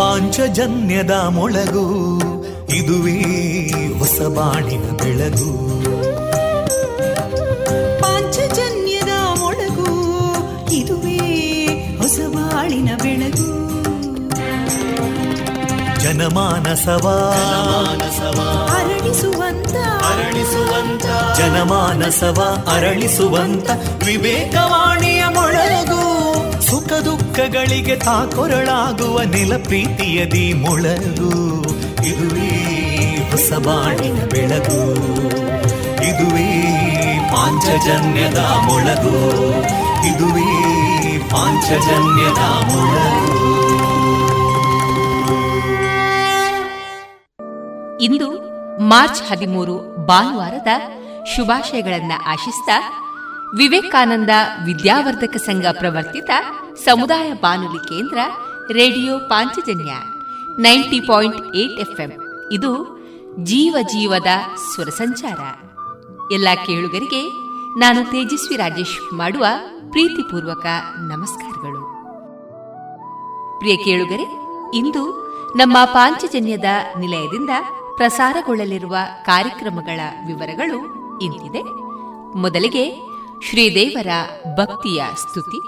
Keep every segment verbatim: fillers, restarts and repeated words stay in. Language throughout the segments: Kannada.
ಪಾಂಚಜನ್ಯದ ಮೊಳಗು, ಇದುವೇ ಹೊಸ ಬಾಳಿನ ಬೆಳಗು. ಪಾಂಚಜನ್ಯದ ಮೊಳಗು, ಇದುವೇ ಹೊಸ ಬಾಳಿನ ಬೆಳಗು. ಜನಮಾನಸವ ಅರಳಿಸುವಂತ ಅರಳಿಸುವಂತ ಜನಮಾನಸವ ಅರಳಿಸುವಂತ ವಿವೇಕವಾಣಿಯ ಮೊಳಗು. ಸುಖ ದುಃಖಗಳಿಗೆ ತಾಕೊರಳಾಗುವ ನಿಲಪ್ರೀತಿಯದಿ ಮೊಳಗು. ಇದುವೇ ಹೊಸ ಬಾಳಿನ ಬೆಳಗು, ಇದುವೇ ಪಾಂಚಜನ್ಯದ ಮೊಳಗು, ಇದುವೇ ಪಾಂಚಜನ್ಯದ ಮೊಳಗು. ಇಂದು ಮಾರ್ಚ್ ಹದಿಮೂರು ಭಾನುವಾರದ ಶುಭಾಶಯಗಳನ್ನು ಆಶಿಸ್ತಾ ವಿವೇಕಾನಂದ ವಿದ್ಯಾವರ್ಧಕ ಸಂಘ ಪ್ರವರ್ತಿತ ಸಮುದಾಯ ಬಾನುಲಿ ಕೇಂದ್ರ radio Panchajanya ninety point eight FM ಇದು ಜೀವ ಜೀವದ ಸ್ವರ ಸಂಚಾರ. ಎಲ್ಲ ಕೇಳುಗರಿಗೆ ನಾನು ತೇಜಸ್ವಿ ರಾಜೇಶ್ ಮಾಡುವ ಪ್ರೀತಿಪೂರ್ವಕ ನಮಸ್ಕಾರಗಳು. ಪ್ರಿಯ ಕೇಳುಗರೆ, ಇಂದು ನಮ್ಮ ಪಾಂಚಜನ್ಯದ ನಿಲಯದಿಂದ ಪ್ರಸಾರಗೊಳ್ಳಲಿರುವ ಕಾರ್ಯಕ್ರಮಗಳ ವಿವರಗಳು ಇಂತಿದೆ. ಮೊದಲಿಗೆ ಶ್ರೀದೇವರ ಭಕ್ತಿಯ ಸ್ತುತಿ,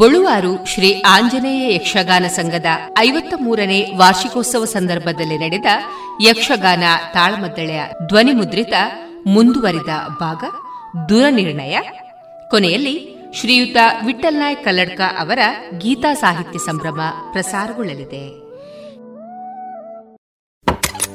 ಬೊಳುವಾರು ಶ್ರೀ ಆಂಜನೇಯ ಯಕ್ಷಗಾನ ಸಂಘದ ಐವತ್ತ ಮೂರನೇ ವಾರ್ಷಿಕೋತ್ಸವ ಸಂದರ್ಭದಲ್ಲಿ ನಡೆದ ಯಕ್ಷಗಾನ ತಾಳಮದ್ದಳೆಯ ಧ್ವನಿಮುದ್ರಿತ ಮುಂದುವರಿದ ಭಾಗ ದುರನಿರ್ಣಯ. ಕೊನೆಯಲ್ಲಿ ಶ್ರೀಯುತ ವಿಠಲ್ ನಾಯಕ್ ಕಲ್ಲಡ್ಕ ಅವರ ಗೀತಾ ಸಾಹಿತ್ಯ ಸಂಭ್ರಮ ಪ್ರಸಾರಗೊಳ್ಳಲಿದೆ.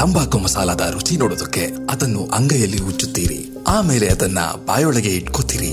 ತಂಬಾಕು ಮಸಾಲದ ರುಚಿ ನೋಡೋದಕ್ಕೆ ಅದನ್ನು ಅಂಗೈಯಲ್ಲಿ ಉಚ್ಚುತ್ತೀರಿ, ಆಮೇಲೆ ಅದನ್ನ ಬಾಯೊಳಗೆ ಇಟ್ಕೋತೀರಿ.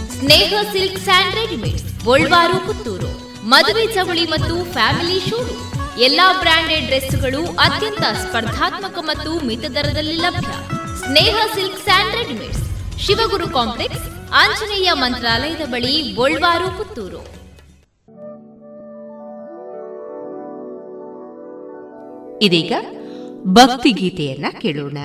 ಸ್ನೇಹ ಸಿಲ್ಕ್ ಸ್ಯಾಂಡ್ ರೆಡಿಮೇಡ್ಸ್, ಗೋಲ್ವಾರು, ಪುತ್ತೂರು. ಮದುವೆ ಚವಳಿ ಮತ್ತು ಫ್ಯಾಮಿಲಿ ಶೂರು, ಎಲ್ಲಾ ಬ್ರಾಂಡೆಡ್ ಡ್ರೆಸ್ಗಳು ಅತ್ಯಂತ ಸ್ಪರ್ಧಾತ್ಮಕ ಮತ್ತು ಮಿತ ದರದಲ್ಲಿ ಲಭ್ಯ. Sneha silk and readymades, Shivaguru complex, Anjaneya ಮಂತ್ರಾಲಯದ ಬಳಿ, ಗೋಲ್ವಾರು, ಪುತ್ತೂರು. ಇದೀಗ ಭಕ್ತಿಗೀತೆಯನ್ನ ಕೇಳೋಣ.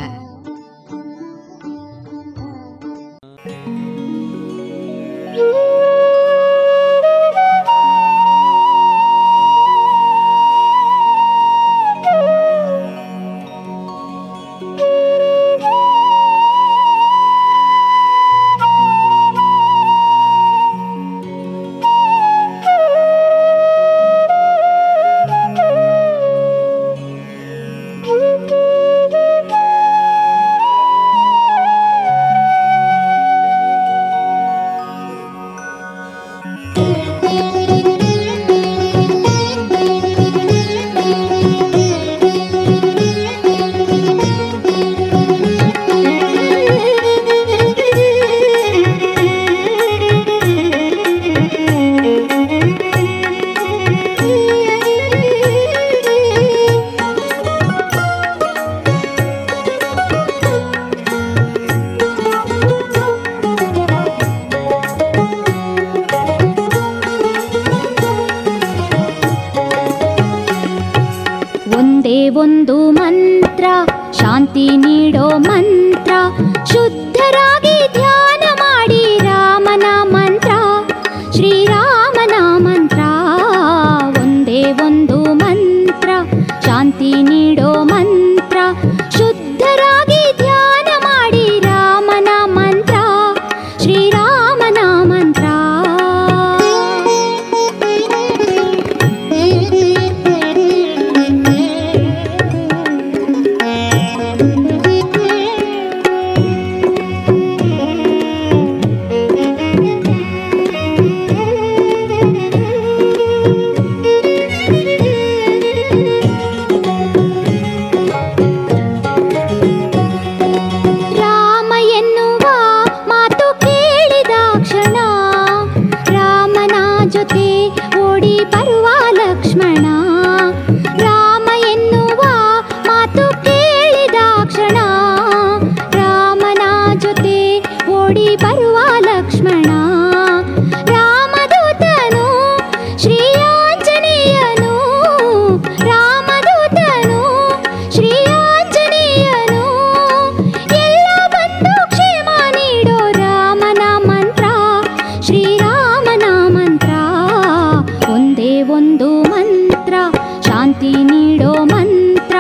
ಶಾಂತಿ ನೀಡೋ ಮಂತ್ರ.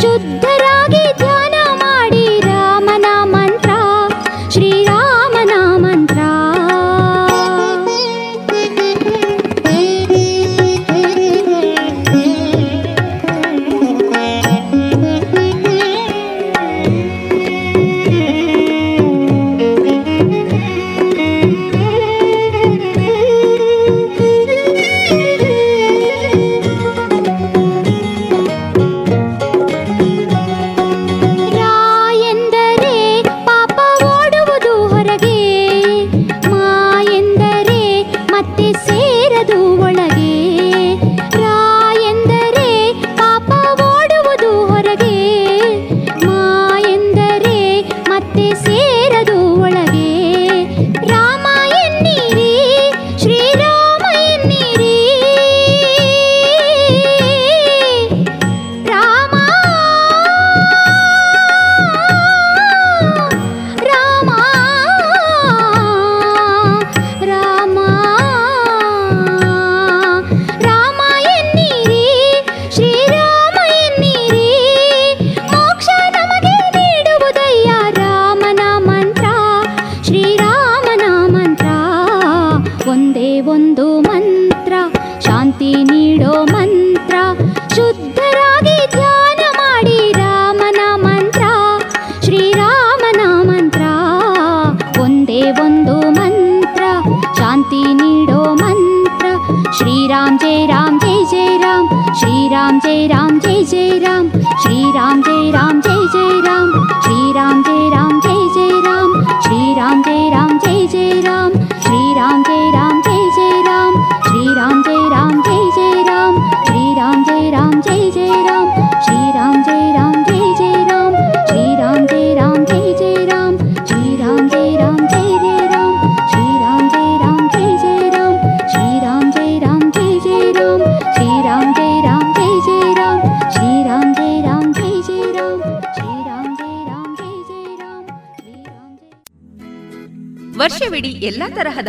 ಶುದ್ಧರಾಗಿ ಧ್ಯಾನ ಮಾಡಿ ರಾಮನ ಮಂತ್ರ, ಶ್ರೀರಾಮನ ಮಂತ್ರ. ವರ್ಷವಿಡೀ ಎಲ್ಲಾ ತರಹದ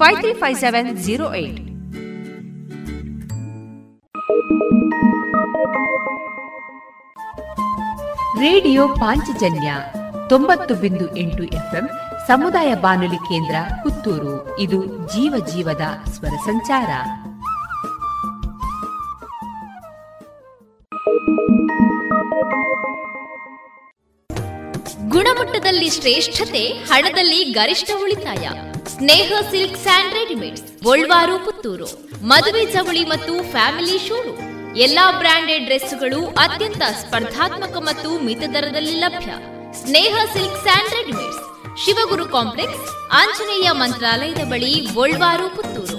five three five seven zero eight. Radio Panchajanya ತೊಂಬತ್ತು ಬಿಂದು ಎಂಟು ಎಫ್ಎಂ ಸಮುದಾಯ ಬಾನುಲಿ ಕೇಂದ್ರ ಪುತ್ತೂರು. ಇದು ಜೀವ ಜೀವದ ಸ್ವರ ಸಂಚಾರ. ಗುಣಮಟ್ಟದಲ್ಲಿ ಶ್ರೇಷ್ಠತೆ, ಹಣದಲ್ಲಿ ಗರಿಷ್ಠ ಉಳಿತಾಯ. ಸ್ನೇಹ ಸಿಲ್ಕ್ ಸ್ಯಾಂಡ್ ರೆಡಿಮೇಡ್ಸ್, ಗೋಲ್ವಾರು, ಪುತ್ತೂರು. ಮದುವೆ ಜವಳಿ ಮತ್ತು ಫ್ಯಾಮಿಲಿ ಶೋರೂಮ್. ಎಲ್ಲಾ ಬ್ರಾಂಡೆಡ್ ಡ್ರೆಸ್ಗಳು ಅತ್ಯಂತ ಸ್ಪರ್ಧಾತ್ಮಕ ಮತ್ತು ಮಿತ ದರದಲ್ಲಿ ಲಭ್ಯ. Sneha silk and readymades, Shivaguru complex, Anjaneya ಮಂತ್ರಾಲಯದ ಬಳಿ, ಗೋಲ್ವಾರು, ಪುತ್ತೂರು.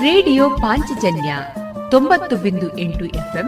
ರೇಡಿಯೋ ಪಾಂಚಜನ್ಯ ತೊಂಬತ್ತು ಬಿಂದು ಎಂಟು ಎಫ್ಎಂ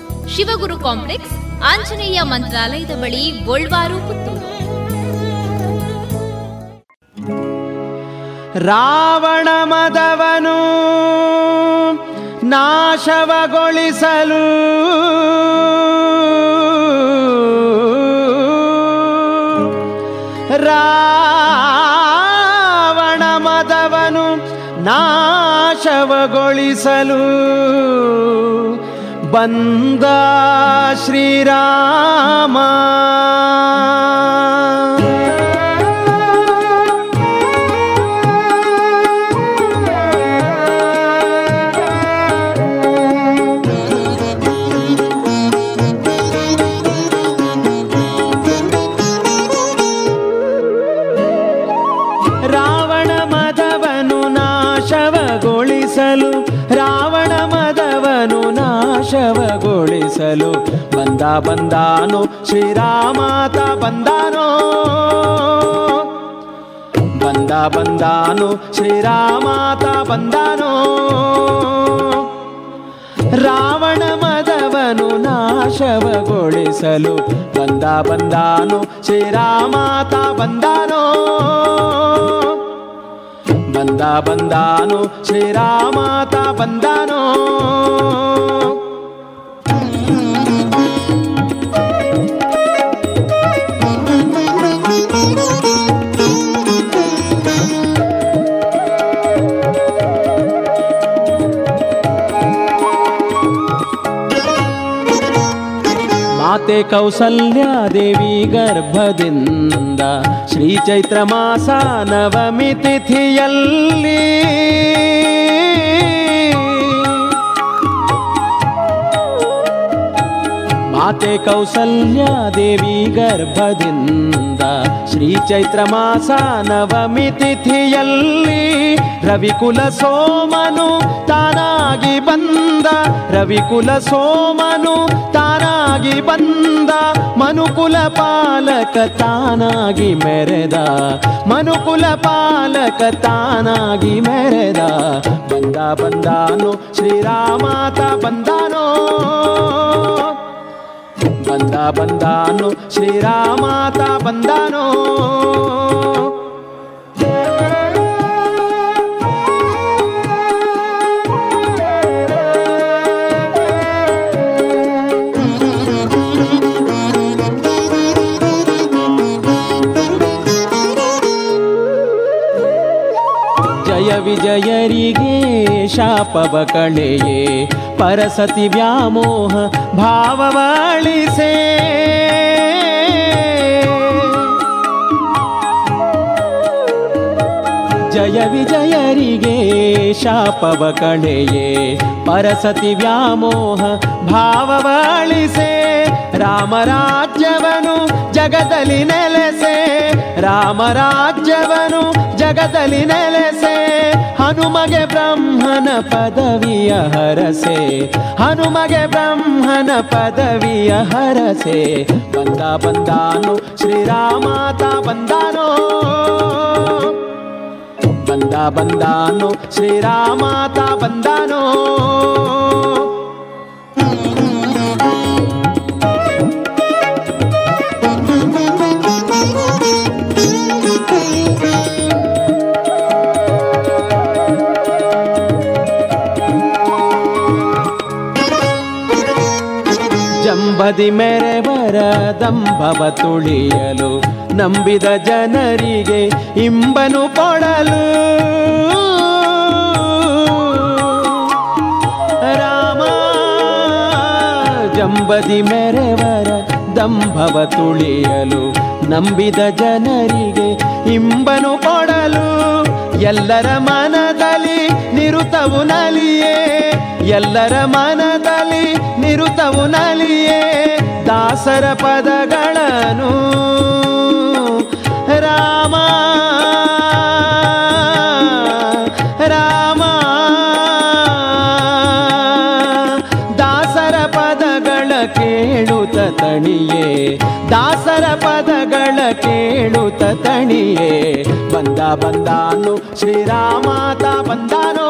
ಶಿವಗುರು ಕಾಂಪ್ಲೆಕ್ಸ್, ಆಂಜನೇಯ ಮಂತ್ರಾಲಯದ ಬಳಿ, ಗೋಲ್ವಾರು, ಪುತ್ತೂರು. ರಾವಣ ಮದವನು ನಾಶವಗೊಳಿಸಲು ರಾವಣ ಮದವನು ನಾಶವಗೊಳಿಸಲು ಬಂದ ಶ್ರೀರಾಮ. ಶವಗೊಳಿಸಲು ಬಂದ ಬಂದಾನು ಶ್ರೀರಾಮಾತ ಬಂದಾನೋ ಬಂದ ಬಂದಾನು ಶ್ರೀರಾಮಾತ ಬಂದಾನೋ ರಾವಣ ಮದವನು ನಾಶವಗೊಳಿಸಲು ಬಂದ ಬಂದಾನು ಶ್ರೀರಾಮಾತ ಬಂದಾನೋ ಬಂದ ಬಂದಾನು ಶ್ರೀರಾಮಾತ ಬಂದಾನೋ ಮಾತೆ ಕೌಸಲ್ಯ ದೇವಿ ಗರ್ಭದಿಂದ ಶ್ರೀ ಚೈತ್ರ ಮಾಸ ನವಮಿ ತಿಥಿಯಲ್ಲಿ ಮಾತೆ ಕೌಸಲ್ಯ ದೇವಿ ಗರ್ಭದಿಂದ ಶ್ರೀ ಚೈತ್ರ ಮಾಸ ನವಮಿ ತಿಥಿಯಲ್ಲಿ ರವಿಕುಲ ಸೋಮನು ತಾನಾಗಿ ಬಂದ ರವಿಕುಲ ಸೋಮನು ತಾನಾಗಿ ಬಂದ ಮನುಕುಲ ಪಾಲಕ ತಾನಾಗಿ ಮೆರೆದ ಮನುಕುಲ ಪಾಲಕ ತಾನಾಗಿ ಮೆರೆದ ಬಂದ ಬಂದಾನು ಶ್ರೀರಾಮಾತ ಬಂದಾನೋ ಬಂದ ಬಂದಾನು ಶ್ರೀರಾಮಾತ ಬಂದಾನೋ ವಿಜಯರಿಗೆ ಶಾಪವ ಕಳೆಯೇ ಪರಸತಿ ವ್ಯಾಮೋಹ ಭಾವವಳಿಸೇ ಜಯ ವಿಜಯರಿಗೆ ಶಾಪವ ಕಳೆಯೇ ಪರಸತಿ ವ್ಯಾಮೋಹ ಭಾವವಳಿಸೇ ರಾಮರಾಜ್ಯವನು ಜಗದಲ್ಲಿ ನೆಲೆಸೆ ರಾಮರಾಜ್ಯವನು ಜಗದಲ್ಲಿ ನೆಲೆಸೆ ಹನುಮಗೆ ಬ್ರಹ್ಮನ ಪದವಿಯ ಹರಸೆ ಹನುಮಗೆ ಬ್ರಹ್ಮನ ಪದವಿಯ ಹರಸೆ ಬಂದ ಬಂದಾನು ಶ್ರೀರಾಮಾತ ಬಂದಾನೋ ಬಂದ ಬಂದಾನು ಶ್ರೀರಾಮಾತ ಬಂದಾನೋ ಬದಿ ಮೆರೆವರ ದಂಭವ ತುಳಿಯಲು ನಂಬಿದ ಜನರಿಗೆ ಇಂಬನು ಕೊಡಲು ರಾಮ ಜಂಬದಿ ಮೆರೆವರ ದಂಭವ ತುಳಿಯಲು ನಂಬಿದ ಜನರಿಗೆ ಇಂಬನು ಕೊಡಲು ಎಲ್ಲರ ಮನದಲ್ಲಿ ನಿರುತವು ನಲಿಯೇ, ಎಲ್ಲರ ಮನದಲ್ಲಿ ನಿರುತವು ನಲಿಯೇ. ದಾಸರ ಪದಗಳನ್ನು ರಾಮ ರಾಮ ದಾಸರ ಪದಗಳ ಕೇಳುತ್ತ ತಣಿಯೇ, ದಾಸರ ಪದಗಳ ಕೇಳುತ್ತ ತಣಿಯೇ. ಬಂದ ಬಂದಾನು ಶ್ರೀರಾಮಾತ ಬಂದಾನೋ,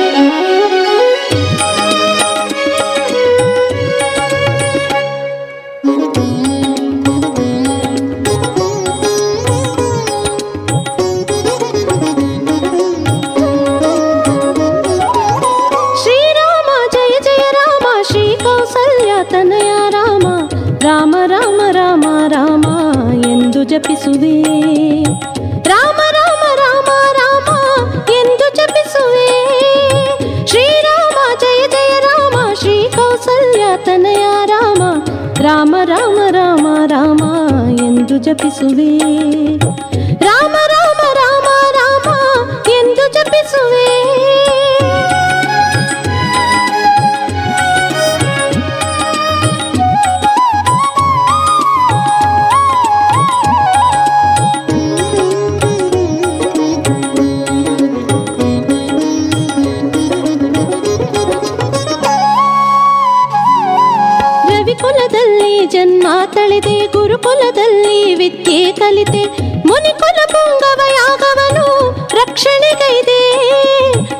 ಜಪಿಸುವೆ ರಾಮ ರಾಮ ರಾಮ ರಾಮ ಎಂದು ಜಪಿಸುವೆ. ಶ್ರೀರಾಮ ಜಯ ಜಯ ರಾಮ, ಶ್ರೀ ಕೌಸಲ್ಯ ತನಯ ರಾಮ, ರಾಮ ರಾಮ ರಾಮ ರಾಮ ಎಂದು ಜಪಿಸುವೆ. ರಾಮ ರಾಮ ರಾಮ ರಾಮ ಎಂದು ಜಪಿಸುವೆ. ಜನ್ಮ ತಳೆದೆ ಗುರುಕುಲದಲ್ಲಿ ವಿದ್ಯೆ ಕಲಿತೆ, ಮುನಿಕುಲ ಪುಂಗವ ಯಾಗವನು ರಕ್ಷಣೆಗೈದೆ.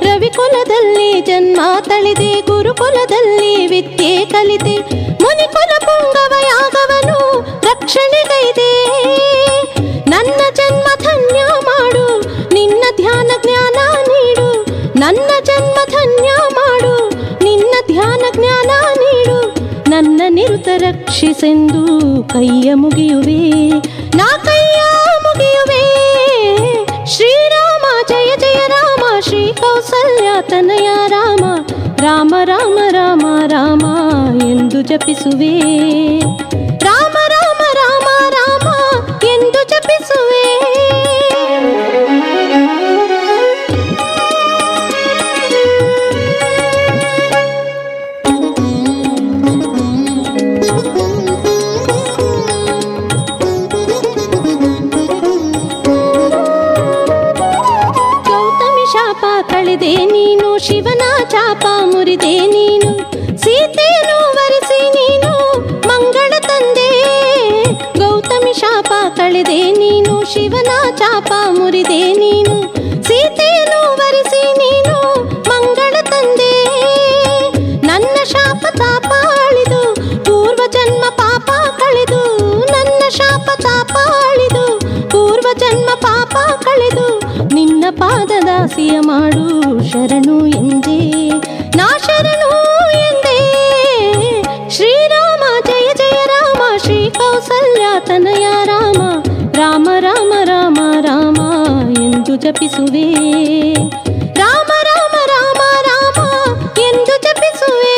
ರವಿಕುಲದಲ್ಲಿ ಜನ್ಮ ತಳೆದೆ ಗುರುಕುಲದಲ್ಲಿ ವಿದ್ಯೆ ಕಲಿತೆ, ಮುನಿಕುಲ ಪುಂಗವ ಯಾಗವನು ರಕ್ಷಣೆಗೈದೆ. ನನ್ನ ಜನ್ಮ ಧನ್ಯ ಮಾಡು, ನಿನ್ನ ಧ್ಯಾನ ಜ್ಞಾನ ನೀಡು. ನನ್ನ ಜನ್ಮ ಧನ್ಯ ಮಾಡು, ನಿನ್ನ ಧ್ಯಾನ ಜ್ಞಾನ ನೀಡು. ನನ್ನ ನಿರುತ ರಕ್ಷಿಸೆಂದು ಕೈಯ ಮುಗಿಯುವೆ, ನಾ ಕೈಯ ಮುಗಿಯುವೆ. ಶ್ರೀರಾಮ ಜಯ ಜಯ ರಾಮ, ಶ್ರೀ ಕೌಸಲ್ಯ ತನಯ ರಾಮ, ರಾಮ ರಾಮ ರಾಮ ರಾಮ ಎಂದು ಜಪಿಸುವೆ. ರಾಮ ರಾಮ ರಾಮ ರಾಮ ಎಂದು ಜಪಿಸುವೆ. ತಳೆದೆ ನೀನು ಶಿವನ ಚಾಪ ಮುರಿದೆ, ನೀನು ಸೀತೆಯನ್ನು ವರಿಸಿ ನೀನು ಮಂಗಳ ತಂದೆ. ಗೌತಮಿ ಶಾಪ ತಳೆದೆ ನೀನು ಶಿವನ ಚಾಪ ಮುರಿದೆ, ನೀನು ಸೀತೆಯನ್ನು ವರಿಸಿ ನೀನು ಮಂಗಳ ತಂದೆ. ನನ್ನ ಶಾಪ ತಾಪ ಅಳಿದು ಪೂರ್ವ ಜನ್ಮ ಪಾಪ ಕಳೆದು, ನನ್ನ ಶಾಪ ತಾಪ ಅಳಿದು ಪೂರ್ವ ಜನ್ಮ ಪಾಪ ಕಳೆದು, ನಿನ್ನ ಪಾದದಾಸಿಯ ಮಾಡು ಶರಣು ಎಂದೇ, ನಾ ಶರಣು ಎಂದೇ. ಶ್ರೀರಾಮ ಜಯ ಜಯ ರಾಮ, ಶ್ರೀ ಕೌಸಲ್ಯ ತನಯ ರಾಮ, ರಾಮ ರಾಮ ರಾಮ ರಾಮ ಎಂದು ಜಪಿಸುವೆ. ರಾಮ ರಾಮ ರಾಮ ರಾಮ ಎಂದು ಜಪಿಸುವೆ.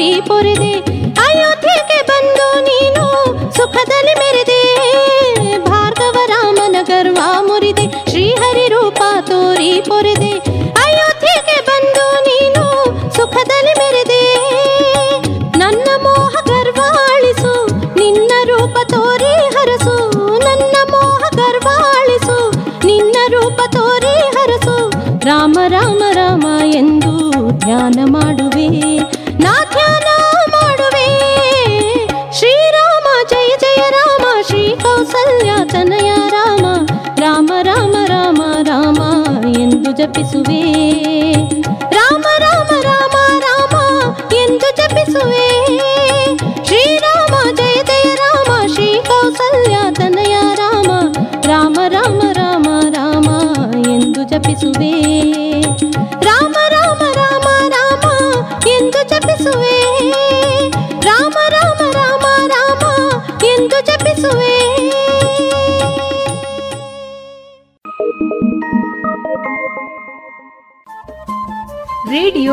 ಶ್ರೀಪುರದೆ ಅಯೋಧ್ಯೆಗೆ ಬಂದು ನೀನು ಸುಖದಲ್ಲಿ ಮೆರೆದೆ. ಭಾರ್ಗವ ರಾಮನ ಗರ್ವ ಮುರಿದೆ, ಶ್ರೀಹರಿ ರೂಪ ತೋರಿ ಪೊರೆದೆ. ಅಯೋಧ್ಯೆಗೆ ಬಂದು ನೀನು ಸುಖದಲ್ಲಿ ಮೆರೆದೆ. ನನ್ನ ಮೋಹ ಗರ್ವ ಅಳಿಸು, ನಿನ್ನ ರೂಪ ತೋರಿ ಹರಸು. ನನ್ನ ಮೋಹ ಗರ್ವ ಅಳಿಸು, ನಿನ್ನ ರೂಪ ತೋರಿ ಹರಸು. ರಾಮ ರಾಮ ರಾಮ ಎಂದು ಧ್ಯಾನ ಮಾಡುವೆ, ನಾ ಧ್ಯಾನ ಮಾಡುವೆ. ಶ್ರೀರಾಮ ಜಯ ಜಯ ರಾಮ, ಶ್ರೀ ಕೌಸಲ್ಯ ತನಯ ರಾಮ. ರಾಮ ರಾಮ ರಾಮ ರಾಮ ಎಂದು ಜಪಿಸುವೆ, ರಾಮ ರಾಮ ರಾಮ ರಾಮ ಎಂದು ಜಪಿಸುವೆ. ಶ್ರೀರಾಮ ಜಯ ಜಯ ರಾಮ, ಶ್ರೀ ಕೌಸಲ್ಯ ತನಯ ರಾಮ. ರಾಮ ರಾಮ ರಾಮ ರಾಮ ಎಂದು ಜಪಿಸುವೆ, ರಾಮ ರಾಮ ರಾಮ ರಾಮ ಎಂದು ಜಪಿಸುವೆ. ರಾಮ ರಾಮ ರಾಮ ರಾಮ ಎಂದು ಜಪಿಸುವೆ. ರೇಡಿಯೋ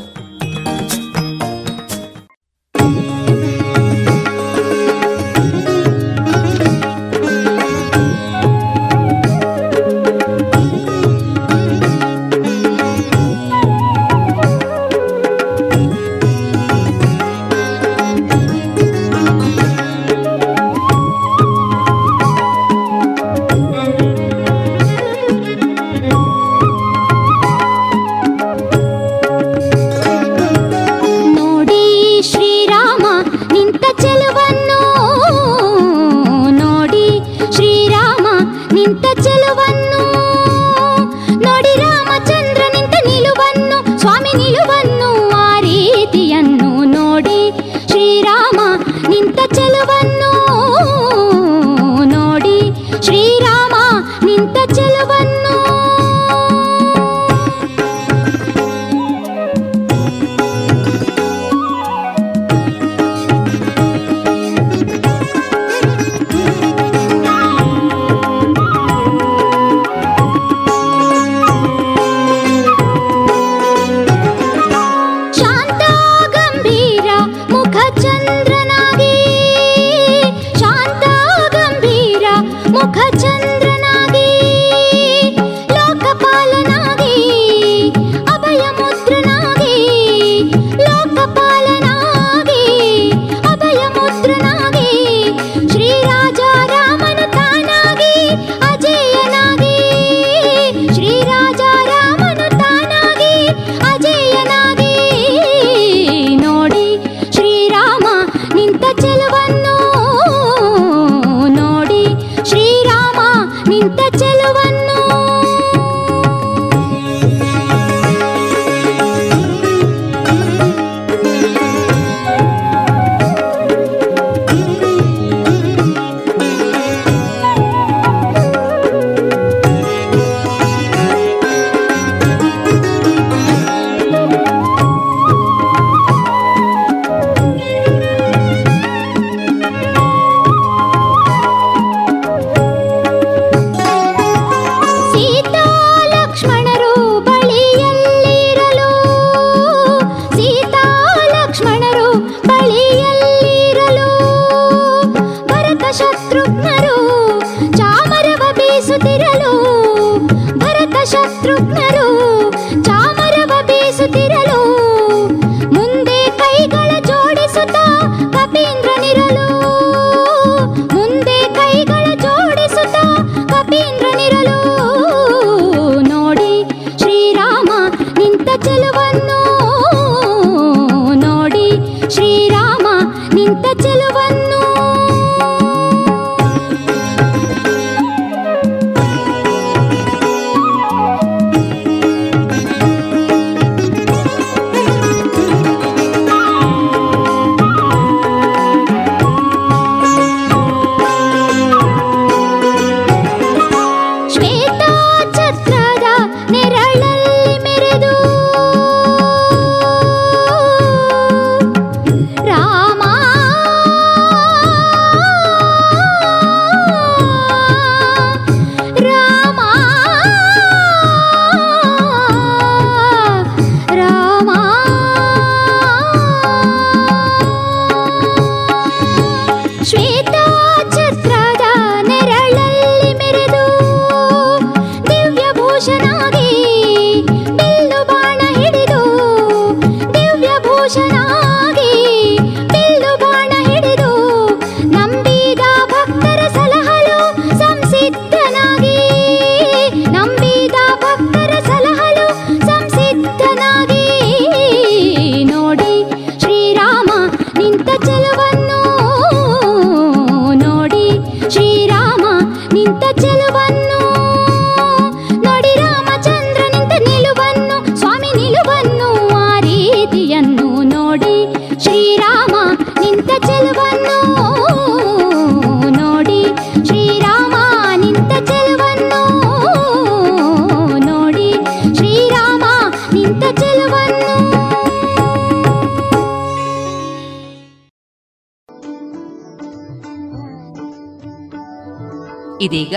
ಇದೀಗ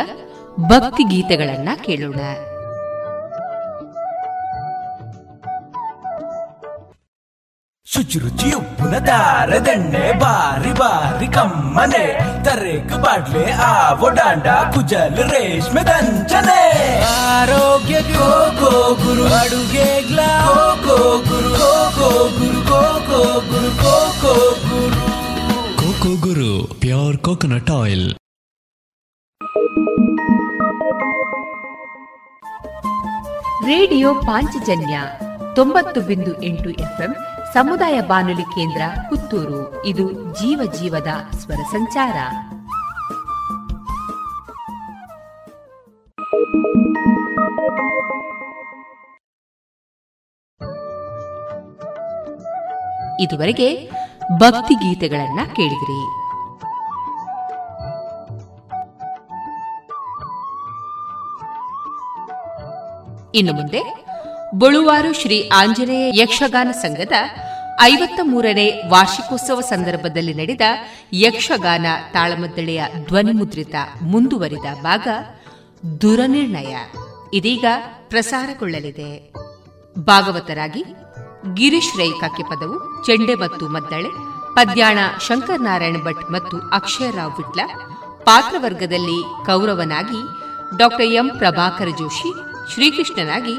ಭಕ್ತಿ ಗೀತೆಗಳನ್ನ ಕೇಳೋಣ. ಶುಚಿರುಚಿ ಉಪ್ಪುನ ದಾರದಣ್ಣೆ ಬಾರಿ ಬಾರಿ ಕಮ್ಮನೆ ತರೇಕು ಬಾಡ್ಲೆ ಆವೋ ಡಾಂಡ ಕುಜಲ್ ರೇಷ್ಮೆ ದಂಚನೆ ಆರೋಗ್ಯ ಗೋ ಗೋ ಗುರು ಅಡುಗೆ ಗ್ಲಾ ಗೋ ಗುರು ಗೋ ಗೋ ಗುರು ಗೋ ಗೋ ಗುರು ಗೋ ಗೋ ಗುರು coco Guru pure coconut oil. Radio Panchajanya ತೊಂಬತ್ತು ಬಿಂದು ಎಂಟು ಎಫ್ಎಂ ಸಮುದಾಯ ಬಾನುಲಿ ಕೇಂದ್ರ ಪುತ್ತೂರು. ಇದು ಜೀವ ಜೀವದ ಸ್ವರ ಸಂಚಾರ. ಇದುವರೆಗೆ ಭಕ್ತಿ ಗೀತೆಗಳನ್ನ ಕೇಳಿದ್ರಿ. ಇನ್ನು ಮುಂದೆ ಬೊಳುವಾರು ಶ್ರೀ ಆಂಜನೇಯ ಯಕ್ಷಗಾನ ಸಂಘದ ಐವತ್ತ ಮೂರನೇ ವಾರ್ಷಿಕೋತ್ಸವ ಸಂದರ್ಭದಲ್ಲಿ ನಡೆದ ಯಕ್ಷಗಾನ ತಾಳಮದ್ದಳೆಯ ಧ್ವನಿಮುದ್ರಿತ ಮುಂದುವರಿದ ಭಾಗ ದುರನಿರ್ಣಯ ಇದೀಗ ಪ್ರಸಾರಗೊಳ್ಳಲಿದೆ. ಭಾಗವತರಾಗಿ ಗಿರೀಶ್ ರೈ ಕಾಕಿಪದವು, ಚೆಂಡೆ ಮತ್ತು ಮದ್ದಳೆ, ಪದ್ಯಾಣ ಶಂಕರನಾರಾಯಣ ಭಟ್ ಮತ್ತು ಅಕ್ಷಯರಾವ್ ವಿಟ್ಲ. ಪಾತ್ರವರ್ಗದಲ್ಲಿ ಕೌರವನಾಗಿ ಡಾಕ್ಟರ್ ಎಂ ಪ್ರಭಾಕರ ಜೋಶಿ, ಶ್ರೀಕೃಷ್ಣನಾಗಿ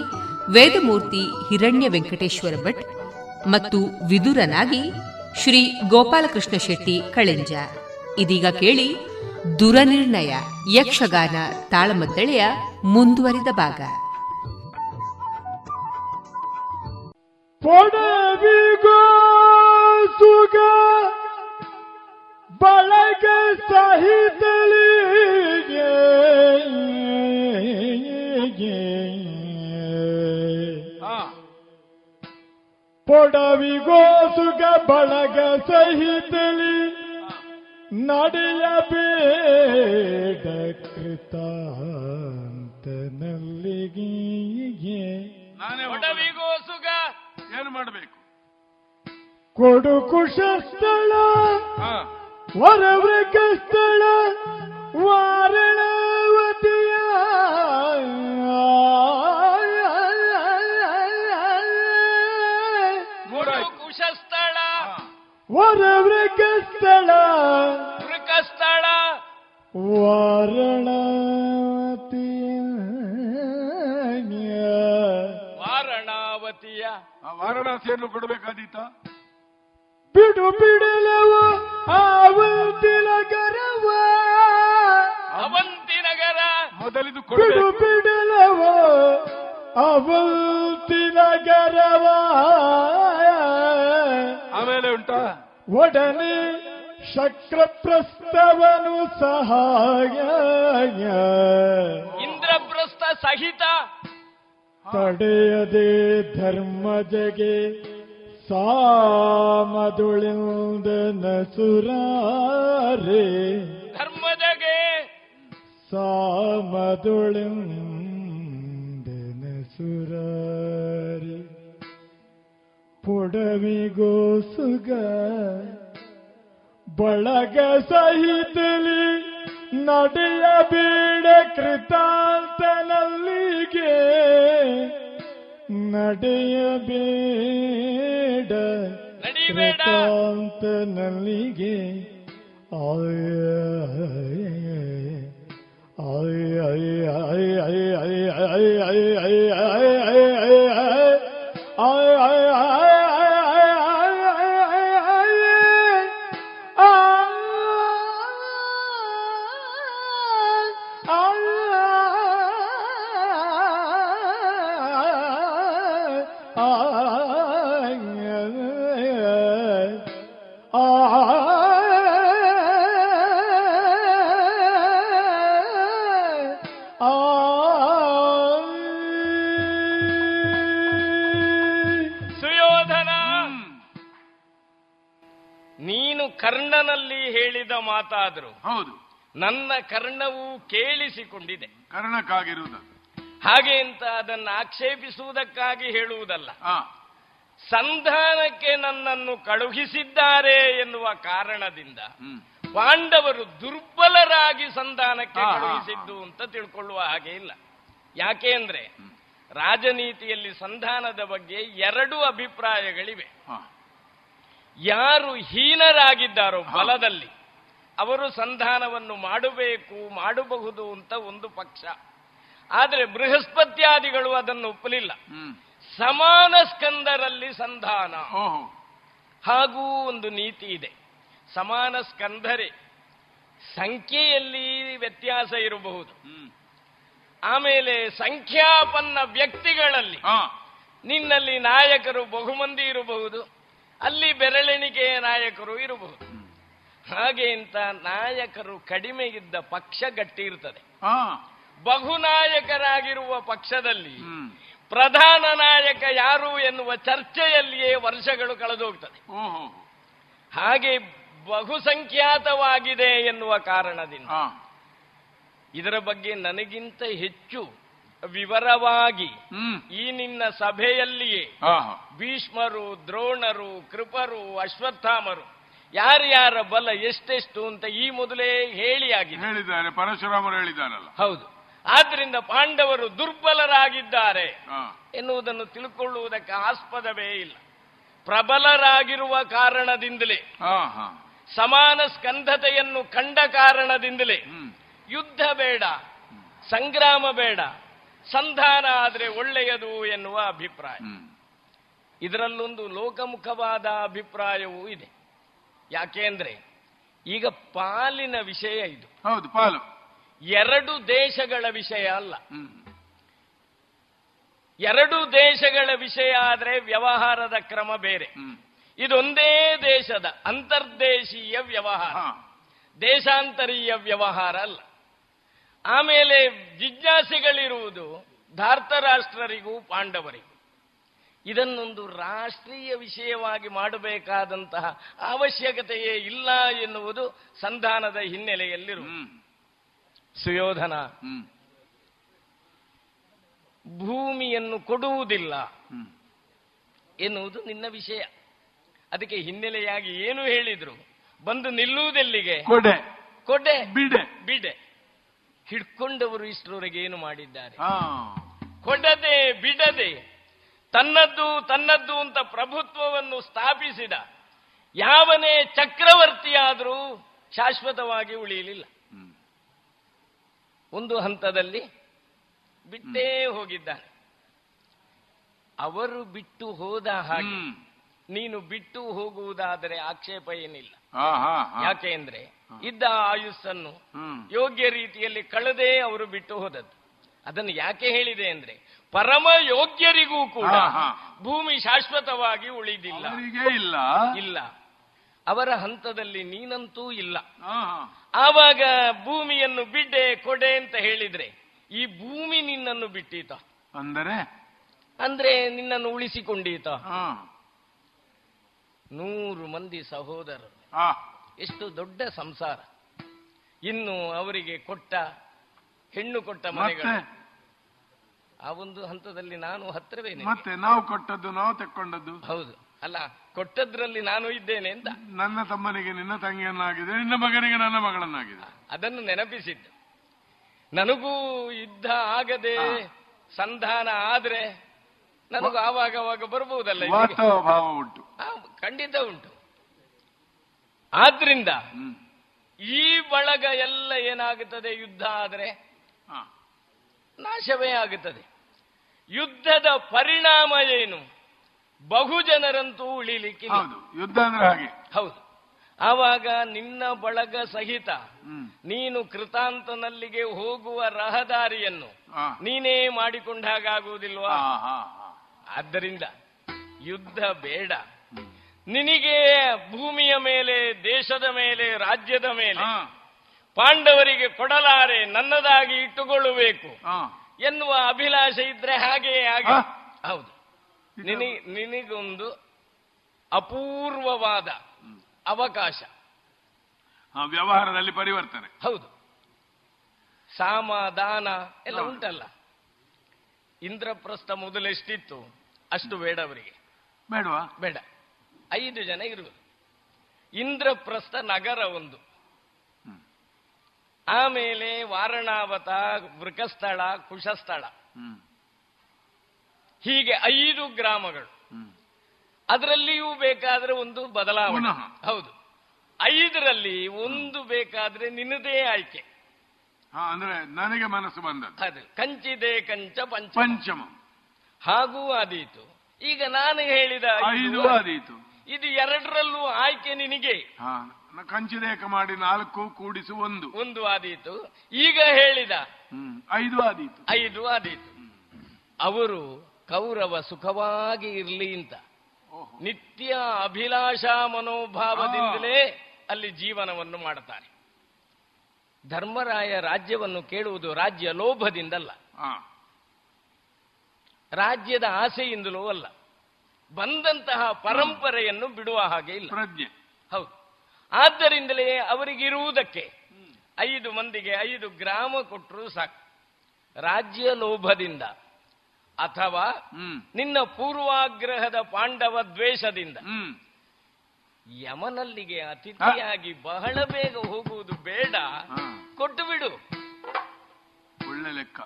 ವೇದಮೂರ್ತಿ ಹಿರಣ್ಯ ವೆಂಕಟೇಶ್ವರ ಭಟ್ ಮತ್ತು ವಿದುರನಾಗಿ ಶ್ರೀ ಗೋಪಾಲಕೃಷ್ಣ ಶೆಟ್ಟಿ ಕಳೆಂಜ. ಇದೀಗ ಕೇಳಿ ದುರನಿರ್ಣಯ ಯಕ್ಷಗಾನ ತಾಳಮದ್ದಳೆಯ ಮುಂದುವರಿದ ಭಾಗ. ಪೊಡವಿಗೋ ಸುಗ ಬಳಗ ಸಹಿತಲಿ ನಡೆಯಬೇಡ ಕೃತಾಂತನಲ್ಲಿಗೆ. ಪೊಡವಿಗೋ ಸುಗ ಏನು ಮಾಡಬೇಕು? ಕೊಡು ಕುಶ ಸ್ಥಳ ವರವೃಕ ಸ್ಥಳ ವಾರಣವತಿಯ ಸ್ಥಳ ವರವೃಕ ಸ್ಥಳ ವೃಕ ಸ್ಥಳ ವಾರಣಾವತಿಯ ವಾರಣಾವತಿಯ ವಾರಣಾಸಿಯನ್ನು ಕೊಡಬೇಕಾದೀತ. ಬಿಡು ಬಿಡಲವ ಅವಂತಿ ನಗರವ ಅವಂತಿ ನಗರ ಮೊದಲಿದು ಬಿಡು ಬಿಡಲವ ಅವಂತಿ ನಗರವ ಆಮೇಲೆ ಉಂಟಾ ಒಡನೆ ಶಕ್ರಪ್ರಸ್ಥವನು ಸಹಾಯ ಇಂದ್ರಪ್ರಸ್ಥ ಸಹಿತ ತಡೆಯದೆ ಧರ್ಮಜಗೆ ಸಾಮದುಳಿಂದ ನಸುರಾರೆ ಧರ್ಮಜಗೆ ಸಾಮದುಳಿಂದ ನಸುರಾರೆ. ಪೊಡವಿಗೋ ಸುಗ ಬಳಗ ಸಹಿತಲಿ ನಡೆಯಬೇಡ ಕೃತಾಂತನಲ್ಲಿಗೆ ನಡೆಯಬೇಡ ಕೃತಾಂತನಲ್ಲಿಗೆ ಗಾಳಿ ಹೇಳಿದ ಮಾತಾದರೂ ಹೌದು, ನನ್ನ ಕರ್ಣವು ಕೇಳಿಸಿಕೊಂಡಿದೆ. ಕರ್ಣಕ್ಕಾಗಿರುವುದು ಹಾಗೆ ಅಂತ ಅದನ್ನು ಆಕ್ಷೇಪಿಸುವುದಕ್ಕಾಗಿ ಹೇಳುವುದಲ್ಲ. ಸಂಧಾನಕ್ಕೆ ನನ್ನನ್ನು ಕಳುಹಿಸಿದ್ದಾರೆ ಎನ್ನುವ ಕಾರಣದಿಂದ ಪಾಂಡವರು ದುರ್ಬಲರಾಗಿ ಸಂಧಾನಕ್ಕೆ ಕಳುಹಿಸಿದ್ದು ಅಂತ ತಿಳ್ಕೊಳ್ಳುವ ಹಾಗೆ ಇಲ್ಲ. ಯಾಕೆ ಅಂದ್ರೆ ರಾಜನೀತಿಯಲ್ಲಿ ಸಂಧಾನದ ಬಗ್ಗೆ ಎರಡು ಅಭಿಪ್ರಾಯಗಳಿವೆ. ಯಾರು ಹೀನರಾಗಿದ್ದಾರೋ ಬಲದಲ್ಲಿ ಅವರು ಸಂಧಾನವನ್ನು ಮಾಡಬೇಕು ಮಾಡಬಹುದು ಅಂತ ಒಂದು ಪಕ್ಷ. ಆದರೆ ಬೃಹಸ್ಪತ್ಯಾದಿಗಳು ಅದನ್ನು ಒಪ್ಪಲಿಲ್ಲ. ಸಮಾನ ಸ್ಕಂದರಲ್ಲಿ ಸಂಧಾನ ಹಾಗೂ ಒಂದು ನೀತಿ ಇದೆ. ಸಮಾನ ಸ್ಕಂಧರೇ, ಸಂಖ್ಯೆಯಲ್ಲಿ ವ್ಯತ್ಯಾಸ ಇರಬಹುದು, ಆಮೇಲೆ ಸಂಖ್ಯಾಪನ್ನ ವ್ಯಕ್ತಿಗಳಲ್ಲಿ ನಿನ್ನಲ್ಲಿ ನಾಯಕರು ಬಹುಮಂದಿ ಇರಬಹುದು, ಅಲ್ಲಿ ಬೆರಳೆಣಿಕೆಯ ನಾಯಕರು ಇರಬಹುದು. ಹಾಗೆ ಇಂತ ನಾಯಕರು ಕಡಿಮೆ ಇದ್ದ ಪಕ್ಷ ಗಟ್ಟಿ ಇರ್ತದೆ. ಬಹುನಾಯಕರಾಗಿರುವ ಪಕ್ಷದಲ್ಲಿ ಪ್ರಧಾನ ನಾಯಕ ಯಾರು ಎನ್ನುವ ಚರ್ಚೆಯಲ್ಲಿಯೇ ವರ್ಷಗಳು ಕಳೆದೋಗ್ತದೆ. ಹಾಗೆ ಬಹುಸಂಖ್ಯಾತವಾಗಿದೆ ಎನ್ನುವ ಕಾರಣದಿಂದ ಇದರ ಬಗ್ಗೆ ನನಗಿಂತ ಹೆಚ್ಚು ವಿವರವಾಗಿ ಈ ನಿನ್ನ ಸಭೆಯಲ್ಲಿಯೇ ಭೀಷ್ಮರು, ದ್ರೋಣರು, ಕೃಪರು, ಅಶ್ವತ್ಥಾಮರು ಯಾರ್ಯಾರ ಬಲ ಎಷ್ಟೆಷ್ಟು ಅಂತ ಈ ಮೊದಲೇ ಹೇಳಿ ಆಗಿದೆ, ಹೇಳಿದ್ದಾರೆ, ಪರಶುರಾಮರು ಹೇಳಿದ್ದಾರಲ್ಲ. ಹೌದು, ಆದ್ರಿಂದ ಪಾಂಡವರು ದುರ್ಬಲರಾಗಿದ್ದಾರೆ ಎನ್ನುವುದನ್ನು ತಿಳ್ಕೊಳ್ಳುವುದಕ್ಕೆ ಆಸ್ಪದವೇ ಇಲ್ಲ. ಪ್ರಬಲರಾಗಿರುವ ಕಾರಣದಿಂದಲೇ, ಸಮಾನ ಸ್ಕಂಧತೆಯನ್ನು ಕಂಡ ಕಾರಣದಿಂದಲೇ ಯುದ್ಧ ಬೇಡ, ಸಂಗ್ರಾಮ ಬೇಡ, ಸಂಧಾನ ಆದರೆ ಒಳ್ಳೆಯದು ಎನ್ನುವ ಅಭಿಪ್ರಾಯ. ಇದರಲ್ಲೊಂದು ಲೋಕಮುಖವಾದ ಅಭಿಪ್ರಾಯವೂ ಇದೆ. ಯಾಕೆಂದ್ರೆ ಈಗ ಪಾಲಿನ ವಿಷಯ ಇದು. ಹೌದು, ಪಾಲು ಎರಡು ದೇಶಗಳ ವಿಷಯ ಅಲ್ಲ. ಎರಡು ದೇಶಗಳ ವಿಷಯ ಆದರೆ ವ್ಯವಹಾರದ ಕ್ರಮ ಬೇರೆ. ಇದೊಂದೇ ದೇಶದ ಅಂತರ್ದೇಶೀಯ ವ್ಯವಹಾರ, ದೇಶಾಂತರೀಯ ವ್ಯವಹಾರ ಅಲ್ಲ. ಆಮೇಲೆ ಜಿಜ್ಞಾಸೆಗಳಿರುವುದು ಧಾರ್ತರಾಷ್ಟ್ರರಿಗೂ ಪಾಂಡವರಿಗೂ. ಇದನ್ನೊಂದು ರಾಷ್ಟ್ರೀಯ ವಿಷಯವಾಗಿ ಮಾಡಬೇಕಾದಂತಹ ಅವಶ್ಯಕತೆಯೇ ಇಲ್ಲ ಎನ್ನುವುದು ಸಂಧಾನದ ಹಿನ್ನೆಲೆಯಲ್ಲಿರುವುದು. ಸುಯೋಧನ ಭೂಮಿಯನ್ನು ಕೊಡುವುದಿಲ್ಲ ಎನ್ನುವುದು ನಿನ್ನ ವಿಷಯ. ಅದಕ್ಕೆ ಹಿನ್ನೆಲೆಯಾಗಿ ಏನು ಹೇಳಿದ್ರು? ಬಂದು ನಿಲ್ಲುವುದೆಲ್ಲಿಗೆ? ಕೊಡೆ ಕೊಡೆ ಬಿಡೆ ಬಿಡೆ. ಹಿಡ್ಕೊಂಡವರು ಇಷ್ಟರವರೆಗೆ ಏನು ಮಾಡಿದ್ದಾರೆ? ಕೊಡದೆ ಬಿಡದೆ ತನ್ನದ್ದು ತನ್ನದ್ದು ಅಂತ ಪ್ರಭುತ್ವವನ್ನು ಸ್ಥಾಪಿಸಿದ ಯಾವನೇ ಚಕ್ರವರ್ತಿಯಾದರೂ ಶಾಶ್ವತವಾಗಿ ಉಳಿಯಲಿಲ್ಲ. ಒಂದು ಹಂತದಲ್ಲಿ ಬಿಟ್ಟೇ ಹೋಗಿದ್ದಾನೆ. ಅವರು ಬಿಟ್ಟು ಹೋದ ಹಾಗೆ ನೀನು ಬಿಟ್ಟು ಹೋಗುವುದಾದರೆ ಆಕ್ಷೇಪ ಏನಿಲ್ಲ. ಯಾಕೆ ಅಂದ್ರೆ ಇದ್ದ ಆಯುಸ್ಸನ್ನು ಯೋಗ್ಯ ರೀತಿಯಲ್ಲಿ ಕಳೆದೇ ಅವರು ಬಿಟ್ಟು ಹೋದದ್ದು. ಅದನ್ನು ಯಾಕೆ ಹೇಳಿದೆ ಅಂದ್ರೆ ಪರಮ ಯೋಗ್ಯರಿಗೂ ಕೂಡ ಭೂಮಿ ಶಾಶ್ವತವಾಗಿ ಉಳಿದಿಲ್ಲ, ಇಲ್ಲ ಇಲ್ಲ ಅವರ ಹಂತದಲ್ಲಿ ನೀನಂತೂ ಇಲ್ಲ. ಆವಾಗ ಭೂಮಿಯನ್ನು ಬಿಡೆ ಕೊಡೆ ಅಂತ ಹೇಳಿದ್ರೆ ಈ ಭೂಮಿ ನಿನ್ನನ್ನು ಬಿಟ್ಟೀತ ಅಂದರೆ ಅಂದ್ರೆ ನಿನ್ನನ್ನು ಉಳಿಸಿಕೊಂಡೀತ. ನೂರು ಮಂದಿ ಸಹೋದರರು, ಎಷ್ಟು ದೊಡ್ಡ ಸಂಸಾರ. ಇನ್ನು ಅವರಿಗೆ ಕೊಟ್ಟ ಹೆಣ್ಣು ಕೊಟ್ಟ ಮನೆಗಳು. ಆ ಒಂದು ಹಂತದಲ್ಲಿ ನಾನು ಹತ್ತಿರವೇನೆ. ಮತ್ತೆ ನಾವು ಕೊಟ್ಟದ್ದು, ನಾವು ತೆಕ್ಕೊಂಡದ್ದು. ಹೌದು ಅಲ್ಲ, ಕೊಟ್ಟದ್ರಲ್ಲಿ ನಾನು ಇದ್ದೇನೆ ಅಂತ. ನನ್ನ ತಮ್ಮನಿಗೆ ನಿನ್ನ ತಂಗಿಯನ್ನಾಗಿದೆ, ನಿನ್ನ ಮಗನಿಗೆ ನನ್ನ ಮಗಳನ್ನಾಗಿದೆ. ಅದನ್ನು ನೆನಪಿಸಿದ್ದು. ನನಗೂ ಯುದ್ಧ ಆಗದೆ ಸಂಧಾನ ಆದ್ರೆ ನನಗೂ ಆವಾಗವಾಗ ಬರಬಹುದಲ್ಲ, ಭಾವ ಉಂಟು, ಖಂಡಿತ ಉಂಟು. ಆದ್ರಿಂದ ಈ ಬಳಗ ಎಲ್ಲ ಏನಾಗುತ್ತದೆ, ಯುದ್ಧ ಆದರೆ ನಾಶವೇ ಆಗುತ್ತದೆ. ಯುದ್ಧದ ಪರಿಣಾಮ ಏನು? ಬಹುಜನರಂತೂ ಉಳಿಲಿಕ್ಕೆ. ಯುದ್ಧ ಅಂದ್ರೆ ಹಾಗೆ. ಹೌದು, ಆವಾಗ ನಿನ್ನ ಬಳಗ ಸಹಿತ ನೀನು ಕೃತಾಂತನಲ್ಲಿಗೆ ಹೋಗುವ ರಹದಾರಿಯನ್ನು ನೀನೇ ಮಾಡಿಕೊಂಡ ಹಾಗಾಗುವುದಿಲ್ವಾ? ಆದ್ದರಿಂದ ಯುದ್ಧ ಬೇಡ. ನಿನಗೆ ಭೂಮಿಯ ಮೇಲೆ, ದೇಶದ ಮೇಲೆ, ರಾಜ್ಯದ ಮೇಲೆ ಪಾಂಡವರಿಗೆ ಕೊಡಲಾರೆ, ನನ್ನದಾಗಿ ಇಟ್ಟುಕೊಳ್ಳಬೇಕು ಎನ್ನುವ ಅಭಿಲಾಷೆ ಇದ್ರೆ ಹಾಗೆಯೇ ಆಗಿ. ಹೌದು, ನಿನಿ ನಿನಗೊಂದು ಅಪೂರ್ವವಾದ ಅವಕಾಶ. ವ್ಯವಹಾರದಲ್ಲಿ ಪರಿವರ್ತನೆ. ಹೌದು, ಸಾಮ ದಾನ ಎಲ್ಲ ಉಂಟಲ್ಲ. ಇಂದ್ರಪ್ರಸ್ಥ ಮೊದಲು ಎಷ್ಟಿತ್ತು ಅಷ್ಟು ಬೇಡ ಅವರಿಗೆ. ಬೇಡವಾ? ಬೇಡ. ಐದು ಜನ ಇರುವ. ಇಂದ್ರಪ್ರಸ್ಥ ನಗರ ಒಂದು, ಆಮೇಲೆ ವಾರಣಾವತ, ವೃಕಸ್ಥಳ, ಕುಶಸ್ಥಳ, ಹೀಗೆ ಐದು ಗ್ರಾಮಗಳು. ಅದರಲ್ಲಿಯೂ ಬೇಕಾದ್ರೆ ಒಂದು ಬದಲಾವಣೆ. ಹೌದು, ಐದರಲ್ಲಿ ಒಂದು ಬೇಕಾದ್ರೆ ನಿನ್ನದೇ ಆಯ್ಕೆ. ಅಂದ್ರೆ ನನಗೆ ಮನಸ್ಸು ಬಂದದ್ದು ಅದೇ ಕಂಚಿದೆ ಕಂಚ ಪಂಚ ಪಂಚಮ. ಹಾಗೂ ಆದೀತು. ಈಗ ನಾನು ಹೇಳಿದ ಐದು ಆದೀತು. ಇದು ಎರಡರಲ್ಲೂ ಆಯ್ಕೆ ನಿನಗೆ. ಕಂಚಿದೇಕ ಮಾಡಿ ನಾಲ್ಕು ಕೂಡಿಸು ಒಂದು, ಒಂದು ಆದೀತು. ಈಗ ಹೇಳಿದ ಐದು ಆದೀತು, ಐದು ಆದೀತು. ಅವರು ಕೌರವ ಸುಖವಾಗಿ ಇರ್ಲಿ ಅಂತ ನಿತ್ಯ ಅಭಿಲಾಷಾ ಮನೋಭಾವದಿಂದಲೇ ಅಲ್ಲಿ ಜೀವನವನ್ನು ಮಾಡ್ತಾರೆ. ಧರ್ಮರಾಯ ರಾಜ್ಯವನ್ನು ಕೇಳುವುದು ರಾಜ್ಯ ಲೋಭದಿಂದಲ್ಲ, ರಾಜ್ಯದ ಆಸೆಯಿಂದಲೂ ಅಲ್ಲ, ಬಂದಂತಹ ಪರಂಪರೆಯನ್ನು ಬಿಡುವ ಹಾಗೆ ಇಲ್ಲ, ಪ್ರಜ್ಞೆ. ಹೌದು, ಆದ್ದರಿಂದಲೇ ಅವರಿಗಿರುವುದಕ್ಕೆ ಐದು ಮಂದಿಗೆ ಐದು ಗ್ರಾಮ ಕೊಟ್ಟರು ಸಾಕು. ರಾಜ್ಯ ಲೋಭದಿಂದ ಅಥವಾ ನಿನ್ನ ಪೂರ್ವಾಗ್ರಹದ ಪಾಂಡವ ದ್ವೇಷದಿಂದ ಯಮನಲ್ಲಿಗೆ ಅತಿಥಿಯಾಗಿ ಬಹಳ ಬೇಗ ಹೋಗುವುದು ಬೇಡ, ಕೊಟ್ಟು ಬಿಡು. ಒಳ್ಳೆ ಲೆಕ್ಕ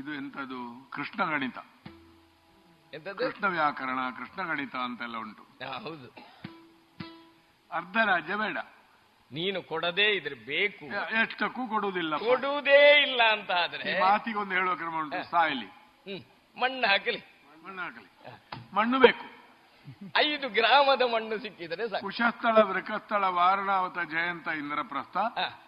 ಇದು. ಎಂಥದ್ದು? ಕೃಷ್ಣ ಗಣಿತ, ಕೃಷ್ಣ ವ್ಯಾಕರಣ, ಕೃಷ್ಣ ಗಣಿತ ಅಂತೆಲ್ಲ ಉಂಟು. ಹೌದು, ಅರ್ಧ ರಾಜ್ಯ ಬೇಡ. ನೀನು ಕೊಡದೇ ಇದ್ರೆ ಬೇಕು, ಎಷ್ಟಕ್ಕೂ ಕೊಡುವುದಿಲ್ಲ, ಕೊಡುವುದೇ ಇಲ್ಲ ಅಂತ ಆದ್ರೆ ಮಾತಿಗೊಂದು ಹೇಳುವ ಕ್ರಮ ಉಂಟು. ಸಾಯಲಿ, ಮಣ್ಣು ಹಾಕಲಿ, ಮಣ್ಣು ಹಾಕಲಿ, ಮಣ್ಣು ಬೇಕು. ಐದು ಗ್ರಾಮದ ಮಣ್ಣು ಸಿಕ್ಕಿದರೆ ಸಾಕು. ಕುಶಸ್ಥಳ, ವೃಕಸ್ಥಳ, ವಾರಣಾವತ, ಜಯಂತ, ಇಂದ್ರಪ್ರಸ್ಥ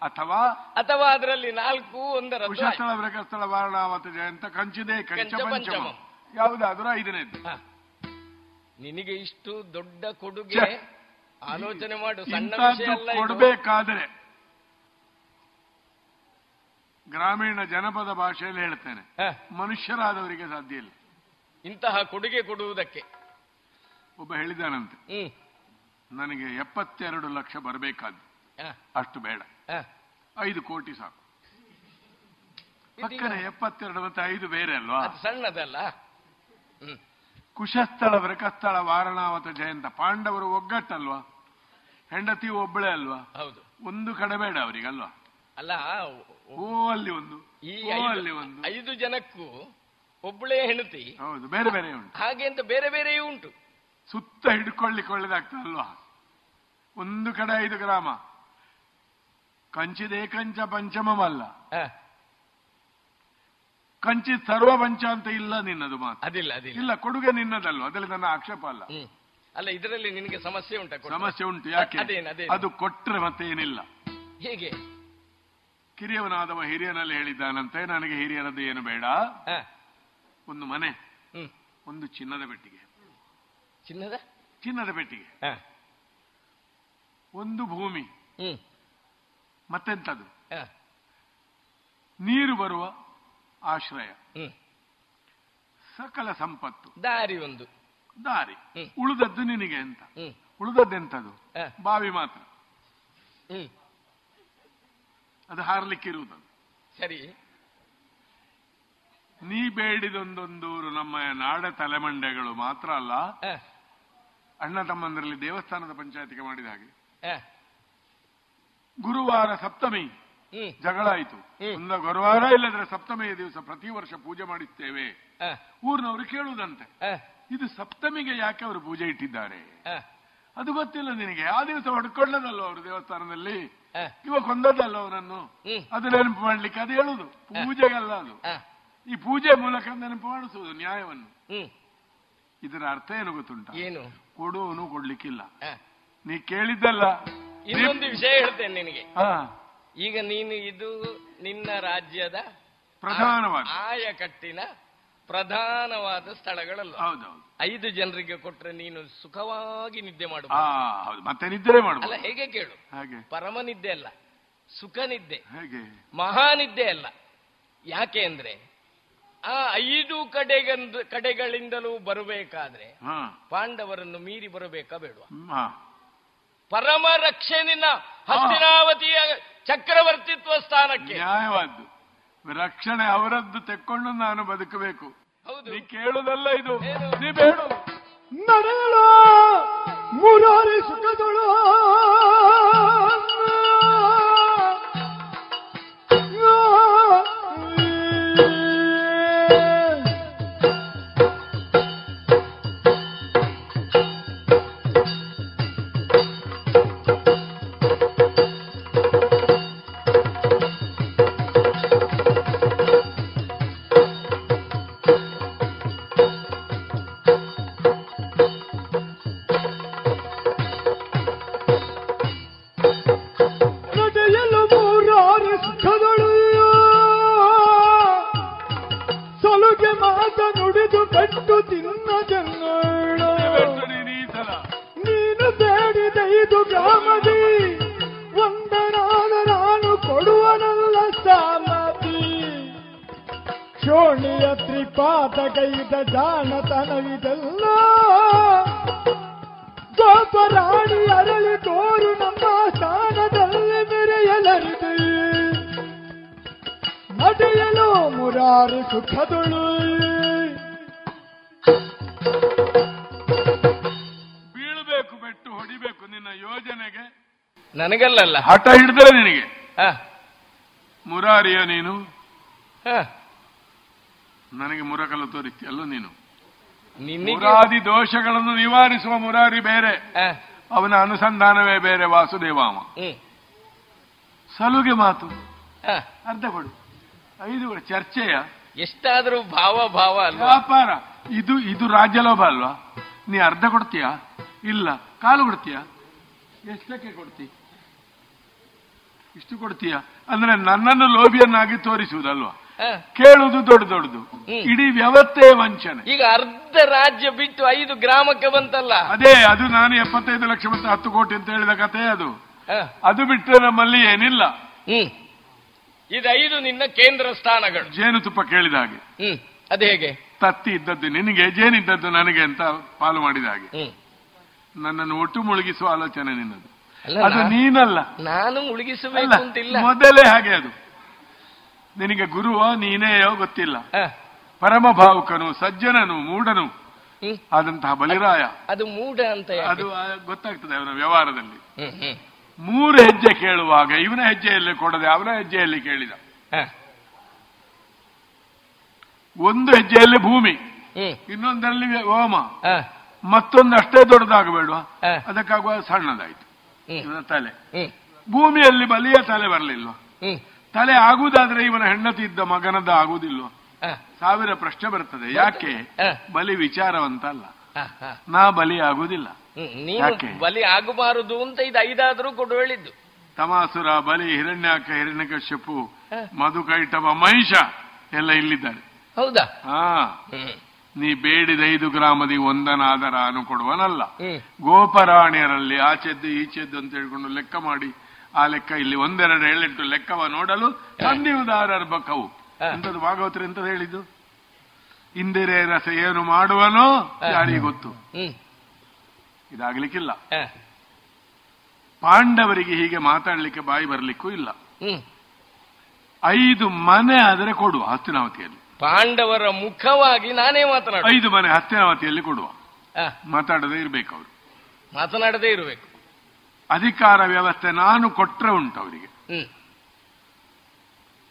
ಅಥವಾ ಅಥವಾ ಅದರಲ್ಲಿ ನಾಲ್ಕು ಒಂದರ. ಕುಶಸ್ಥಳ, ವೃಕಸ್ಥಳ, ವಾರಣಾವತ, ಜಯಂತ, ಕಂಚಿದೆ ಕಂಚ ಪಂಚಮ, ಯಾವುದಾದ್ರೂ ಐದನೇದು. ನಿನಗೆ ಇಷ್ಟು ದೊಡ್ಡ ಕೊಡುಗೆ, ಆಲೋಚನೆ ಮಾಡು. ಸಣ್ಣ ಕೊಡಬೇಕಾದ್ರೆ ಗ್ರಾಮೀಣ ಜನಪದ ಭಾಷೆಯಲ್ಲಿ ಹೇಳ್ತೇನೆ, ಮನುಷ್ಯರಾದವರಿಗೆ ಸಾಧ್ಯ ಇಲ್ಲ ಇಂತಹ ಕೊಡುಗೆ ಕೊಡುವುದಕ್ಕೆ. ಒಬ್ಬ ಹೇಳಿದಾನಂತೆ, ನನಗೆ ಎಪ್ಪತ್ತೆರಡು ಲಕ್ಷ ಬರಬೇಕಾದ್ದು, ಅಷ್ಟು ಬೇಡ, ಐದು ಕೋಟಿ ಸಾಕು. ಪಕ್ಕನೆ ಎಪ್ಪತ್ತೆರಡು ಮತ್ತೆ ಐದು ಬೇರೆ ಅಲ್ವಾ, ಸಣ್ಣದಲ್ಲ. ಕುಶಸ್ಥಳ, ವೃಕಸ್ಥಳ, ವಾರಣಾವತ, ಜಯಂತ, ಪಾಂಡವರು ಒಗ್ಗಟ್ಟಲ್ವಾ, ಹೆಂಡತಿ ಒಬ್ಬಳೆ ಅಲ್ವಾ. ಹೌದು, ಒಂದು ಕಡೆ ಬೇಡ ಅವರಿಗಲ್ವಾ. ಅಲ್ಲ, ಓ ಅಲ್ಲಿ ಒಂದು, ಈ ಅಲ್ಲಿ ಒಂದು, ಐದು ಜನಕ್ಕೂ ಒಬ್ಬಳೆ ಹೆಂಡತಿ. ಹೌದು, ಬೇರೆ ಬೇರೆ ಉಂಟು, ಹಾಗೆ ಅಂತ ಬೇರೆ ಬೇರೆಯೂ ಉಂಟು. ಸುತ್ತ ಹಿಡ್ಕೊಳ್ಳಿಕ್ಕೆ ಒಳ್ಳೇದಾಗ್ತದಲ್ವಾ. ಒಂದು ಕಡೆ ಐದು ಗ್ರಾಮ, ಕಂಚಿದೇ ಕಂಚ ಪಂಚಮಲ್ಲ, ಕಂಚಿತ್ ಸರ್ವ ಪಂಚ ಅಂತ ಇಲ್ಲ ನಿನ್ನದು ಮಾತು. ಅದಿಲ್ಲ, ಅದಿಲ್ಲ, ಇಲ್ಲ, ಕೊಡುಗೆ ನಿನ್ನದಲ್ವಾ. ಅದರಲ್ಲಿ ನನ್ನ ಆಕ್ಷೇಪ ಅಲ್ಲ. ಅಲ್ಲ, ಇದರಲ್ಲಿ ನಿನಗೆ ಸಮಸ್ಯೆ ಉಂಟು. ಸಮಸ್ಯೆ ಉಂಟು, ಯಾಕೆ? ಅದು ಕೊಟ್ರೆ ಮತ್ತೆ ಏನಿಲ್ಲ. ಹೇಗೆ? ಕಿರಿಯವನಾದವ ಹಿರಿಯನಲ್ಲಿ ಹೇಳಿದ್ದಾನಂತೆ, ನನಗೆ ಹಿರಿಯರದ್ದು ಏನು ಬೇಡ, ಒಂದು ಮನೆ, ಒಂದು ಚಿನ್ನದ ಪೆಟ್ಟಿಗೆ, ಚಿನ್ನದ ಚಿನ್ನದ ಪೆಟ್ಟಿಗೆ, ಒಂದು ಭೂಮಿ, ಮತ್ತೆಂಥದ್ದು, ನೀರು ಬರುವ ಆಶ್ರಯ, ಸಕಲ ಸಂಪತ್ತು, ದಾರಿ, ಒಂದು ದಾರಿ. ಉಳಿದದ್ದು ನಿನಗೆ ಅಂತ. ಉಳಿದದ್ದೆಂಥದ್ದು? ಬಾವಿ ಮಾತ್ರ, ಅದು ಹಾರ್ಲಿಕ್ಕಿರುವುದು. ಸರಿ, ನೀ ಬೇಡಿದೊಂದೊಂದೂರು ನಮ್ಮ ನಾಡ ತಲೆಮಂಡೆಗಳು ಮಾತ್ರ ಅಲ್ಲ, ಅಣ್ಣ ತಮ್ಮಂದರಲ್ಲಿ ದೇವಸ್ಥಾನದ ಪಂಚಾಯತಿಗೆ ಮಾಡಿದ ಹಾಗೆ. ಗುರುವಾರ ಸಪ್ತಮಿ ಜಗಳ ಆಯಿತು, ಒಂದು ಗುರುವಾರ ಇಲ್ಲದ್ರೆ ಸಪ್ತಮಿಯ ದಿವಸ ಪ್ರತಿ ವರ್ಷ ಪೂಜೆ ಮಾಡಿಸ್ತೇವೆ. ಊರಿನವರು ಕೇಳುವುದಂತೆ, ಇದು ಸಪ್ತಮಿಗೆ ಯಾಕೆ ಅವರು ಪೂಜೆ ಇಟ್ಟಿದ್ದಾರೆ ಅದು ಗೊತ್ತಿಲ್ಲ ನಿನಗೆ. ಆ ದಿವಸ ಹೊಡ್ಕೊಳ್ಳೋದಲ್ವ ಅವರು ದೇವಸ್ಥಾನದಲ್ಲಿ, ಇವಾಗ ಕೊಂದದಲ್ವ ಅವನನ್ನು. ಅದು ನೆನಪು ಮಾಡ್ಲಿಕ್ಕೆ ಅದು ಹೇಳುದು, ಪೂಜೆಗಲ್ಲ ಅದು, ಈ ಪೂಜೆ ಮೂಲಕ ನೆನಪು ಮಾಡಿಸುವುದು ನ್ಯಾಯವನ್ನು. ಇದರ ಅರ್ಥ ಏನು ಗೊತ್ತುಂಟ? ಏನು? ಕೊಡುವನು ಕೊಡ್ಲಿಕ್ಕಿಲ್ಲ. ನೀ ಕೇಳಿದ್ದಲ್ಲ. ಇನ್ನೊಂದು ವಿಷಯ ಹೇಳ್ತೇನೆ ನಿನಗೆ. ಈಗ ನೀನು, ಇದು ನಿನ್ನ ರಾಜ್ಯದ ಪ್ರಧಾನವಾದ ಆಯಕಟ್ಟಿನ ಪ್ರಧಾನವಾದ ಸ್ಥಳಗಳಲ್ಲ. ಹೌದೌದು. ಐದು ಜನರಿಗೆ ಕೊಟ್ರೆ ನೀನು ಸುಖವಾಗಿ ನಿದ್ದೆ ಮಾಡಬಹುದು. ಮತ್ತೆ ನಿದ್ದೆ ಮಾಡಬಹುದು. ಹೇಗೆ ಕೇಳು? ಹಾಗೆ. ಪರಮ ನಿದ್ದೆ ಅಲ್ಲ, ಸುಖ ನಿದ್ದೆ, ಮಹಾನಿದ್ದೆ ಅಲ್ಲ. ಯಾಕೆ ಅಂದ್ರೆ ಆ ಐದು ಕಡೆಗ ಕಡೆಗಳಿಂದಲೂ ಬರಬೇಕಾದ್ರೆ ಪಾಂಡವರನ್ನು ಮೀರಿ ಬರಬೇಕಾ ಬೇಡ? ಪರಮ ರಕ್ಷೆ ನಿನ್ನ ಹಸ್ತಿನಾವತಿಯ ಚಕ್ರವರ್ತಿತ್ವ ಸ್ಥಾನಕ್ಕೆ. ನ್ಯಾಯವಾದ್ದು ರಕ್ಷಣೆ ಅವರದ್ದು ತೆಕ್ಕೊಂಡು ನಾನು ಬದುಕಬೇಕು. ಹೌದು, ನೀ ಕೇಳುದಲ್ಲ ಇದು, ನೀ ಬೇಡು. ನಡೆಯಲ ಮುರಾರಿ ಸುಖದೊಳ ನನಗಲ್ಲ ಹಠ ಹಿಡಿದ್ರೆ ನಿನಗೆ ಮುರಾರಿಯ ನೀನು. ನನಗೆ ಮುರಕಲ್ಲ ತೋರಿಸ್ತಿಯಲ್ಲ ನೀನು. ಮುರಾದಿ ದೋಷಗಳನ್ನು ನಿವಾರಿಸುವ ಮುರಾರಿ ಬೇರೆ, ಅವನ ಅನುಸಂಧಾನವೇ ಬೇರೆ. ವಾಸುದೇವಾಮ ಸಲುಗೆ ಮಾತು ಅರ್ಧ ಕೊಡು, ಐದು ಚರ್ಚೆಯ ಎಷ್ಟಾದರೂ ಭಾವ ಭಾವ ವ್ಯಾಪಾರ. ಇದು ಇದು ರಾಜ್ಯಲೋಭ ಅಲ್ವಾ? ನೀ ಅರ್ಧ ಕೊಡ್ತೀಯಾ? ಇಲ್ಲ, ಕಾಲು ಕೊಡ್ತೀಯಾ? ಎಷ್ಟಕ್ಕೆ ಕೊಡ್ತಿ? ಇಷ್ಟು ಕೊಡ್ತೀಯ ಅಂದ್ರೆ ನನ್ನನ್ನು ಲೋಭಿಯನ್ನಾಗಿ ತೋರಿಸುವುದಲ್ವಾ? ಕೇಳುವುದು ದೊಡ್ಡ ದೊಡ್ಡದು, ಇಡೀ ವ್ಯವಸ್ಥೆ ವಂಚನೆ. ಈಗ ಅರ್ಧ ರಾಜ್ಯ ಬಿಟ್ಟು ಐದು ಗ್ರಾಮಕ್ಕೆ ಬಂತಲ್ಲ, ಅದೇ ಅದು. ನಾನು ಎಪ್ಪತ್ತೈದು ಲಕ್ಷ ಮತ್ತು ಹತ್ತು ಕೋಟಿ ಅಂತ ಹೇಳಿದ ಕತೆ ಅದು. ಅದು ಬಿಟ್ಟರೆ ನಮ್ಮಲ್ಲಿ ಏನಿಲ್ಲ. ಇದು ಐದು ನಿನ್ನ ಕೇಂದ್ರ ಸ್ಥಾನಗಳು. ಜೇನುತುಪ್ಪ ಕೇಳಿದ ಹಾಗೆ, ಅದೇ ಹೇಗೆ ತತ್ತಿ ಇದ್ದದ್ದು ನಿನಗೆ, ಜೇನಿದ್ದದ್ದು ನನಗೆ ಅಂತ ಪಾಲು ಮಾಡಿದ ಹಾಗೆ ನನ್ನನ್ನು ಒಟ್ಟು ಮುಳುಗಿಸುವ ಆಲೋಚನೆ ನಿನ್ನದು. ಅದು ನೀನಲ್ಲ, ನಾನು ಮುಳುಗಿಸಬೇಕಂತಿಲ್ಲ. ಮೊದಲೇ ಹಾಗೆ ಅದು. ನಿನಗೆ ಗುರುವ ನೀನೇಯೋ ಗೊತ್ತಿಲ್ಲ, ಪರಮ ಭಾವುಕನು, ಸಜ್ಜನನು, ಮೂಢನು ಆದಂತಹ ಬಲಿರಾಯ. ಅದು ಮೂಢ ಅಂತ ಅದು ಗೊತ್ತಾಗ್ತದೆ ಅವನ ವ್ಯವಹಾರದಲ್ಲಿ. ಮೂರು ಹೆಜ್ಜೆ ಕೇಳುವಾಗ ಇವನ ಹೆಜ್ಜೆಯಲ್ಲಿ ಕೊಡದೆ ಅವನ ಹೆಜ್ಜೆಯಲ್ಲಿ ಕೇಳಿದ. ಒಂದು ಹೆಜ್ಜೆಯಲ್ಲಿ ಭೂಮಿ, ಇನ್ನೊಂದರಲ್ಲಿ ಹೋಮ, ಮತ್ತೊಂದು ಅಷ್ಟೇ ದೊಡ್ಡದಾಗಬೇಡುವ, ಅದಕ್ಕಾಗುವ ಸಣ್ಣದಾಯ್ತು ಇವನ ತಲೆ. ಭೂಮಿಯಲ್ಲಿ ಬಲಿಯ ತಲೆ ಬರಲಿಲ್ವ? ತಲೆ ಆಗುವುದಾದ್ರೆ ಇವನ ಹೆಂಡತಿ ಇದ್ದ ಮಗನದ ಆಗುವುದಿಲ್ವ? ಸಾವಿರ ಪ್ರಶ್ನೆ ಬರ್ತದೆ. ಯಾಕೆ? ಬಲಿ ವಿಚಾರವಂತ ಅಲ್ಲ, ನಾ ಬಲಿ ಆಗುವುದಿಲ್ಲ, ಬಲಿ ಆಗಬಾರದು ಅಂತ ಇದು ಐದಾದ್ರೂ ಕೊಡು ಹೇಳಿದ್ದು. ತಮಾಸುರ, ಬಲಿ, ಹಿರಣ್ಯಾಕ, ಹಿರಣ್ಯಕಶ್ಯಪು, ಮಧುಕೈಟವ, ಮಹಿಷ ಎಲ್ಲ ಇಲ್ಲಿದ್ದಾರೆ. ಹೌದಾ? ಹಾ, ನೀ ಬೇಡಿದ ಐದು ಗ್ರಾಮದಿ ಒಂದನಾದರ ಅನು ಕೊಡುವನಲ್ಲ. ಗೋಪರಾಣಿಯರಲ್ಲಿ ಆಚೆದ್ದು ಈಚೆದ್ದು ಅಂತ ಹೇಳ್ಕೊಂಡು ಲೆಕ್ಕ ಮಾಡಿ, ಆ ಲೆಕ್ಕ ಇಲ್ಲಿ ಒಂದೆರಡು ಏಳೆಂಟು ಲೆಕ್ಕವ ನೋಡಲು ಸಂಧಿಯುದಾರರ ಬಕವು. ಎಂಥದ್ದು ಭಾಗವತರು ಎಂಥದ್ದು ಹೇಳಿದ್ದು? ಇಂದಿರೇ ರಸ ಏನು ಮಾಡುವನೋ ಯಾರಿಗೆ ಗೊತ್ತು. ಇದಾಗ್ಲಿಕ್ಕಿಲ್ಲ. ಪಾಂಡವರಿಗೆ ಹೀಗೆ ಮಾತಾಡ್ಲಿಕ್ಕೆ ಬಾಯಿ ಬರ್ಲಿಕ್ಕೂ ಇಲ್ಲ. ಐದು ಮನೆ ಆದರೆ ಕೊಡುವ ಹಸ್ತಿನಾವತಿಯಲ್ಲಿ, ಪಾಂಡವರ ಮುಖವಾಗಿ ನಾನೇ ಮಾತನಾಡ. ಐದು ಮನೆ ಹಸ್ತಿನಾವತಿಯಲ್ಲಿ ಕೊಡುವ, ಮಾತಾಡದೇ ಇರ್ಬೇಕು ಅವರು, ಮಾತನಾಡದೇ ಇರಬೇಕು. ಅಧಿಕಾರ ವ್ಯವಸ್ಥೆ ನಾನು ಕೊಟ್ರೆ ಉಂಟು ಅವರಿಗೆ.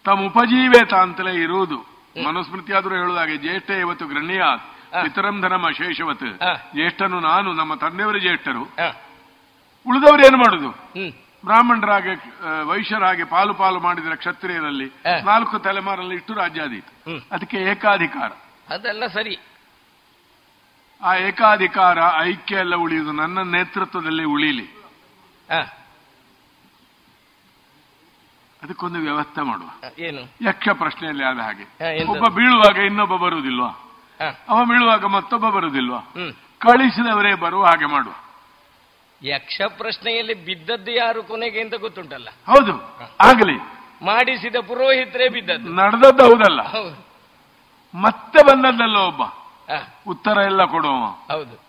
ತಮ್ಮ ಉಪಜೀವೇತ ಅಂತಲೇ ಇರುವುದು. ಮನುಸ್ಮೃತಿ ಆದರೂ ಹೇಳುದಾಗೆ, ಜ್ಯೇಷ್ಠ ಇವತ್ತು ಗೃಹ್ಯಾತ್ ಪಿತರಂ ಧನಮ ಶೇಷವತ್. ಜ್ಯೇಷ್ಠನು ನಾನು, ನಮ್ಮ ತಂದೆಯವರು ಜ್ಯೇಷ್ಠರು, ಉಳಿದವರು ಏನು ಮಾಡುದು? ಬ್ರಾಹ್ಮಣರಾಗೆ ವೈಶ್ಯರಾಗೆ ಪಾಲು ಪಾಲು ಮಾಡಿದ್ರೆ ಕ್ಷತ್ರಿಯರಲ್ಲಿ ನಾಲ್ಕು ತಲೆಮಾರಲ್ಲಿ ಇಷ್ಟು ರಾಜ್ಯಾದೀತು. ಅದಕ್ಕೆ ಏಕಾಧಿಕಾರ. ಅದೆಲ್ಲ ಸರಿ. ಆ ಏಕಾಧಿಕಾರ ಐಕ್ಯ ಎಲ್ಲ ಉಳಿಯುವುದು ನನ್ನ ನೇತೃತ್ವದಲ್ಲಿ ಉಳಿಲಿ, ಅದಕ್ಕೊಂದು ವ್ಯವಸ್ಥೆ ಮಾಡುವ. ಏನು ಯಕ್ಷ ಪ್ರಶ್ನೆಯಲ್ಲಿ ಆದ ಹಾಗೆ, ಒಬ್ಬ ಬೀಳುವಾಗ ಇನ್ನೊಬ್ಬ ಬರುವುದಿಲ್ವಾ? ಅವ ಬೀಳುವಾಗ ಮತ್ತೊಬ್ಬ ಬರುವುದಿಲ್ವಾ? ಕಳಿಸಿದವರೇ ಬರುವ ಹಾಗೆ ಮಾಡುವ. ಯಕ್ಷ ಪ್ರಶ್ನೆಯಲ್ಲಿ ಬಿದ್ದದ್ದು ಯಾರು ಕೊನೆಗೆ ಅಂತ ಗೊತ್ತುಂಟಲ್ಲ. ಹೌದು, ಆಗಲಿ ಮಾಡಿಸಿದ ಪುರೋಹಿತರೇ ಬಿದ್ದದ್ದು. ನಡೆದದ್ದು ಹೌದಲ್ಲ, ಮತ್ತೆ ಬಂದದ್ದಲ್ಲ ಒಬ್ಬ. ಉತ್ತರ ಎಲ್ಲ ಕೊಡುವ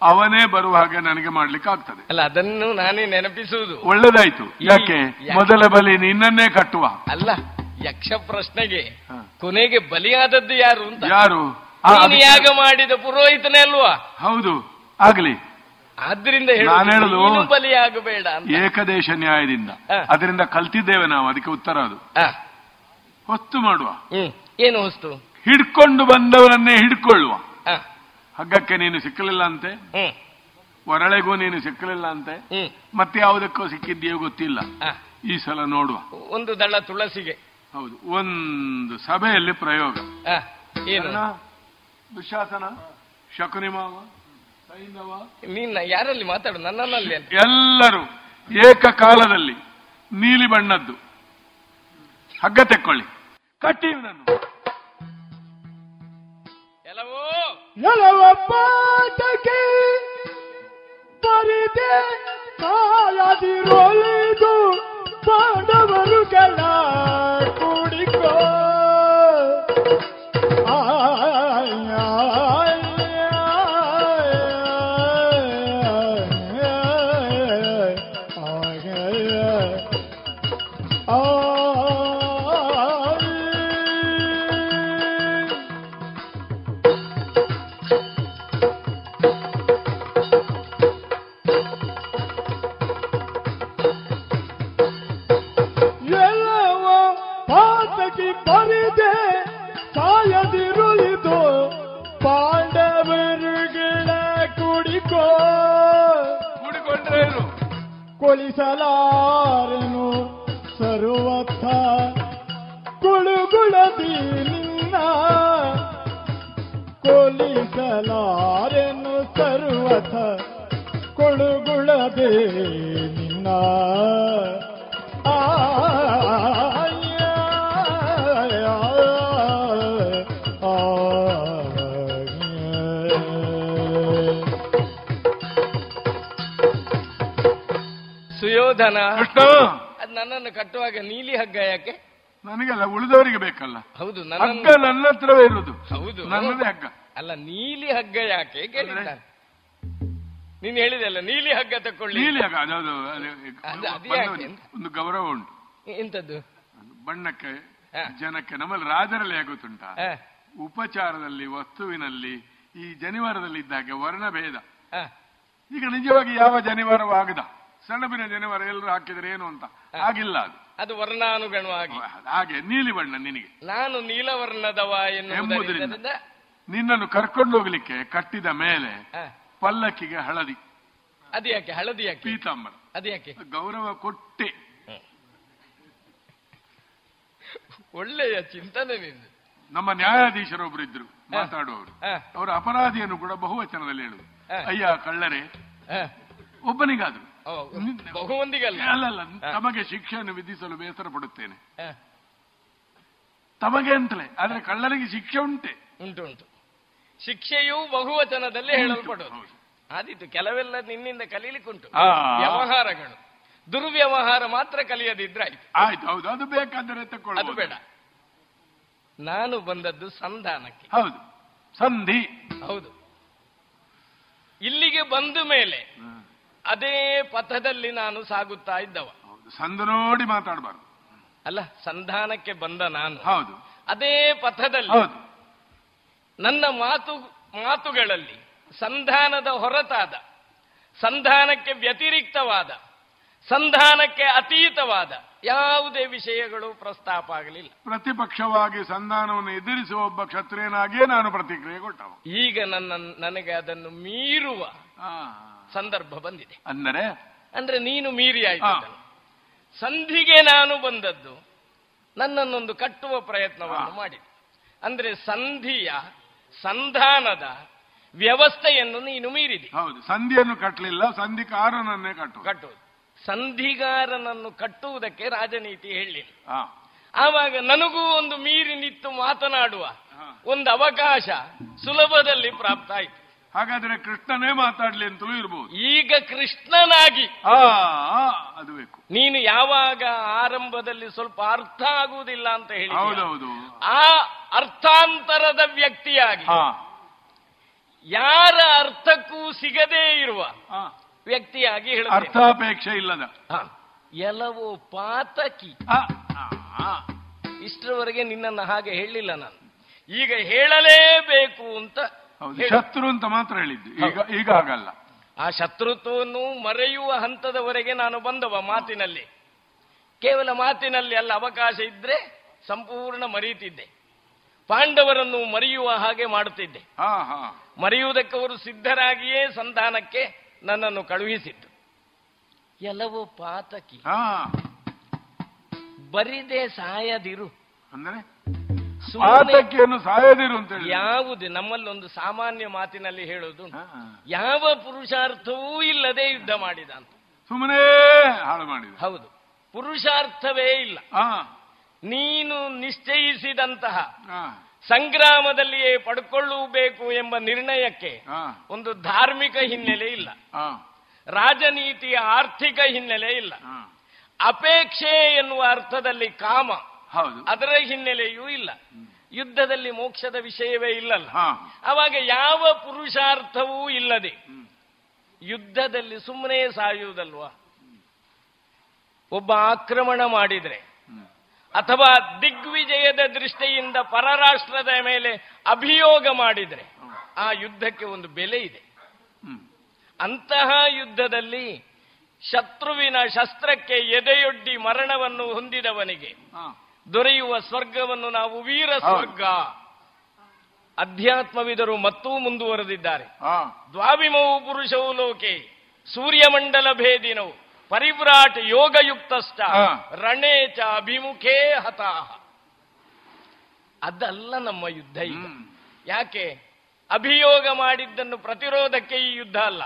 ಅವನೇ ಬರುವ ಹಾಗೆ ನನಗೆ ಮಾಡ್ಲಿಕ್ಕೆ ಆಗ್ತದೆ ಅಲ್ಲ, ಅದನ್ನು ನಾನೇ ನೆನಪಿಸುವುದು ಒಳ್ಳೇದಾಯ್ತು. ಯಾಕೆ ಮೊದಲ ಬಲಿ ನಿನ್ನನ್ನೇ ಕಟ್ಟುವ ಅಲ್ಲ, ಯಕ್ಷ ಪ್ರಶ್ನೆಗೆ ಕೊನೆಗೆ ಬಲಿಯಾದದ್ದು ಯಾರು ಅಂತ. ಯಾರು? ಯಾಗ ಮಾಡಿದ ಪುರೋಹಿತನೇ ಅಲ್ವಾ? ಹೌದು, ಆಗ್ಲಿ. ಆದ್ರಿಂದ ಬಲಿಯಾಗಬೇಡ ಏಕದೇಶ ನ್ಯಾಯದಿಂದ ಅದರಿಂದ ಕಲ್ತಿದ್ದೇವೆ ನಾವು. ಅದಕ್ಕೆ ಉತ್ತರ ಅದು ಹೊಸ್ತು ಮಾಡುವ. ಏನು ಹೊಸ್ತು? ಹಿಡ್ಕೊಂಡು ಬಂದವರನ್ನೇ ಹಿಡ್ಕೊಳ್ಳುವ. ಹಗ್ಗಕ್ಕೆ ನೀನು ಸಿಕ್ಕಲಿಲ್ಲ ಅಂತೆ, ಒರಳೆಗೂ ನೀನು ಸಿಕ್ಕಲಿಲ್ಲ ಅಂತೆ, ಮತ್ತೆ ಯಾವುದಕ್ಕೂ ಸಿಕ್ಕಿದ್ಯೋ ಗೊತ್ತಿಲ್ಲ. ಈ ಸಲ ನೋಡುವ. ಒಂದು ದಳ ತುಳಸಿಗೆ. ಹೌದು, ಒಂದು ಸಭೆಯಲ್ಲಿ ಪ್ರಯೋಗ. ದುಶಾಸನ, ಶಕುನಿಮಾವ, ಸೈಂಧವ, ನಿನ್ನ ಯಾರಲ್ಲಿ ಮಾತಾಡು, ನನ್ನಲ್ಲಿ ಎಲ್ಲರೂ ಏಕಕಾಲದಲ್ಲಿ ನೀಲಿ ಬಣ್ಣದ್ದು ಹಗ್ಗ ತೆಕ್ಕೊಳ್ಳಿ, ಕಟ್ಟಿ ನಾನು ಎಲ್ಲವೋ ಎಲ್ಲವ ಪಾಟಕ್ಕೆ ತರಿದೆ ಕಾಲದಿರೊಳಿದು ಪಾಂಡವರುಗಳ ಕೂಡಿಕೋ ಕೊಳಿಸಲಾರನು ಸರ್ವಥ ಕುಳುಗುಳದಿ ನಿನ್ನ ಕೊಲಿಸಲಾರನು ಸರ್ವಥ ಕೊಳುಗುಳದಿ ನಿನ್ನ ಸುಯೋಧನ. ಅದ್ ನನ್ನನ್ನು ಕಟ್ಟುವಾಗ ನೀಲಿ ಹಗ್ಗ ಯಾಕೆ? ನನಗಲ್ಲ, ಉಳಿದವರಿಗೆ ಬೇಕಲ್ಲ. ಹೌದು, ಹಗ್ಗ ನನ್ನ ಹತ್ರವೇ ಇರುವುದು. ಹೌದು, ನನ್ನದೇ ಹಗ್ಗ ಅಲ್ಲ. ನೀಲಿ ಹಗ್ಗ ಯಾಕೆ ಕೇಳಿದ್ದಾನೆ. ನೀನ್ ಹೇಳಿದೆ ಅಲ್ಲ, ನೀಲಿ ಹಗ್ಗ ತಕ್ಕೊಳ್ಳಿ. ನೀಲಿ ಹಗ್ಗ ಒಂದು ಗೌರವ ಉಂಟು. ಎಂತದ್ದು? ಬಣ್ಣಕ್ಕೆ, ಜನಕ್ಕೆ. ನಮ್ಮಲ್ಲಿ ರಾಜರಲ್ಲಿ ಆಗುತ್ತುಂಟ, ಉಪಚಾರದಲ್ಲಿ, ವಸ್ತುವಿನಲ್ಲಿ, ಈ ಜನಿವಾರದಲ್ಲಿ ಇದ್ದಾಗೆ ವರ್ಣಭೇದ. ಈಗ ನಿಜವಾಗಿ ಯಾವ ಜನಿವಾರವೂ ಆಗದ ಸಣ್ಣಬಿನ ಜನವರ ಎಲ್ಲರೂ ಹಾಕಿದ್ರೆ ಏನು ಅಂತ ಆಗಿಲ್ಲ. ಅದು ಅದು ವರ್ಣಾನುಗಣವಾಗಿ ಹಾಗೆ ನೀಲಿ ಬಣ್ಣ ನಿನಗೆ. ನಾನು ನೀಲವರ್ಣದವ ಎನ್ನುವುದರಿಂದ ನಿನ್ನನ್ನು ಕರ್ಕೊಂಡು ಹೋಗ್ಲಿಕ್ಕೆ ಕಟ್ಟಿದ ಮೇಲೆ ಪಲ್ಲಕ್ಕಿಗೆ ಹಳದಿ. ಅದ್ಯಾಕೆ ಹಳದಿ? ಯಾಕೆ ಪೀತಾಂಬರ? ಅದ್ಯಾಕೆ? ಗೌರವ ಕೊಟ್ಟೆ. ಒಳ್ಳೆಯ ಚಿಂತನೆ ನಿಂದು. ನಮ್ಮ ನ್ಯಾಯಾಧೀಶರೊಬ್ರು ಇದ್ರು ಮಾತಾಡುವವರು. ಅವರು ಅಪರಾಧಿಯನ್ನು ಕೂಡ ಬಹುವಚನದಲ್ಲಿ ಹೇಳುದು. ಅಯ್ಯ ಕಳ್ಳರೇ, ಒಬ್ಬನಿಗಾದ್ರು ಬಹುಮಂದಿಗಲ್ಲ. ಅಲ್ಲಲ್ಲ, ತಮಗೆ ಶಿಕ್ಷೆಯನ್ನು ವಿಧಿಸಲು ಬೇಸರ ಪಡುತ್ತೇನೆ. ತಮಗೆ ಅಂತಲೇ, ಆದ್ರೆ ಕಳ್ಳರಿಗೆ ಶಿಕ್ಷೆ ಉಂಟೆ. ಉಂಟು ಉಂಟು, ಶಿಕ್ಷೆಯು ಬಹುವಚನದಲ್ಲೇ ಹೇಳಲ್ಪಡುವುದು. ಆದಿತ್ತು, ಕೆಲವೆಲ್ಲ ನಿನ್ನಿಂದ ಕಲೀಲಿಕ್ಕುಂಟು. ವ್ಯವಹಾರಗಳು, ದುರ್ವ್ಯವಹಾರ ಮಾತ್ರ ಕಲಿಯದಿದ್ರೆ ಆಯ್ತು. ಆಯ್ತು, ಹೌದು, ಅದು ಬೇಕಾದರೆ ತಕೊಳ್ಳಿ, ಅದು ಬೇಡ. ನಾನು ಬಂದದ್ದು ಸಂಧಾನಕ್ಕೆ. ಹೌದು, ಸಂಧಿ. ಹೌದು, ಇಲ್ಲಿಗೆ ಬಂದ ಮೇಲೆ ಅದೇ ಪಥದಲ್ಲಿ ನಾನು ಸಾಗುತ್ತಾ ಇದ್ದವ. ಸಂದ ನೋಡಿ ಮಾತಾಡಬಾರ್ದು ಅಲ್ಲ, ಸಂಧಾನಕ್ಕೆ ಬಂದ ನಾನು. ಹೌದು, ಅದೇ ಪಥದಲ್ಲಿ ನನ್ನ ಮಾತು ಮಾತುಗಳಲ್ಲಿ ಸಂಧಾನದ ಹೊರತಾದ, ಸಂಧಾನಕ್ಕೆ ವ್ಯತಿರಿಕ್ತವಾದ, ಸಂಧಾನಕ್ಕೆ ಅತೀತವಾದ ಯಾವುದೇ ವಿಷಯಗಳು ಪ್ರಸ್ತಾಪ ಆಗಲಿಲ್ಲ. ಪ್ರತಿಪಕ್ಷವಾಗಿ ಸಂಧಾನವನ್ನು ಎದುರಿಸುವ ಒಬ್ಬ ಕ್ಷತ್ರಿಯನಾಗಿಯೇ ನಾನು ಪ್ರತಿಕ್ರಿಯೆ ಕೊಟ್ಟವ. ಈಗ ನನ್ನ ನನಗೆ ಅದನ್ನು ಮೀರುವ ಸಂದರ್ಭ ಬಂದಿದೆ. ಅಂದರೆ ಅಂದ್ರೆ ನೀನು ಮೀರಿ ಆಯ್ತು. ಸಂಧಿಗೆ ನಾನು ಬಂದದ್ದು ನನ್ನನ್ನೊಂದು ಕಟ್ಟುವ ಪ್ರಯತ್ನವನ್ನು ಮಾಡಿದೆ. ಅಂದ್ರೆ ಸಂಧಿಯ, ಸಂಧಾನದ ವ್ಯವಸ್ಥೆಯನ್ನು ನೀನು ಮೀರಿದೆ. ಹೌದು, ಸಂಧಿಯನ್ನು ಕಟ್ಟಲಿಲ್ಲ, ಸಂಧಿಕಾರನನ್ನೇ ಕಟ್ಟು ಕಟ್ಟುವುದು ಸಂಧಿಗಾರನನ್ನು ಕಟ್ಟುವುದಕ್ಕೆ ರಾಜನೀತಿ ಹೇಳಿಲ್ಲ. ಆವಾಗ ನನಗೂ ಒಂದು ಮೀರಿ ನಿಂತು ಮಾತನಾಡುವ ಒಂದು ಅವಕಾಶ ಸುಲಭದಲ್ಲಿ ಪ್ರಾಪ್ತ ಆಯಿತು. ಹಾಗಾದ್ರೆ ಕೃಷ್ಣನೇ ಮಾತಾಡ್ಲಿ ಅಂತಲೂ ಇರಬಹುದು. ಈಗ ಕೃಷ್ಣನಾಗಿ ಅದು ಬೇಕು. ನೀನು ಯಾವಾಗ ಆರಂಭದಲ್ಲಿ ಸ್ವಲ್ಪ ಅರ್ಥ ಆಗುವುದಿಲ್ಲ ಅಂತ ಹೇಳಿ, ಆ ಅರ್ಥಾಂತರದ ವ್ಯಕ್ತಿಯಾಗಿ ಯಾರ ಅರ್ಥಕ್ಕೂ ಸಿಗದೇ ಇರುವ ವ್ಯಕ್ತಿಯಾಗಿ ಹೇಳ, ಅರ್ಥಾಪೇಕ್ಷೆ ಇಲ್ಲದ ಎಲ್ಲವೋ ಪಾತಕಿ. ಇಷ್ಟರವರೆಗೆ ನಿನ್ನನ್ನು ಹಾಗೆ ಹೇಳಿಲ್ಲ ನಾನು, ಈಗ ಹೇಳಲೇಬೇಕು ಅಂತ. ಶತ್ರು ಅಂತ ಮಾತ್ರ ಹೇಳಿದ್ದು, ಈಗ ಈಗ ಹಾಗಲ್ಲ. ಆ ಶತ್ರುತ್ವವನ್ನು ಮರೆಯುವ ಹಂತದವರೆಗೆ ನಾನು ಬಂದವ ಮಾತಿನಲ್ಲಿ, ಕೇವಲ ಮಾತಿನಲ್ಲಿ ಅಲ್ಲ, ಅವಕಾಶ ಇದ್ರೆ ಸಂಪೂರ್ಣ ಮರೆಯುತ್ತಿದ್ದೆ. ಪಾಂಡವರನ್ನು ಮರೆಯುವ ಹಾಗೆ ಮಾಡುತ್ತಿದ್ದೆ. ಮರೆಯುವುದಕ್ಕೆ ಅವರು ಸಿದ್ಧರಾಗಿಯೇ ಸಂಧಾನಕ್ಕೆ ನನ್ನನ್ನು ಕಳುಹಿಸಿದ್ದು. ಎಲ್ಲವೂ ಪಾತಕಿ, ಬರಿದೆ ಸಾಯದಿರು ಅಂದ್ರೆ ಯಾವುದೇ. ನಮ್ಮಲ್ಲೊಂದು ಸಾಮಾನ್ಯ ಮಾತಿನಲ್ಲಿ ಹೇಳೋದು, ಯಾವ ಪುರುಷಾರ್ಥವೂ ಇಲ್ಲದೆ ಯುದ್ಧ ಮಾಡಿದ ಅಂತ. ಸುಮ್ಮನೆ ಹಾಳು ಮಾಡಿದ. ಹೌದು, ಪುರುಷಾರ್ಥವೇ ಇಲ್ಲ. ನೀನು ನಿಶ್ಚಯಿಸಿದಂತಹ ಸಂಗ್ರಾಮದಲ್ಲಿಯೇ ಪಡ್ಕೊಳ್ಳಬೇಕು ಎಂಬ ನಿರ್ಣಯಕ್ಕೆ ಒಂದು ಧಾರ್ಮಿಕ ಹಿನ್ನೆಲೆ ಇಲ್ಲ, ರಾಜನೀತಿಯ ಆರ್ಥಿಕ ಹಿನ್ನೆಲೆ ಇಲ್ಲ. ಅಪೇಕ್ಷೆ ಎನ್ನುವ ಅರ್ಥದಲ್ಲಿ ಕಾಮ, ಅದರ ಹಿನ್ನೆಲೆಯೂ ಇಲ್ಲ. ಯುದ್ಧದಲ್ಲಿ ಮೋಕ್ಷದ ವಿಷಯವೇ ಇಲ್ಲಲ್ಲ. ಆವಾಗ ಯಾವ ಪುರುಷಾರ್ಥವೂ ಇಲ್ಲದೆ ಯುದ್ಧದಲ್ಲಿ ಸುಮ್ಮನೆ ಸಾಯುವುದಲ್ವಾ? ಒಬ್ಬ ಆಕ್ರಮಣ ಮಾಡಿದ್ರೆ ಅಥವಾ ದಿಗ್ವಿಜಯದ ದೃಷ್ಟಿಯಿಂದ ಪರರಾಷ್ಟ್ರದ ಮೇಲೆ ಅಭಿಯೋಗ ಮಾಡಿದ್ರೆ ಆ ಯುದ್ಧಕ್ಕೆ ಒಂದು ಬೆಲೆ ಇದೆ. ಅಂತಹ ಯುದ್ಧದಲ್ಲಿ ಶತ್ರುವಿನ ಶಸ್ತ್ರಕ್ಕೆ ಎದೆಯೊಡ್ಡಿ ಮರಣವನ್ನು ಹೊಂದಿದವನಿಗೆ ದೊರೆಯುವ ಸ್ವರ್ಗವನ್ನು ನಾವು ವೀರ ಸ್ವರ್ಗ. ಅಧ್ಯಾತ್ಮವಿದರು ಮತ್ತೂ ಮುಂದುವರೆದಿದ್ದಾರೆ. ದ್ವಾವಿಮೌ ಪುರುಷವು ಲೋಕೆ ಸೂರ್ಯಮಂಡಲ ಭೇದಿನವು ಪರಿವ್ರಾಟ್ ಯೋಗಯುಕ್ತಷ್ಟ ರಣೇಚ ಅಭಿಮುಖೇ ಹತಾಹ. ಅದಲ್ಲ ನಮ್ಮ ಯುದ್ಧ ಈಗ. ಯಾಕೆ? ಅಭಿಯೋಗ ಮಾಡಿದ್ದನ್ನು ಪ್ರತಿರೋಧಕ್ಕೆ ಈ ಯುದ್ಧ ಅಲ್ಲ.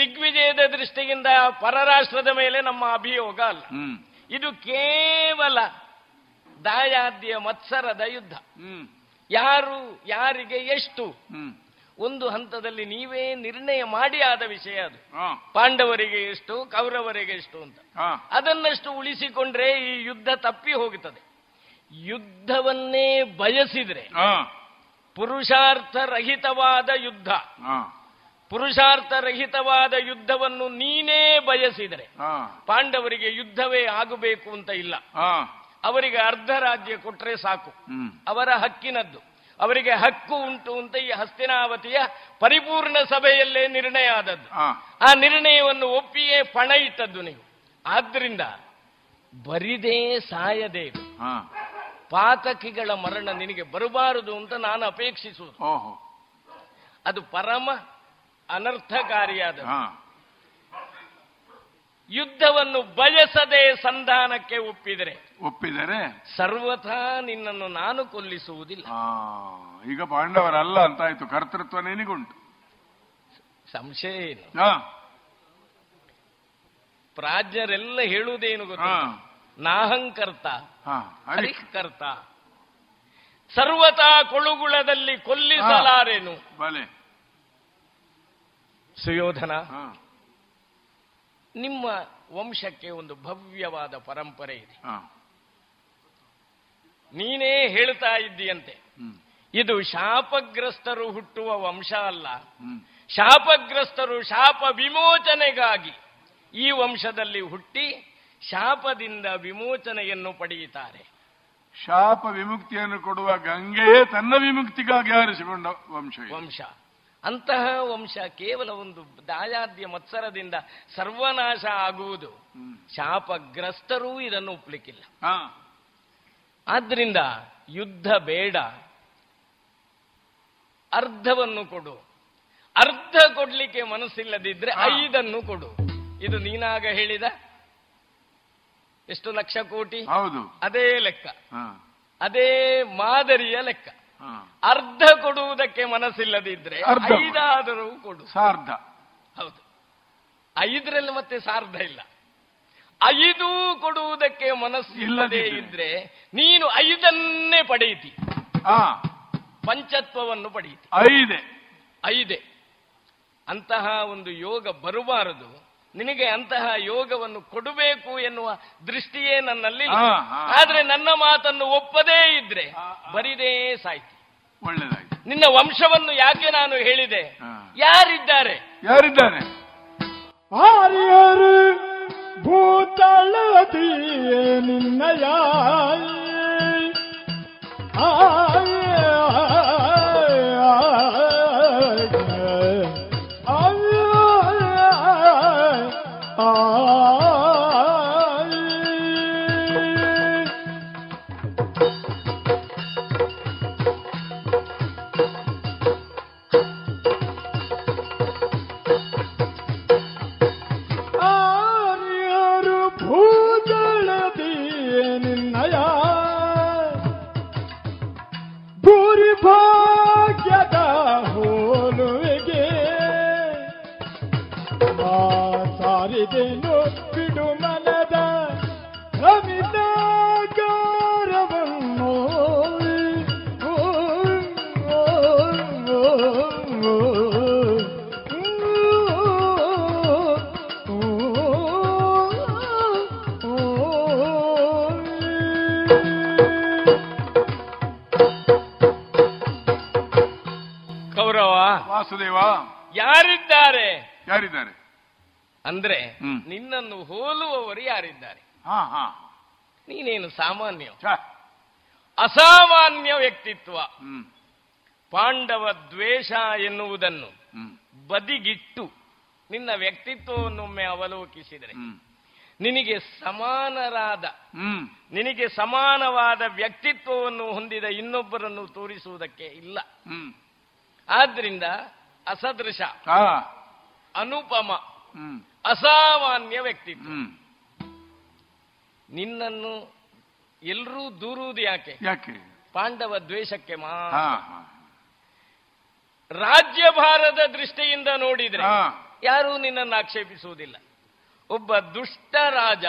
ದಿಗ್ವಿಜಯದ ದೃಷ್ಟಿಯಿಂದ ಪರರಾಷ್ಟ್ರದ ಮೇಲೆ ನಮ್ಮ ಅಭಿಯೋಗ ಅಲ್ಲ. ಇದು ಕೇವಲ ದಾಯಾದ್ಯ ಮತ್ಸರದ ಯುದ್ಧ. ಯಾರು ಯಾರಿಗೆ ಎಷ್ಟು, ಒಂದು ಹಂತದಲ್ಲಿ ನೀವೇ ನಿರ್ಣಯ ಮಾಡಿ ಆದ ವಿಷಯ ಅದು. ಪಾಂಡವರಿಗೆ ಎಷ್ಟು, ಕೌರವರಿಗೆ ಎಷ್ಟು ಅಂತ ಅದನ್ನಷ್ಟು ಉಳಿಸಿಕೊಂಡ್ರೆ ಈ ಯುದ್ಧ ತಪ್ಪಿ ಹೋಗುತ್ತದೆ. ಯುದ್ಧವನ್ನೇ ಬಯಸಿದ್ರೆ ಪುರುಷಾರ್ಥರಹಿತವಾದ ಯುದ್ಧ. ಪುರುಷಾರ್ಥರಹಿತವಾದ ಯುದ್ಧವನ್ನು ನೀನೇ ಬಯಸಿದರೆ ಪಾಂಡವರಿಗೆ ಯುದ್ಧವೇ ಆಗಬೇಕು ಅಂತ ಇಲ್ಲ. ಅವರಿಗೆ ಅರ್ಧ ರಾಜ್ಯ ಕೊಟ್ರೆ ಸಾಕು, ಅವರ ಹಕ್ಕಿನದ್ದು. ಅವರಿಗೆ ಹಕ್ಕು ಉಂಟು ಅಂತ ಈ ಹಸ್ತಿನಾವತಿಯ ಪರಿಪೂರ್ಣ ಸಭೆಯಲ್ಲೇ ನಿರ್ಣಯ ಆದದ್ದು. ಆ ನಿರ್ಣಯವನ್ನು ಒಪ್ಪಿಯೇ ಪಣ ಇಟ್ಟದ್ದು ನೀವು. ಆದ್ರಿಂದ ಬರಿದೇ ಸಾಯದೇ ಪಾತಕಿಗಳ ಮರಣ ನಿನಗೆ ಬರಬಾರದು ಅಂತ ನಾನು ಅಪೇಕ್ಷಿಸುವುದು. ಅದು ಪರಮ ಅನರ್ಥಕಾರಿಯಾದ ಯುದ್ಧವನ್ನು ಬಯಸದೆ ಸಂಧಾನಕ್ಕೆ ಒಪ್ಪಿದರೆ ಒಪ್ಪಿದರೆ ಸರ್ವಥಾ ನಿನ್ನನ್ನು ನಾನು ಕೊಲ್ಲಿಸುವುದಿಲ್ಲ. ಈಗ ಪಾಂಡವರಲ್ಲ ಅಂತಾಯ್ತು, ಕರ್ತೃತ್ವ ನಿನಗುಂಟು. ಸಂಶಯ ಏನು? ಪ್ರಾಜ್ಞರೆಲ್ಲ ಹೇಳುವುದೇನು ಗೊತ್ತಾ? ನಾಹಂಕರ್ತ ಹರಿಕರ್ತ, ಸರ್ವಥಾ ಕೊಳುಗುಳದಲ್ಲಿ ಕೊಲ್ಲಿಸಲಾರೇನು. ಸುಯೋಧನ, ನಿಮ್ಮ ವಂಶಕ್ಕೆ ಒಂದು ಭವ್ಯವಾದ ಪರಂಪರೆ ಇದೆ. ನೀನೇ ಹೇಳ್ತಾ ಇದ್ದೀಯಂತೆ ಇದು ಶಾಪಗ್ರಸ್ತರು ಹುಟ್ಟುವ ವಂಶ ಅಲ್ಲ, ಶಾಪಗ್ರಸ್ತರು ಶಾಪ ವಿಮೋಚನೆಗಾಗಿ ಈ ವಂಶದಲ್ಲಿ ಹುಟ್ಟಿ ಶಾಪದಿಂದ ವಿಮೋಚನೆಯನ್ನು ಪಡೆಯುತ್ತಾರೆ. ಶಾಪ ವಿಮುಕ್ತಿಯನ್ನು ಕೊಡುವ ಗಂಗೆಯೇ ತನ್ನ ವಿಮುಕ್ತಿಗಾಗಿ ಆರಿಸಿಕೊಂಡ ವಂಶ ವಂಶ ಅಂತಹ ವಂಶ ಕೇವಲ ಒಂದು ದಾಯಾದ್ಯ ಮತ್ಸರದಿಂದ ಸರ್ವನಾಶ ಆಗುವುದು. ಶಾಪಗ್ರಸ್ತರೂ ಇದನ್ನು ಒಪ್ಪಲಿಕ್ಕಿಲ್ಲ. ಆದ್ರಿಂದ ಯುದ್ಧ ಬೇಡ, ಅರ್ಧವನ್ನು ಕೊಡು. ಅರ್ಧ ಕೊಡ್ಲಿಕ್ಕೆ ಮನಸ್ಸಿಲ್ಲದಿದ್ರೆ ಐದನ್ನು ಕೊಡು. ಇದು ನೀನಾಗ ಹೇಳಿದ ಎಷ್ಟು ಲಕ್ಷ ಕೋಟಿ, ಅದೇ ಲೆಕ್ಕ, ಅದೇ ಮಾದರಿಯ ಲೆಕ್ಕ. ಅರ್ಧ ಕೊಡುವುದಕ್ಕೆ ಮನಸ್ಸಿಲ್ಲದಿದ್ರೆ ಐದಾದರೂ ಕೊಡು, ಸಾರ್ಧ. ಹೌದು, ಐದರಲ್ಲಿ ಮತ್ತೆ ಸಾರ್ಧ ಇಲ್ಲ. ಐದು ಕೊಡುವುದಕ್ಕೆ ಮನಸ್ಸಿಲ್ಲದೆ ಇದ್ರೆ ನೀನು ಐದನ್ನೇ ಪಡೆಯಿತಿ, ಪಂಚತ್ವವನ್ನು ಪಡೆಯಿತಿ. ಐದೇ ಐದೇ ಅಂತಹ ಒಂದು ಯೋಗ ಬರಬಾರದು ನಿನಗೆ. ಅಂತಹ ಯೋಗವನ್ನು ಕೊಡಬೇಕು ಎನ್ನುವ ದೃಷ್ಟಿಯೇ ನನ್ನಲ್ಲಿ. ಆದ್ರೆ ನನ್ನ ಮಾತನ್ನು ಒಪ್ಪದೇ ಇದ್ರೆ ಬರಿದೇ ಸಾಯ್ತಿ. ಒಳ್ಳೆದಾಗಿ. ನಿನ್ನ ವಂಶವನ್ನು ಯಾಕೆ ನಾನು ಹೇಳಿದೆ? ಯಾರಿದ್ದಾರೆ ಯಾರಿದ್ದಾರೆ ಆರ್ಯರು ಭೂತಳದಿ ನಿನ್ನಯ ಯಾರಿದ್ದಾರೆ ಯಾರಿದ್ದಾರೆ ಅಂದ್ರೆ ನಿನ್ನನ್ನು ಹೋಲುವವರು ಯಾರಿದ್ದಾರೆ? ನೀನೇನು ಸಾಮಾನ್ಯ, ಅಸಾಮಾನ್ಯ ವ್ಯಕ್ತಿತ್ವ. ಪಾಂಡವ ದ್ವೇಷ ಎನ್ನುವುದನ್ನು ಬದಿಗಿಟ್ಟು ನಿನ್ನ ವ್ಯಕ್ತಿತ್ವವನ್ನೊಮ್ಮೆ ಅವಲೋಕಿಸಿದರೆ ನಿನಗೆ ಸಮಾನರಾದ ನಿನಗೆ ಸಮಾನವಾದ ವ್ಯಕ್ತಿತ್ವವನ್ನು ಹೊಂದಿದ ಇನ್ನೊಬ್ಬರನ್ನು ತೋರಿಸುವುದಕ್ಕೆ ಇಲ್ಲ. ಆದ್ರಿಂದ ಅಸದೃಶ, ಅನುಪಮ, ಅಸಾಮಾನ್ಯ ವ್ಯಕ್ತಿತ್ವ. ನಿನ್ನನ್ನು ಎಲ್ಲರೂ ದೂರುವುದು ಯಾಕೆ? ಪಾಂಡವ ದ್ವೇಷಕ್ಕೆ ಮಾತ್ರ. ರಾಜ್ಯಭಾರದ ದೃಷ್ಟಿಯಿಂದ ನೋಡಿದ್ರೆ ಯಾರೂ ನಿನ್ನನ್ನು ಆಕ್ಷೇಪಿಸುವುದಿಲ್ಲ. ಒಬ್ಬ ದುಷ್ಟ ರಾಜ,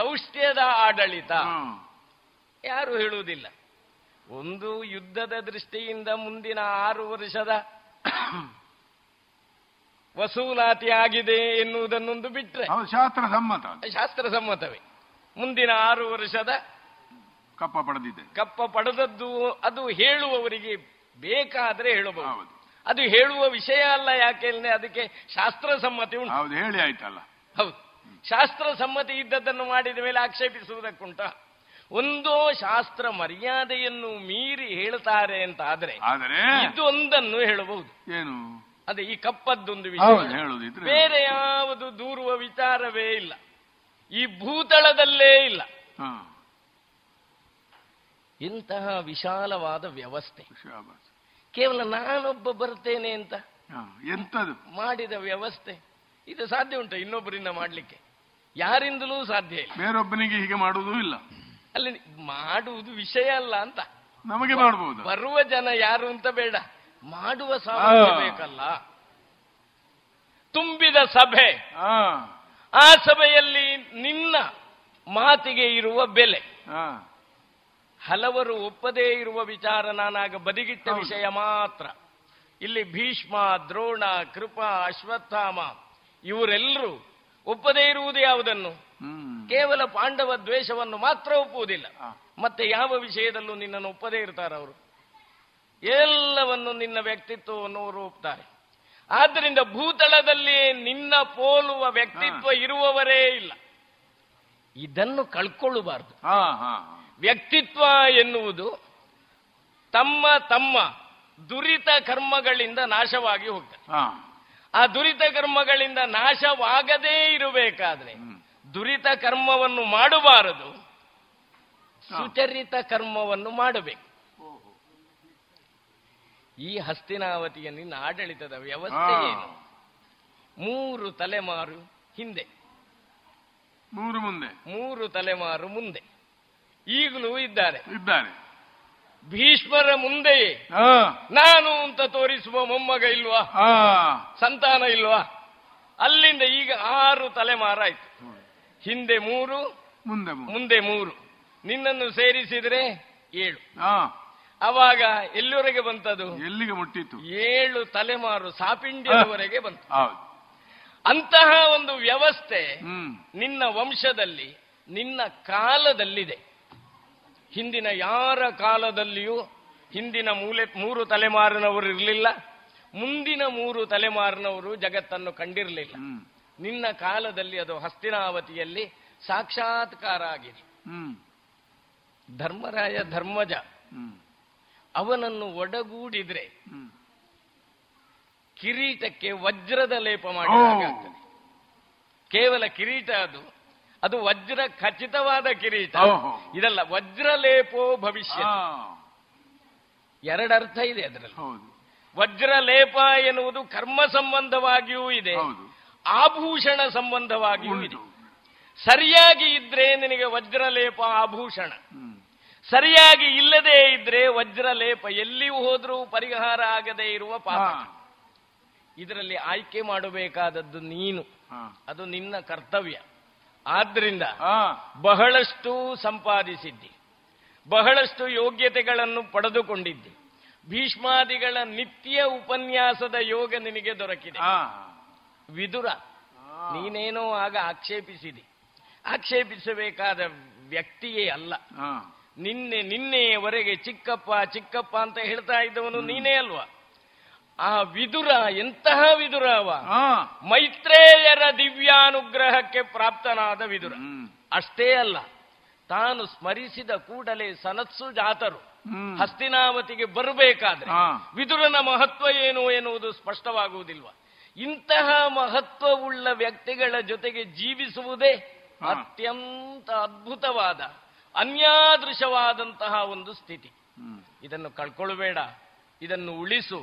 ದೌಷ್ಟ್ಯದ ಆಡಳಿತ ಯಾರು ಹೇಳುವುದಿಲ್ಲ. ಒಂದು ಯುದ್ಧದ ದೃಷ್ಟಿಯಿಂದ ಮುಂದಿನ ಆರು ವರ್ಷದ ವಸೂಲಾತಿ ಆಗಿದೆ ಎನ್ನುವುದನ್ನೊಂದು ಬಿಟ್ಟರೆ ಶಾಸ್ತ್ರಸಮ್ಮತ ಶಾಸ್ತ್ರಸಮ್ಮತವೇ. ಮುಂದಿನ ಆರು ವರ್ಷದ ಕಪ್ಪ ಪಡೆದಿದೆ ಕಪ್ಪ ಪಡೆದದ್ದು ಅದು ಹೇಳುವವರಿಗೆ ಬೇಕಾದ್ರೆ ಹೇಳಬಹುದು. ಅದು ಹೇಳುವ ವಿಷಯ ಅಲ್ಲ. ಯಾಕೆ? ಅದಕ್ಕೆ ಶಾಸ್ತ್ರಸಮ್ಮತಿ ಉಂಟು. ಹೇಳಿ ಆಯ್ತಲ್ಲ. ಹೌದು, ಶಾಸ್ತ್ರಸಮ್ಮತಿ ಇದ್ದದನ್ನು ಮಾಡಿದ ಮೇಲೆ ಆಕ್ಷೇಪಿಸುವುದಕ್ಕುಂಟ? ಒಂದೋ ಶಾಸ್ತ್ರ ಮರ್ಯಾದೆಯನ್ನು ಮೀರಿ ಹೇಳ್ತಾರೆ ಅಂತ ಆದ್ರೆ ಇದೊಂದನ್ನು ಹೇಳಬಹುದು. ಏನು ಅದೇ ಈ ಕಪ್ಪದ್ದೊಂದು ವಿಷಯ. ಬೇರೆ ಯಾವುದು ದೂರುವ ವಿಚಾರವೇ ಇಲ್ಲ, ಈ ಭೂತಳದಲ್ಲೇ ಇಲ್ಲ. ಇಂತಹ ವಿಶಾಲವಾದ ವ್ಯವಸ್ಥೆ. ಕೇವಲ ನಾನೊಬ್ಬ ಬರ್ತೇನೆ ಅಂತ ಎಂತದು ಮಾಡಿದ ವ್ಯವಸ್ಥೆ. ಇದು ಸಾಧ್ಯ ಉಂಟು ಇನ್ನೊಬ್ಬರಿಂದ ಮಾಡ್ಲಿಕ್ಕೆ? ಯಾರಿಂದಲೂ ಸಾಧ್ಯ ಇಲ್ಲ. ಬೇರೊಬ್ಬನಿಗೆ ಹೀಗೆ ಮಾಡುವುದೂ ಇಲ್ಲ. ಅಲ್ಲಿ ಮಾಡುವುದು ವಿಷಯ ಅಲ್ಲ ಅಂತ ನಮಗೆ ಮಾಡಬಹುದು. ಬರುವ ಜನ ಯಾರು ಅಂತ ಬೇಡ, ಮಾಡುವ ಸಾಮರ್ಥ್ಯ ಬೇಕಲ್ಲ. ತುಂಬಿದ ಸಭೆ, ಆ ಸಭೆಯಲ್ಲಿ ನಿನ್ನ ಮಾತಿಗೆ ಇರುವ ಬೆಲೆ. ಹಲವರು ಒಪ್ಪದೇ ಇರುವ ವಿಚಾರ, ನಾನಾಗ ಬದಿಗಿಟ್ಟ ವಿಷಯ ಮಾತ್ರ. ಇಲ್ಲಿ ಭೀಷ್ಮ, ದ್ರೋಣ, ಕೃಪ, ಅಶ್ವತ್ಥಾಮ ಇವರೆಲ್ಲರೂ ಒಪ್ಪದೇ ಇರುವುದು ಯಾವುದನ್ನು? ಕೇವಲ ಪಾಂಡವ ದ್ವೇಷವನ್ನು ಮಾತ್ರ ಒಪ್ಪುವುದಿಲ್ಲ. ಮತ್ತೆ ಯಾವ ವಿಷಯದಲ್ಲೂ ನಿನ್ನನ್ನು ಒಪ್ಪದೇ ಇರ್ತಾರೆ ಅವರು. ಎಲ್ಲವನ್ನು ನಿನ್ನ ವ್ಯಕ್ತಿತ್ವವನ್ನು ಅವರು ಒಪ್ತಾರೆ. ಆದ್ದರಿಂದ ಭೂತಳದಲ್ಲಿ ನಿನ್ನ ಪೋಲುವ ವ್ಯಕ್ತಿತ್ವ ಇರುವವರೇ ಇಲ್ಲ. ಇದನ್ನು ಕಳ್ಕೊಳ್ಳಬಾರದು. ವ್ಯಕ್ತಿತ್ವ ಎನ್ನುವುದು ತಮ್ಮ ತಮ್ಮ ದುರಿತ ಕರ್ಮಗಳಿಂದ ನಾಶವಾಗಿ ಹೋಗ್ತದೆ. ಆ ದುರಿತ ಕರ್ಮಗಳಿಂದ ನಾಶವಾಗದೇ ಇರಬೇಕಾದ್ರೆ ದುರಿತ ಕರ್ಮವನ್ನು ಮಾಡಬಾರದು, ಸುಚರಿತ ಕರ್ಮವನ್ನು ಮಾಡಬೇಕು. ಈ ಹಸ್ತಿನಾವತಿಯ ನಿನ್ನ ಆಡಳಿತದ ವ್ಯವಸ್ಥೆ ಏನು? ಮೂರು ತಲೆಮಾರು ಹಿಂದೆ, ಮೂರು ಮುಂದೆ, ಮೂರು ತಲೆಮಾರು ಮುಂದೆ ಈಗಲೂ ಇದ್ದಾರೆ. ಭೀಷ್ಮರ ಮುಂದೆಯೇ ನಾನು ಅಂತ ತೋರಿಸುವ ಮೊಮ್ಮಗ ಇಲ್ವಾ? ಸಂತಾನ ಇಲ್ವಾ? ಅಲ್ಲಿಂದ ಈಗ ಆರು ತಲೆಮಾರಾಯ್ತು. ಹಿಂದೆ ಮೂರು, ಮುಂದೆ ಮುಂದೆ ಮೂರು, ನಿನ್ನನ್ನು ಸೇರಿಸಿದ್ರೆ ಏಳು. ಅವಾಗ ಎಲ್ಲಿವರೆಗೆ ಬಂತದು? ಎಲ್ಲಿಗೆ ಮುಟ್ಟಿತ್ತು? ಏಳು ತಲೆಮಾರು, ಸಾಪಿಂಡ್ಯವರೆಗೆ ಬಂತು. ಅಂತಹ ಒಂದು ವ್ಯವಸ್ಥೆ ನಿನ್ನ ವಂಶದಲ್ಲಿ, ನಿನ್ನ ಕಾಲದಲ್ಲಿದೆ. ಹಿಂದಿನ ಯಾರ ಕಾಲದಲ್ಲಿಯೂ ಹಿಂದಿನ ಮೂಲೆ ಮೂರು ತಲೆಮಾರಿನವರು ಇರಲಿಲ್ಲ, ಮುಂದಿನ ಮೂರು ತಲೆಮಾರಿನವರು ಜಗತ್ತನ್ನು ಕಂಡಿರಲಿಲ್ಲ. ನಿನ್ನ ಕಾಲದಲ್ಲಿ ಅದು ಹಸ್ತಿನಾವತಿಯಲ್ಲಿ ಸಾಕ್ಷಾತ್ಕಾರ ಆಗಿದೆ. ಧರ್ಮರಾಯ ಧರ್ಮಜ ಅವನನ್ನು ಒಡಗೂಡಿದ್ರೆ ಕಿರೀಟಕ್ಕೆ ವಜ್ರದ ಲೇಪ ಮಾಡಬೇಕಾಗ್ತದೆ. ಕೇವಲ ಕಿರೀಟ ಅದು ಅದು ವಜ್ರ ಖಚಿತವಾದ ಕಿರೀಟ, ಇದಲ್ಲ ವಜ್ರಲೇಪೋ ಭವಿಷ್ಯ. ಎರಡರ್ಥ ಇದೆ ಅದರಲ್ಲಿ. ವಜ್ರಲೇಪ ಎನ್ನುವುದು ಕರ್ಮ ಸಂಬಂಧವಾಗಿಯೂ ಇದೆ, ಆಭೂಷಣ ಸಂಬಂಧವಾಗಿಯೂ ಇದೆ. ಸರಿಯಾಗಿ ಇದ್ರೆ ನಿನಗೆ ವಜ್ರಲೇಪ ಆಭೂಷಣ, ಸರಿಯಾಗಿ ಇಲ್ಲದೆ ಇದ್ರೆ ವಜ್ರಲೇಪ. ಎಲ್ಲಿಯೂ ಹೋದ್ರೂ ಪರಿಹಾರ ಆಗದೆ ಇರುವ ಪಾಪ. ಇದರಲ್ಲಿ ಆಯ್ಕೆ ಮಾಡಬೇಕಾದದ್ದು ನೀನು, ಅದು ನಿನ್ನ ಕರ್ತವ್ಯ. ಆದ್ರಿಂದ ಬಹಳಷ್ಟು ಸಂಪಾದಿಸಿದ್ದಿ, ಬಹಳಷ್ಟು ಯೋಗ್ಯತೆಗಳನ್ನು ಪಡೆದುಕೊಂಡಿದ್ದಿ. ಭೀಷ್ಮಾದಿಗಳ ನಿತ್ಯ ಉಪನ್ಯಾಸದ ಯೋಗ ನಿನಗೆ ದೊರಕಿದೆ. ವಿದುರ ನೀನೇನೋ ಆಗ ಆಕ್ಷೇಪಿಸಿದಿ, ಆಕ್ಷೇಪಿಸಬೇಕಾದ ವ್ಯಕ್ತಿಯೇ ಅಲ್ಲ. ನಿನ್ನೆ ನಿನ್ನೆಯವರೆಗೆ ಚಿಕ್ಕಪ್ಪ ಚಿಕ್ಕಪ್ಪ ಅಂತ ಹೇಳ್ತಾ ಇದ್ದವನು ನೀನೇ ಅಲ್ವಾ? ಆ ವಿದುರ ಎಂತಹ ವಿದುರ! ಅವ ಮೈತ್ರೇಯರ ದಿವ್ಯಾನುಗ್ರಹಕ್ಕೆ ಪ್ರಾಪ್ತನಾದ ವಿದುರ. ಅಷ್ಟೇ ಅಲ್ಲ, ತಾನು ಸ್ಮರಿಸಿದ ಕೂಡಲೇ ಸನತ್ಸು ಜಾತರು ಹಸ್ತಿನಾವತಿಗೆ ಬರಬೇಕಾದ್ರೆ ವಿದುರನ ಮಹತ್ವ ಏನು ಎನ್ನುವುದು ಸ್ಪಷ್ಟವಾಗುವುದಿಲ್ವ? ಇಂತಹ ಮಹತ್ವವುಳ್ಳ ವ್ಯಕ್ತಿಗಳ ಜೊತೆಗೆ ಜೀವಿಸುವುದೇ ಅತ್ಯಂತ ಅದ್ಭುತವಾದ ಅನ್ಯಾದೃಶವಾದಂತಹ ಒಂದು ಸ್ಥಿತಿ. ಇದನ್ನು ಕಳ್ಕೊಳ್ಬೇಡ, ಇದನ್ನು ಉಳಿಸು,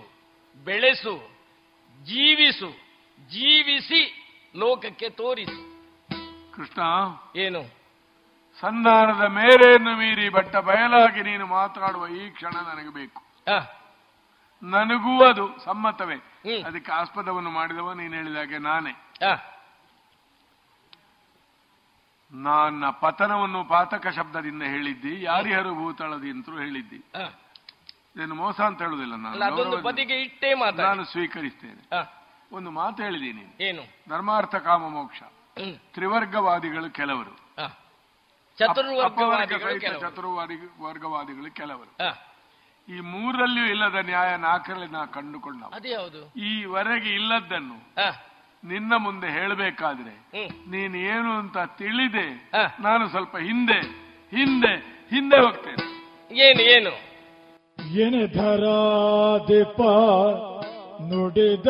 ಬೆಳೆಸು, ಜೀವಿಸು, ಜೀವಿಸಿ ಲೋಕಕ್ಕೆ ತೋರಿಸು. ಕೃಷ್ಣ ಏನು ಸಂಧಾನದ ಮೇರೆಯನ್ನು ಮೀರಿ ಬಟ್ಟ ಬಯಲಾಗಿ ನೀನು ಮಾತಾಡುವ ಈ ಕ್ಷಣ ನನಗೆ ಬೇಕು. ನನಗೂ ಅದು ಸಮ್ಮತವೇ. ಅದಕ್ಕೆ ಆಸ್ಪದವನ್ನು ಮಾಡಿದವ ನೀನು ಹೇಳಿದಾಗೆ ನಾನೇ. ನನ್ನ ಪತನವನ್ನು ಪಾತಕ ಶಬ್ದದಿಂದ ಹೇಳಿದ್ದಿ, ಯಾರಿಹರು ಭೂತಳದಿಂತರೂ ಹೇಳಿದ್ದಿ. ಇದನ್ನು ಮೋಸ ಅಂತ ಹೇಳುವುದಿಲ್ಲ, ನಾನು ನಾನು ಸ್ವೀಕರಿಸ್ತೇನೆ. ಒಂದು ಮಾತು ಹೇಳಿದ್ದೀನಿ, ಏನು? ಧರ್ಮಾರ್ಥ ಕಾಮ ಮೋಕ್ಷ ತ್ರಿವರ್ಗವಾದಿಗಳು ಕೆಲವರು, ಚತುರ್ವರ್ಗವಾದಿಗಳು ಕೆಲವರು. ಈ ಮೂರರಲ್ಲಿಯೂ ಇಲ್ಲದ ನ್ಯಾಯ ನಾಲ್ಕರಲ್ಲಿ ನಾ ಕಂಡುಕೊಂಡ. ಈವರೆಗೆ ಇಲ್ಲದನ್ನು ನಿನ್ನ ಮುಂದೆ ಹೇಳಬೇಕಾದ್ರೆ ನೀನು ಏನು ಅಂತ ತಿಳಿದೆ ನಾನು ಸ್ವಲ್ಪ ಹಿಂದೆ ಹಿಂದೆ ಹಿಂದೆ ಹೋಗ್ತೇನೆ. ಏನು ಏನು ಏನ ಧರಾದಿಪ ನುಡಿದ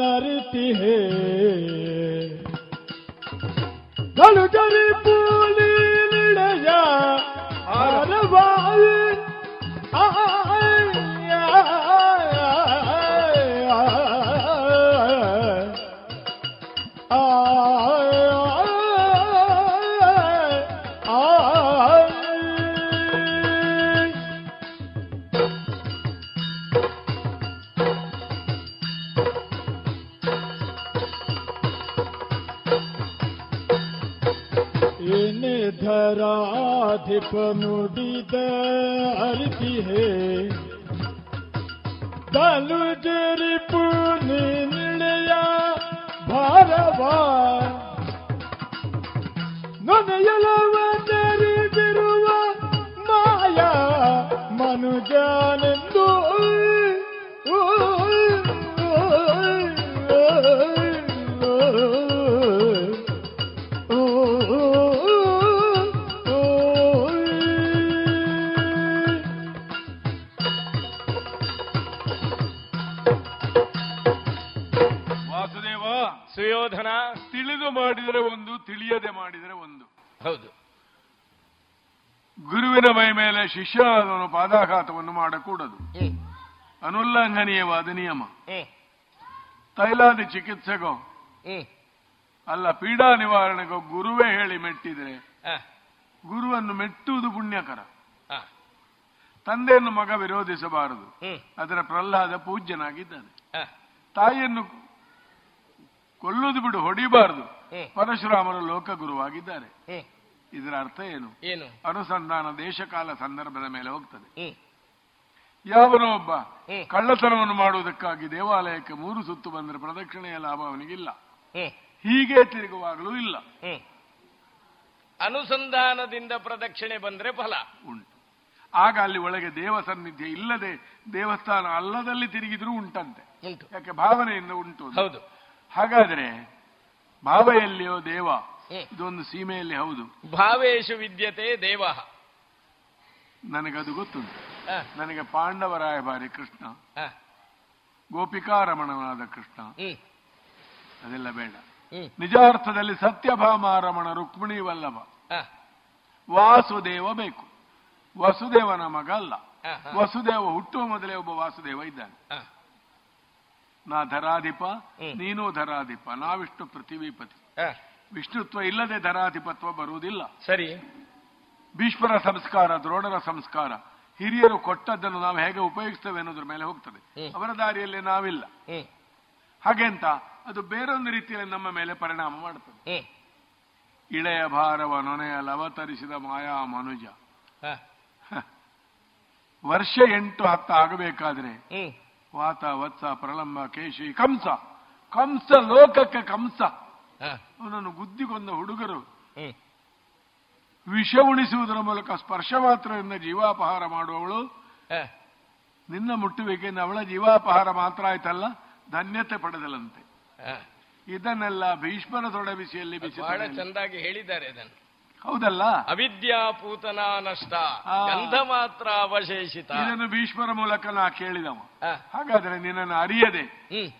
ನರಿತಿ ಹೇ ಗಲುಜರಿ ಪೂಲಿ ನಿಡಯ ಆರವಾಯ धिप नुडिद अरती है दालू जरी पुनि निड़या भारवा नुनयलव तेरी बिरुवा माया मनुजान दो ಸುಯೋಧನ. ತಿಳಿದು ಮಾಡಿದರೆ ಒಂದು, ತಿಳಿಯದೆ ಮಾಡಿದರೆ ಒಂದು. ಹೌದು, ಗುರುವಿನ ಮೈ ಮೇಲೆ ಶಿಷ್ಯ ಅದನ್ನು ಪಾದಾಘಾತವನ್ನು ಮಾಡಕೂಡದು, ಅನುಲ್ಲಂಘನೀಯವಾದ ನಿಯಮ. ತೈಲಾದಿ ಚಿಕಿತ್ಸೆಗೋ ಅಲ್ಲ, ಪೀಡಾ ನಿವಾರಣೆಗೋ ಗುರುವೇ ಹೇಳಿ ಮೆಟ್ಟಿದ್ರೆ, ಗುರುವನ್ನು ಮೆಟ್ಟುವುದು ಪುಣ್ಯಕರ. ತಂದೆಯನ್ನು ಮಗ ವಿರೋಧಿಸಬಾರದು, ಅದರ ಪ್ರಹ್ಲಾದ ಪೂಜ್ಯನಾಗಿದ್ದಾನೆ. ತಾಯಿಯನ್ನು ಕೊಲ್ಲುದು ಬಿಡು, ಹೊಡಿಬಾರದು, ಪರಶುರಾಮರು ಲೋಕ ಗುರುವಾಗಿದ್ದಾರೆ. ಇದರ ಅರ್ಥ ಏನು? ಅನುಸಂಧಾನ ದೇಶಕಾಲ ಸಂದರ್ಭದ ಮೇಲೆ ಹೋಗ್ತದೆ. ಯಾವನೋ ಒಬ್ಬ ಕಳ್ಳತನವನ್ನು ಮಾಡುವುದಕ್ಕಾಗಿ ದೇವಾಲಯಕ್ಕೆ ಮೂರು ಸುತ್ತು ಬಂದರೆ ಪ್ರದಕ್ಷಿಣೆಯ ಲಾಭ ಅವನಿಗಿಲ್ಲ, ಹೀಗೆ ತಿರುಗುವಾಗಲೂ ಇಲ್ಲ. ಅನುಸಂಧಾನದಿಂದ ಪ್ರದಕ್ಷಿಣೆ ಬಂದ್ರೆ ಫಲ ಉಂಟು. ಆಗ ಅಲ್ಲಿ ಒಳಗೆ ದೇವ ಸನ್ನಿಧ್ಯ ಇಲ್ಲದೆ ದೇವಸ್ಥಾನ ಅಲ್ಲದಲ್ಲಿ ತಿರುಗಿದ್ರೂ ಉಂಟಂತೆ. ಯಾಕೆ ಭಾವನೆಯಿಂದ ಉಂಟು. ಹೌದು. ಹಾಗಾದ್ರೆ ಭಾವ ಎಲ್ಲಿಯೋ ದೇವ, ಇದೊಂದು ಸೀಮೆಯಲ್ಲಿ. ಹೌದು. ಭಾವೇಶು ವಿದ್ಯತೆ ದೇವ. ನನಗದು ಗೊತ್ತುಂಟು. ನನಗೆ ಪಾಂಡವರಾಯಭಾರಿ ಕೃಷ್ಣ, ಗೋಪಿಕಾರಮಣನಾದ ಕೃಷ್ಣ, ಅದೆಲ್ಲ ಬೇಡ. ನಿಜಾರ್ಥದಲ್ಲಿ ಸತ್ಯಭಾಮ ರಮಣ ರುಕ್ಮಿಣಿ ವಲ್ಲಭ ವಾಸುದೇವ ಬೇಕು. ವಸುದೇವನ ಮಗ ಅಲ್ಲ, ವಸುದೇವ ಹುಟ್ಟುವ ಮೊದಲೇ ಒಬ್ಬ ವಾಸುದೇವ ಇದ್ದಾನೆ. ನಾ ಧರಾಧಿಪ, ನೀನು ಧರಾಧಿಪ, ನಾವಿಷ್ಟು ಪೃಥ್ವೀಪತಿ. ವಿಷ್ಣುತ್ವ ಇಲ್ಲದೆ ಧರಾಧಿಪತ್ವ ಬರುವುದಿಲ್ಲ. ಸರಿ. ಭೀಷ್ಮರ ಸಂಸ್ಕಾರ, ದ್ರೋಣರ ಸಂಸ್ಕಾರ, ಹಿರಿಯರು ಕೊಟ್ಟದ್ದನ್ನು ನಾವು ಹೇಗೆ ಉಪಯೋಗಿಸ್ತೇವೆ ಅನ್ನೋದ್ರ ಮೇಲೆ ಹೋಗ್ತದೆ. ಅವರ ದಾರಿಯಲ್ಲಿ ನಾವಿಲ್ಲ. ಹಾಗೆಂತ ಅದು ಬೇರೊಂದು ರೀತಿಯಲ್ಲಿ ನಮ್ಮ ಮೇಲೆ ಪರಿಣಾಮ ಮಾಡುತ್ತದೆ. ಇಳೆಯ ಭಾರವ ನೊನೆಯಲ್ಲಿ ಅವತರಿಸಿದ ಮಾಯಾ ಮನುಜ. ವರ್ಷ ಎಂಟು ಹತ್ತು ಆಗಬೇಕಾದ್ರೆ ವಾತ, ವತ್ಸ, ಪ್ರಲಂಬ, ಕೇಶಿ, ಕಂಸ, ಕಂಸ ಲೋಕಕ್ಕೆ ಕಂಸ. ಅವನನ್ನು ಗುದ್ದಿಕೊಂಡ ಹುಡುಗರು ವಿಷ ಉಣಿಸುವುದರ ಮೂಲಕ ಸ್ಪರ್ಶ ಮಾತ್ರದಿಂದ ಜೀವಾಪಹಾರ ಮಾಡುವವಳು, ನಿನ್ನ ಮುಟ್ಟುವಿಕೆಯಿಂದ ಅವಳ ಜೀವಾಪಹಾರ ಮಾತ್ರ ಆಯ್ತಲ್ಲ, ಧನ್ಯತೆ ಪಡೆದಲಂತೆ. ಇದನ್ನೆಲ್ಲ ಭೀಷ್ಮನ ತೊಡಬಿಸಿಯಲ್ಲಿ ಬಹಳ ಚಂದಾಗಿ ಹೇಳಿದ್ದಾರೆ. ಇದನ್ನು ಹೌದಲ್ಲ, ಅವಿದ್ಯಾಪೂತನ ನಷ್ಟ ಗಂಧ ಮಾತ್ರ ಅವಶೇಷಿತ. ಇದನ್ನು ಭೀಷ್ಮರ ಮೂಲಕ ನಾ ಕೇಳಿದವ. ಹಾಗಾದ್ರೆ ನಿನ್ನನ್ನು ಅರಿಯದೆ,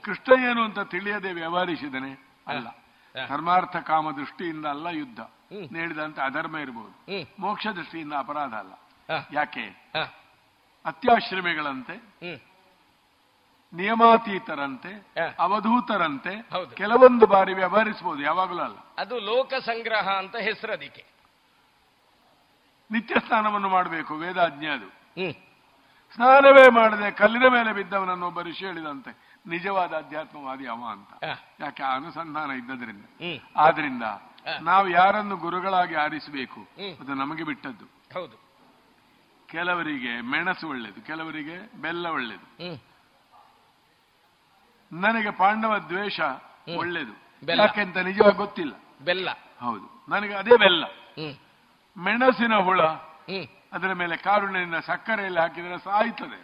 ಕೃಷ್ಣ ಏನು ಅಂತ ತಿಳಿಯದೆ ವ್ಯವಹರಿಸಿದನೆ ಅಲ್ಲ. ಧರ್ಮಾರ್ಥ ಕಾಮ ದೃಷ್ಟಿಯಿಂದ ಅಲ್ಲ ಯುದ್ಧ, ನೀಡಿದಂತೆ ಅಧರ್ಮ ಇರಬಹುದು. ಮೋಕ್ಷ ದೃಷ್ಟಿಯಿಂದ ಅಪರಾಧ ಅಲ್ಲ. ಯಾಕೆ? ಅತ್ಯಾಶ್ರಮಿಗಳಂತೆ, ನಿಯಮಾತೀತರಂತೆ, ಅವಧೂತರಂತೆ ಕೆಲವೊಂದು ಬಾರಿ ವ್ಯವಹರಿಸಬಹುದು, ಯಾವಾಗಲೂ ಅಲ್ಲ. ಅದು ಲೋಕ ಸಂಗ್ರಹ ಅಂತ ಹೆಸರದಿಕೆ. ನಿತ್ಯ ಸ್ನಾನವನ್ನು ಮಾಡಬೇಕು, ವೇದಾಜ್ಞೆ ಅದು. ಸ್ನಾನವೇ ಮಾಡದೆ ಕಲ್ಲಿನ ಮೇಲೆ ಬಿದ್ದವನನ್ನೊಬ್ಬ ಋಷಿ ಹೇಳಿದಂತೆ ನಿಜವಾದ ಅಧ್ಯಾತ್ಮವಾದಿ ಅವ ಅಂತ. ಯಾಕೆ? ಅನುಸಂಧಾನ ಇದ್ದದ್ರಿಂದ. ಆದ್ರಿಂದ ನಾವು ಯಾರನ್ನು ಗುರುಗಳಾಗಿ ಆರಿಸಬೇಕು ಅದು ನಮಗೆ ಬಿಟ್ಟದ್ದು. ಹೌದು. ಕೆಲವರಿಗೆ ಮೆಣಸು ಒಳ್ಳೇದು, ಕೆಲವರಿಗೆ ಬೆಲ್ಲ ಒಳ್ಳೇದು. ನನಗೆ ಪಾಂಡವ ದ್ವೇಷ ಒಳ್ಳೇದು. ಬೆಲ್ಲಕ್ಕಿಂತ ನಿಜವಾಗಿ ಗೊತ್ತಿಲ್ಲ. ಬೆಲ್ಲ. ಹೌದು, ನನಗೆ ಅದೇ ಬೆಲ್ಲ. ಮೆಣಸಿನ ಹುಳ, ಅದರ ಮೇಲೆ ಕಾರುಣ್ಯದಿಂದ ಸಕ್ಕರೆಯಲ್ಲಿ ಹಾಕಿದರೆ ಸಾಯ್ತದೆ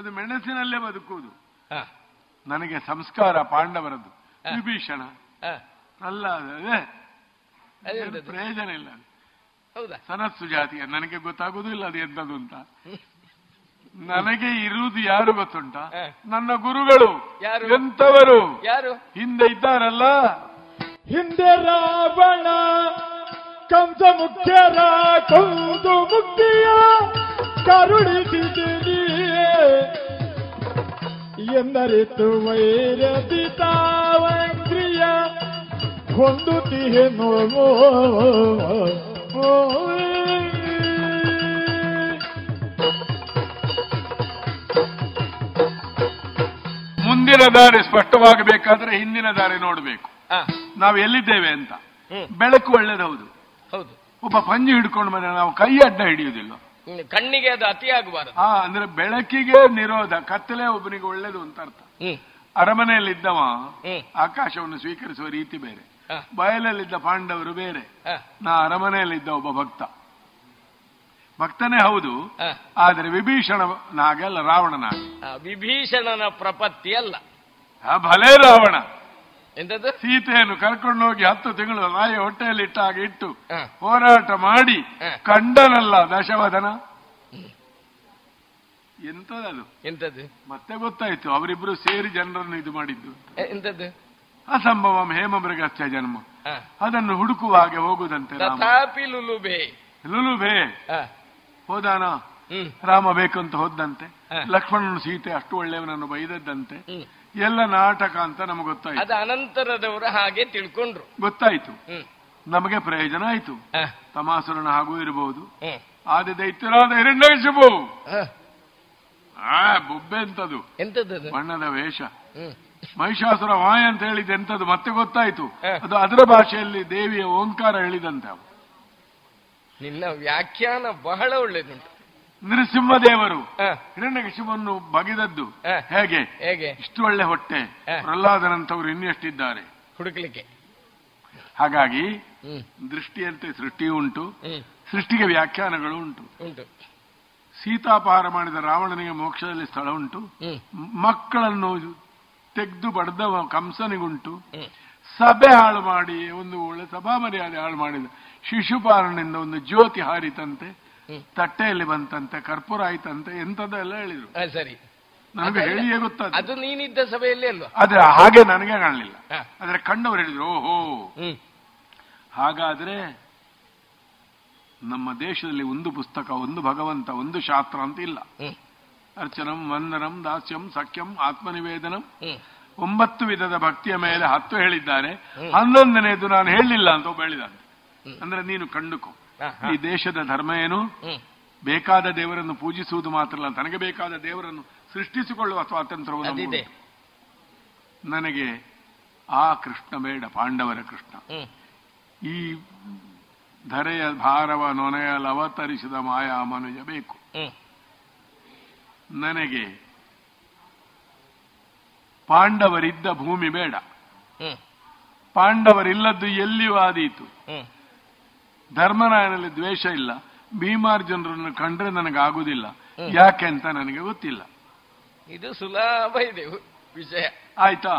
ಅದು. ಮೆಣಸಿನಲ್ಲೇ ಬದುಕುವುದು. ನನಗೆ ಸಂಸ್ಕಾರ ಪಾಂಡವರದ್ದು, ವಿಭೀಷಣ ಅಲ್ಲ, ಪ್ರಯೋಜನ ಇಲ್ಲ. ಸನಸ್ಸು ಜಾತಿಯ ನನಗೆ ಗೊತ್ತಾಗುವುದಿಲ್ಲ ಅದು ಎಂಥದ್ದು ಅಂತ. ನನಗೆ ಇರುವುದು ಯಾರು ಗೊತ್ತುಂಟ? ನನ್ನ ಗುರುಗಳು. ಎಂಥವರು? ಯಾರು ಹಿಂದೆ ಇದ್ದಾರಲ್ಲ, ಹಿಂದೆ ರಾವಣ ಕಂಸ ಮುಖ್ಯರ ಕೌದು ಮುಕ್ತಿಯ ಕರುಣಿಸಿದೀ ಎಂದರಿತು ವೈರತಿ ತಾವಂಗ್ರಿಯ ಒಂದು ತಿಹೆನೋ ಮುಂದಿನ ದಾರಿ ಸ್ಪಷ್ಟವಾಗಬೇಕಾದ್ರೆ ಹಿಂದಿನ ದಾರಿ ನೋಡಬೇಕು. ನಾವು ಎಲ್ಲಿದ್ದೇವೆ ಅಂತ. ಬೆಳಕು ಒಳ್ಳೇದು. ಹೌದು. ಹೌದು. ಒಬ್ಬ ಪಂಜಿ ಹಿಡ್ಕೊಂಡು ಬಂದ್ರೆ ನಾವು ಕೈ ಅಡ್ಡ ಹಿಡಿಯುವುದಿಲ್ಲ, ಕಣ್ಣಿಗೆ ಅದು ಅತಿಯಾಗಬಾರದು. ಹಾ, ಅಂದ್ರೆ ಬೆಳಕಿಗೆ ನಿರೋಧ. ಕತ್ತಲೆ ಒಬ್ಬನಿಗೆ ಒಳ್ಳೇದು ಅಂತ ಅರ್ಥ. ಅರಮನೆಯಲ್ಲಿದ್ದವ ಆಕಾಶವನ್ನು ಸ್ವೀಕರಿಸುವ ರೀತಿ ಬೇರೆ, ಬಯಲಲ್ಲಿದ್ದ ಪಾಂಡವರು ಬೇರೆ. ನಾ ಅರಮನೆಯಲ್ಲಿದ್ದ ಒಬ್ಬ ಭಕ್ತ, ಭಕ್ತನೇ ಹೌದು, ಆದ್ರೆ ವಿಭೀಷಣನಾಗೆ ಅಲ್ಲ, ರಾವಣನಾಗೆ. ವಿಭೀಷಣನ ಪ್ರಪತ್ತಿ ಅಲ್ಲ, ಭಲೇ ರಾವಣ. ಎಂತದ್ದು? ಸೀತೆಯನ್ನು ಕರ್ಕೊಂಡು ಹೋಗಿ ಹತ್ತು ತಿಂಗಳು ನಾಯಿ ಹೊಟ್ಟೆಯಲ್ಲಿ ಇಟ್ಟಾಗ ಇಟ್ಟು ಹೋರಾಟ ಮಾಡಿ ಕಂಡನಲ್ಲ ದಶವಧನ. ಎಂತದದು? ಎಂತದ್ದು? ಮತ್ತೆ ಗೊತ್ತಾಯ್ತು, ಅವರಿಬ್ರು ಸೇರಿ ಜನರನ್ನು ಇದು ಮಾಡಿದ್ದು. ಎಂತದ್ದು? ಅಸಂಭವಂ ಹೇಮಮೃಗಸ್ಯ ಜನ್ಮ. ಅದನ್ನು ಹುಡುಕುವ ಹಾಗೆ ಹೋಗುದಂತೆ. ಲುಲುಭೆ ಲುಲುಭೆ ಹೋದಾನ ರಾಮ ಬೇಕಂತ ಹೋದಂತೆ. ಲಕ್ಷ್ಮಣನು ಸೀತೆ ಅಷ್ಟು ಒಳ್ಳೆಯವನನ್ನು ಬೈದದ್ದಂತೆ. ಎಲ್ಲ ನಾಟಕ ಅಂತ ನಮ್ಗೆ ಗೊತ್ತಾಯ್ತು. ಅದು ಅನಂತರದವರ ಹಾಗೆ ತಿಳ್ಕೊಂಡ್ರು. ಗೊತ್ತಾಯ್ತು, ನಮಗೆ ಪ್ರಯೋಜನ ಆಯ್ತು. ತಮಾಸುರನ ಹಾಗೂ ಇರಬಹುದು, ಆದಿ ದೈತ್ಯರಾದ ಹಿರಣ್ಯಕಶಿಪು. ಆ ಬೊಬ್ಬೆ ಎಂತದು? ಎಂತದ್ದು? ಬಣ್ಣದ ವೇಷ. ಮಹಿಷಾಸುರ ವಾಯ ಅಂತ ಹೇಳಿದ ಎಂತದ್ದು? ಮತ್ತೆ ಗೊತ್ತಾಯ್ತು, ಅದು ಅದರ ಭಾಷೆಯಲ್ಲಿ ದೇವಿಯ ಓಂಕಾರ ಹೇಳಿದಂತೆ. ಅವು ನಿನ್ನ ವ್ಯಾಖ್ಯಾನ ಬಹಳ ಒಳ್ಳೇದುಂಟು. ನೃಸಿಂಹದೇವರು ಹಿರಣ್ಯಕಶಿಪನ್ನು ಬಗೆದದ್ದು ಹೇಗೆ? ಹೇಗೆ? ಇಷ್ಟು ಒಳ್ಳೆ ಹೊಟ್ಟೆ, ಪ್ರಹ್ಲಾದನಂತವರು ಇನ್ನೆಷ್ಟಿದ್ದಾರೆ ಹುಡುಕಲಿಕ್ಕೆ. ಹಾಗಾಗಿ ದೃಷ್ಟಿಯಂತೆ ಸೃಷ್ಟಿಯು ಉಂಟು, ಸೃಷ್ಟಿಗೆ ವ್ಯಾಖ್ಯಾನಗಳು ಉಂಟು. ಸೀತಾಪಹಾರ ಮಾಡಿದ ರಾವಣನಿಗೆ ಮೋಕ್ಷದಲ್ಲಿ ಸ್ಥಳ ಉಂಟು, ಮಕ್ಕಳನ್ನು ತೆಗೆದು ಬಡ್ದವ ಕಂಸನಿಗುಂಟು, ಸಭೆ ಹಾಳು ಮಾಡಿ ಒಂದು ಒಳ್ಳೆ ಸಭಾ ಮರ್ಯಾದೆ ಹಾಳು ಮಾಡಿದ, ಶಿಶುಪಾಲನಿಂದ ಒಂದು ಜ್ಯೋತಿ ಹಾರಿತಂತೆ, ತಟ್ಟೆಯಲ್ಲಿ ಬಂತಂತೆ, ಕರ್ಪೂರ ಆಯ್ತಂತೆ, ಎಂಥದ್ದೆಲ್ಲ ಹೇಳಿದ್ರು. ಸರಿ, ನನಗೆ ಹೇಳಿಯೇ ಗೊತ್ತಾದ, ಅದು ನೀನಿದ್ದ ಸಭೆಯಲ್ಲಿ ಅಲ್ವಾ? ಆದ್ರೆ ಹಾಗೆ ನನಗೆ ಕಾಣಲಿಲ್ಲ, ಆದ್ರೆ ಕಂಡವ್ರು ಹೇಳಿದ್ರು, ಓಹೋ ಹಾಗಾದ್ರೆ ನಮ್ಮ ದೇಶದಲ್ಲಿ ಒಂದು ಪುಸ್ತಕ, ಒಂದು ಭಗವಂತ, ಒಂದು ಶಾಸ್ತ್ರ ಅಂತ ಇಲ್ಲ. ಅರ್ಚನಂ, ವಂದನಂ, ದಾಸ್ಯಂ, ಸಖ್ಯಂ, ಆತ್ಮನಿವೇದನಂ, ಒಂಬತ್ತು ವಿಧದ ಭಕ್ತಿಯ ಮೇಲೆ ಹತ್ತು ಹೇಳಿದ್ದಾರೆ, ಹನ್ನೊಂದನೇದು ನಾನು ಹೇಳಲಿಲ್ಲ ಅಂತ ಒಬ್ಬ ಹೇಳಿದಂತೆ. ಅಂದ್ರೆ ನೀನು ಕಂಡುಕೋ ಈ ದೇಶದ ಧರ್ಮ ಏನು, ಬೇಕಾದ ದೇವರನ್ನು ಪೂಜಿಸುವುದು ಮಾತ್ರ ಅಲ್ಲ, ತನಗೆ ಬೇಕಾದ ದೇವರನ್ನು ಸೃಷ್ಟಿಸಿಕೊಳ್ಳುವ ಸ್ವಾತಂತ್ರ್ಯವನ್ನು. ನನಗೆ ಆ ಕೃಷ್ಣ ಬೇಡ, ಪಾಂಡವರ ಕೃಷ್ಣ. ಈ ಧರೆಯ ಭಾರವ ನೊನೆಯಲ್ಲಿ ಅವತರಿಸಿದ ಮಾಯಾ ಮನುಜ ಬೇಕು ನನಗೆ. ಪಾಂಡವರಿದ್ದ ಭೂಮಿ ಬೇಡ, ಪಾಂಡವರಿಲ್ಲದ್ದು ಎಲ್ಲಿಯೂ ಆದೀತು. ಧರ್ಮರಾಯನಲ್ಲಿ ದ್ವೇಷ ಇಲ್ಲ, ಭೀಮಾರ್ಜುನರನ್ನು ಕಂಡ್ರೆ ನನಗಾಗುದಿಲ್ಲ, ಯಾಕೆ ಅಂತ ನನಗೆ ಗೊತ್ತಿಲ್ಲ. ಇದು ಸುಲಭ ಇದೆ ವಿಷಯ, ಆಯ್ತಾ?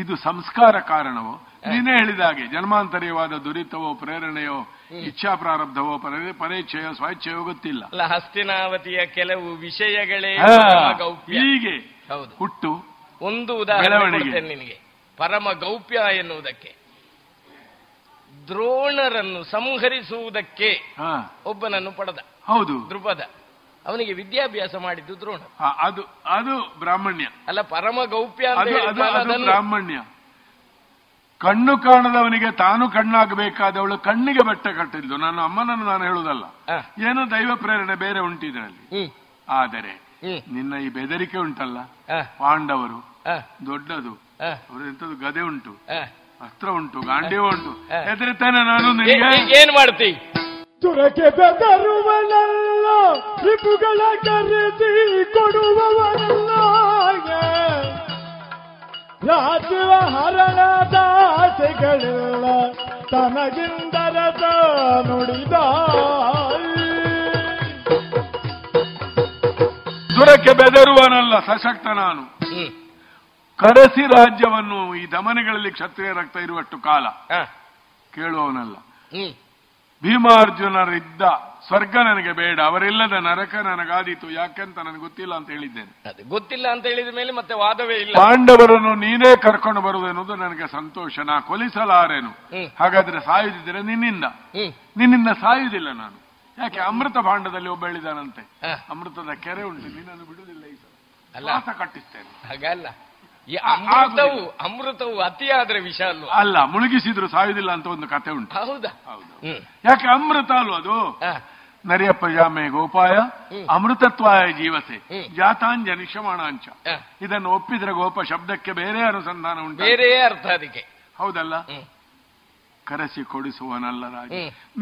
ಇದು ಸಂಸ್ಕಾರ ಕಾರಣವೋ, ನೀನೇ ಹೇಳಿದ ಹಾಗೆ ಜನ್ಮಾಂತರ್ಯವಾದ ದುರಿತವೋ, ಪ್ರೇರಣೆಯೋ, ಇಚ್ಛಾ ಪ್ರಾರಬ್ಧವೋ, ಪರೇಚ್ಛೆಯೋ, ಸ್ವಚ್ಛೆಯೋ ಗೊತ್ತಿಲ್ಲ. ಹಸ್ತಿನಾವತಿಯ ಕೆಲವು ವಿಷಯಗಳೇ ಹೀಗೆ ಹುಟ್ಟು. ಒಂದು ಉದಾಹರಣೆ ನಿನಗೆ, ಪರಮ ಗೌಪ್ಯ ಎನ್ನುವುದಕ್ಕೆ, ದ್ರೋಣರನ್ನು ಸಂಹರಿಸುವುದಕ್ಕೆ ಒಬ್ಬನನ್ನು ಪಡೆದ. ಹೌದು, ದೃಪದ. ಅವನಿಗೆ ವಿದ್ಯಾಭ್ಯಾಸ ಮಾಡಿದ್ದು ದ್ರೋಣ. ಅದು ಅದು ಬ್ರಾಹ್ಮಣ್ಯ ಅಲ್ಲ, ಪರಮ ಗೌಪ್ಯ ಬ್ರಾಹ್ಮಣ್ಯ. ಕಣ್ಣು ಕಾಣದವನಿಗೆ ತಾನು ಕಣ್ಣಾಗಬೇಕಾದವಳು ಕಣ್ಣಿಗೆ ಬಟ್ಟೆ ಕಟ್ಟಿದ್ಲು. ನಾನು ಅಮ್ಮನನ್ನು ನಾನು ಹೇಳುವುದಲ್ಲ, ಏನೋ ದೈವ ಪ್ರೇರಣೆ ಬೇರೆ ಉಂಟು ಇದರಲ್ಲಿ. ಆದರೆ ನಿನ್ನ ಈ ಬೆದರಿಕೆ ಉಂಟಲ್ಲ, ಪಾಂಡವರು ದೊಡ್ಡದು, ಅವರೆಂಥದ್ದು ಗದೆ ಉಂಟು, ಅಸ್ತ್ರ ಉಂಟು, ಗಾಂಡೀವ ಉಂಟು, ಹೆದರಿತಾನೆ. ನಾನು ಏನ್ ಮಾಡ್ತೀನಿ? ತುರಕೆ ಬೆದರುವನಲ್ಲ, ರಿಪುಗಳ ಕರೆಸಿ ಕೊಡುವವನಲ್ಲ, ರಾಜುವ ಹರಣದಾಸೆಗಳೆಲ್ಲ ತನಗಿಂದರದ ನುಡಿದ. ತುರಕೆ ಬೆದರುವನಲ್ಲ, ಸಶಕ್ತ ನಾನು. ಕರೆಸಿ ರಾಜ್ಯವನ್ನು ಈ ದಮನೆಗಳಲ್ಲಿ ಕ್ಷತ್ರಿಯ ರಕ್ತ ಇರುವಷ್ಟು ಕಾಲ ಕೇಳುವವನಲ್ಲ. ಭೀಮಾರ್ಜುನರಿದ್ದ ಸ್ವರ್ಗ ನನಗೆ ಬೇಡ, ಅವರಿಲ್ಲದ ನರಕ ನನಗಾದೀತು, ಯಾಕೆಂತ ನನಗೆ ಗೊತ್ತಿಲ್ಲ ಅಂತ ಹೇಳಿದ್ದೇನೆ. ಗೊತ್ತಿಲ್ಲ ಅಂತ ಹೇಳಿದ ಮೇಲೆ ಮತ್ತೆ ವಾದವೇ ಇಲ್ಲ. ಪಾಂಡವರನ್ನು ನೀನೇ ಕರ್ಕೊಂಡು ಬರುವುದೆನ್ನುವುದು ನನಗೆ ಸಂತೋಷ, ನಾ ಕೊಲಿಸಲಾರೇನು. ಹಾಗಾದ್ರೆ ಸಾಯುದಿದ್ರೆ ನಿನ್ನಿಂದ, ನಿನ್ನಿಂದ ಸಾಯುವುದಿಲ್ಲ ನಾನು, ಯಾಕೆ? ಅಮೃತ ಭಾಂಡದಲ್ಲಿ ಒಬ್ಬ ಹೇಳಿದಾನಂತೆ, ಅಮೃತದ ಕೆರೆ ಉಂಟು, ನೀನನ್ನು ಬಿಡುವುದಿಲ್ಲ, ಈ ಸಲ ಕಟ್ಟಿಸ್ತೇನೆ. ಹಾಗಲ್ಲ, ಅಮೃತವು ಅಮೃತವು ಅತಿಯಾದ್ರೆ ವಿಷ ಅಲ್ವ? ಅಲ್ಲ, ಮುಳುಗಿಸಿದ್ರು ಸಾಯುವುದಿಲ್ಲ ಅಂತ ಒಂದು ಕತೆ ಉಂಟು. ಹೌದಾ? ಹೌದು. ಯಾಕೆ ಅಮೃತ ಅಲ್ವ ಅದು? ನರಿಯಪ್ಪ ಜಾಮೆ ಗೋಪಾಯ ಅಮೃತತ್ವಾಯ ಜೀವಸೆ ಜಾತಾಂಜನಿಷಮಾಣಾಂಚ. ಇದನ್ನು ಒಪ್ಪಿದ್ರೆ ಗೋಪ ಶಬ್ದಕ್ಕೆ ಬೇರೆ ಅನುಸಂಧಾನ ಉಂಟು, ಬೇರೆ ಅರ್ಥ ಅದಕ್ಕೆ. ಹೌದಲ್ಲ? ಕರೆಸಿ ಕೊಡಿಸುವನಲ್ಲ ರಾಜ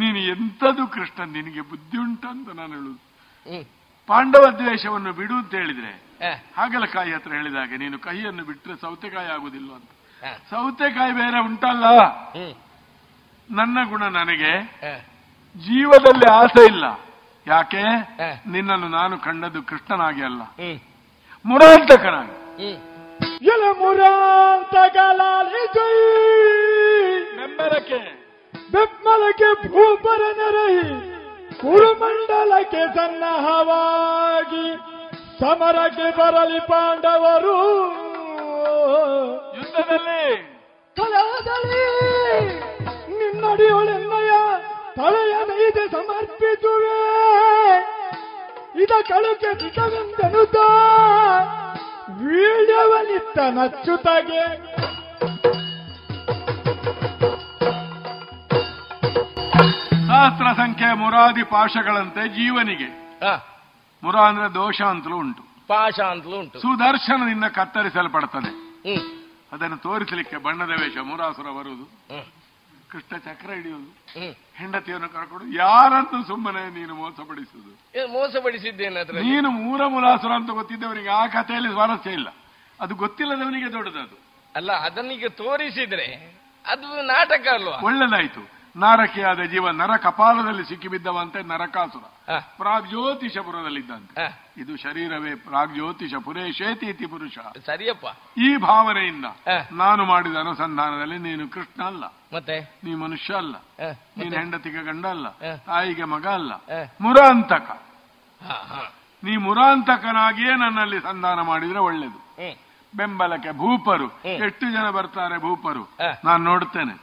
ನೀನು, ಎಂಥದ್ದು ಕೃಷ್ಣ ನಿನಗೆ ಬುದ್ಧಿ ಉಂಟಂತ ನಾನು ಹೇಳುದು. ಪಾಂಡವ ದ್ವೇಷವನ್ನು ಬಿಡು ಅಂತ ಹೇಳಿದ್ರೆ, ಹಾಗಲಕಾಯಿ ಹತ್ರ ಹೇಳಿದಾಗೆ, ನೀನು ಕೈಯನ್ನು ಬಿಟ್ಟರೆ ಸೌತೆಕಾಯಿ ಆಗುದಿಲ್ಲ ಅಂತ. ಸೌತೆಕಾಯಿ ಬೇರೆ ಉಂಟಲ್ಲ, ನನ್ನ ಗುಣ ನನಗೆ ಜೀವದಲ್ಲಿ ಆಸೆ ಇಲ್ಲ, ಯಾಕೆ? ನಿನ್ನನ್ನು ನಾನು ಕಂಡದ್ದು ಕೃಷ್ಣನಾಗಿ ಅಲ್ಲ, ಮುರಾಂತಕನಾಗಿ. ಬೆಂಬಲಕ್ಕೆ ಬೆಂಬಲಕ್ಕೆ ಭೂಪರನರಹಿ ಕುರುಮಂಡಲಕ್ಕೆ ಸನ್ನಹವಾಗಿ ಸಮರಕ್ಕೆ ಬರಲಿ ಪಾಂಡವರು. ಯುದ್ಧದಲ್ಲಿ ಕಲಹದಲ್ಲಿ ನಿನ್ನಡಿಯೊಳೆನ್ನಯ ತಳೆಯ ನೈದೆ ಸಮರ್ಪಿಸುವೆ, ಇದ ಕಳುಕೆ ಸಿಗವೆಂದೆನುತ ವೀಳ್ಯವನಿತ್ತ ನಚ್ಚುತ್ತಗೆ. ಸಹಸ್ರ ಸಂಖ್ಯೆ ಮುರಾದಿ ಪಾಶಗಳಂತೆ ಜೀವನಿಗೆ, ಮುರ ಅಂದ್ರೆ ದೋಷ ಅಂತಲೂ ಉಂಟು, ಪಾಶ ಅಂತಲೂ ಉಂಟು, ಸುದರ್ಶನದಿಂದ ಕತ್ತರಿಸಲ್ಪಡ್ತದೆ. ಅದನ್ನು ತೋರಿಸಲಿಕ್ಕೆ ಬಣ್ಣದ ವೇಷ, ಮುರಾಸುರ ಬರುವುದು, ಕೃಷ್ಣ ಚಕ್ರ ಹಿಡಿಯುವುದು, ಹೆಂಡತಿಯನ್ನು ಕರ್ಕೊಂಡು ಯಾರಂತೂ ಸುಮ್ಮನೆ ನೀನು ಮೋಸಪಡಿಸುವುದು. ಮೋಸಪಡಿಸಿದ್ದೇನೆ ನೀನು, ಮೂರ ಮುರಾಸುರ ಅಂತ ಗೊತ್ತಿದ್ದವನಿಗೆ ಆ ಕಥೆಯಲ್ಲಿ ಸ್ವಾರಸ್ಯ ಇಲ್ಲ, ಅದು ಗೊತ್ತಿಲ್ಲದವನಿಗೆ ದೊಡ್ಡದದು. ಅಲ್ಲ, ಅದನ್ನೀಗ ತೋರಿಸಿದ್ರೆ ಅದು ನಾಟಕ ಅಲ್ವಾ? ಒಳ್ಳೆದಾಯ್ತು. ನಾರಕಿಯಾದ ಜೀವ ನರ ಕಪಾಲದಲ್ಲಿ ಸಿಕ್ಕಿಬಿದ್ದವಂತೆ ನರಕಾಸುರ ಪ್ರಾಗ್ಜ್ಯೋತಿಷಪುರದಲ್ಲಿದ್ದಂತೆ. ಇದು ಶರೀರವೇ ಪ್ರಾಗ್ಜ್ಯೋತಿಷ ಪುರೇಶೇತಿ ಇತಿ ಪುರುಷ. ಸರಿಯಪ್ಪ. ಈ ಭಾವನೆಯಿಂದ ನಾನು ಮಾಡಿದ ಅನುಸಂಧಾನದಲ್ಲಿ ನೀನು ಕೃಷ್ಣ ಅಲ್ಲ, ಮತ್ತೆ ನೀ ಮನುಷ್ಯ ಅಲ್ಲ, ನೀನು ಹೆಂಡತಿಗೆ ಗಂಡ ಅಲ್ಲ, ತಾಯಿಗೆ ಮಗ ಅಲ್ಲ, ಮುರಾಂತಕ. ನೀ ಮುರಾಂತಕನಾಗಿಯೇ ನನ್ನಲ್ಲಿ ಸಂಧಾನ ಮಾಡಿದ್ರೆ ಒಳ್ಳೇದು. ಬೆಂಬಲಕ್ಕೆ ಭೂಪರು ಎಷ್ಟು ಜನ ಬರ್ತಾರೆ, ಭೂಪರು ನಾನು ನೋಡ್ತೇನೆ.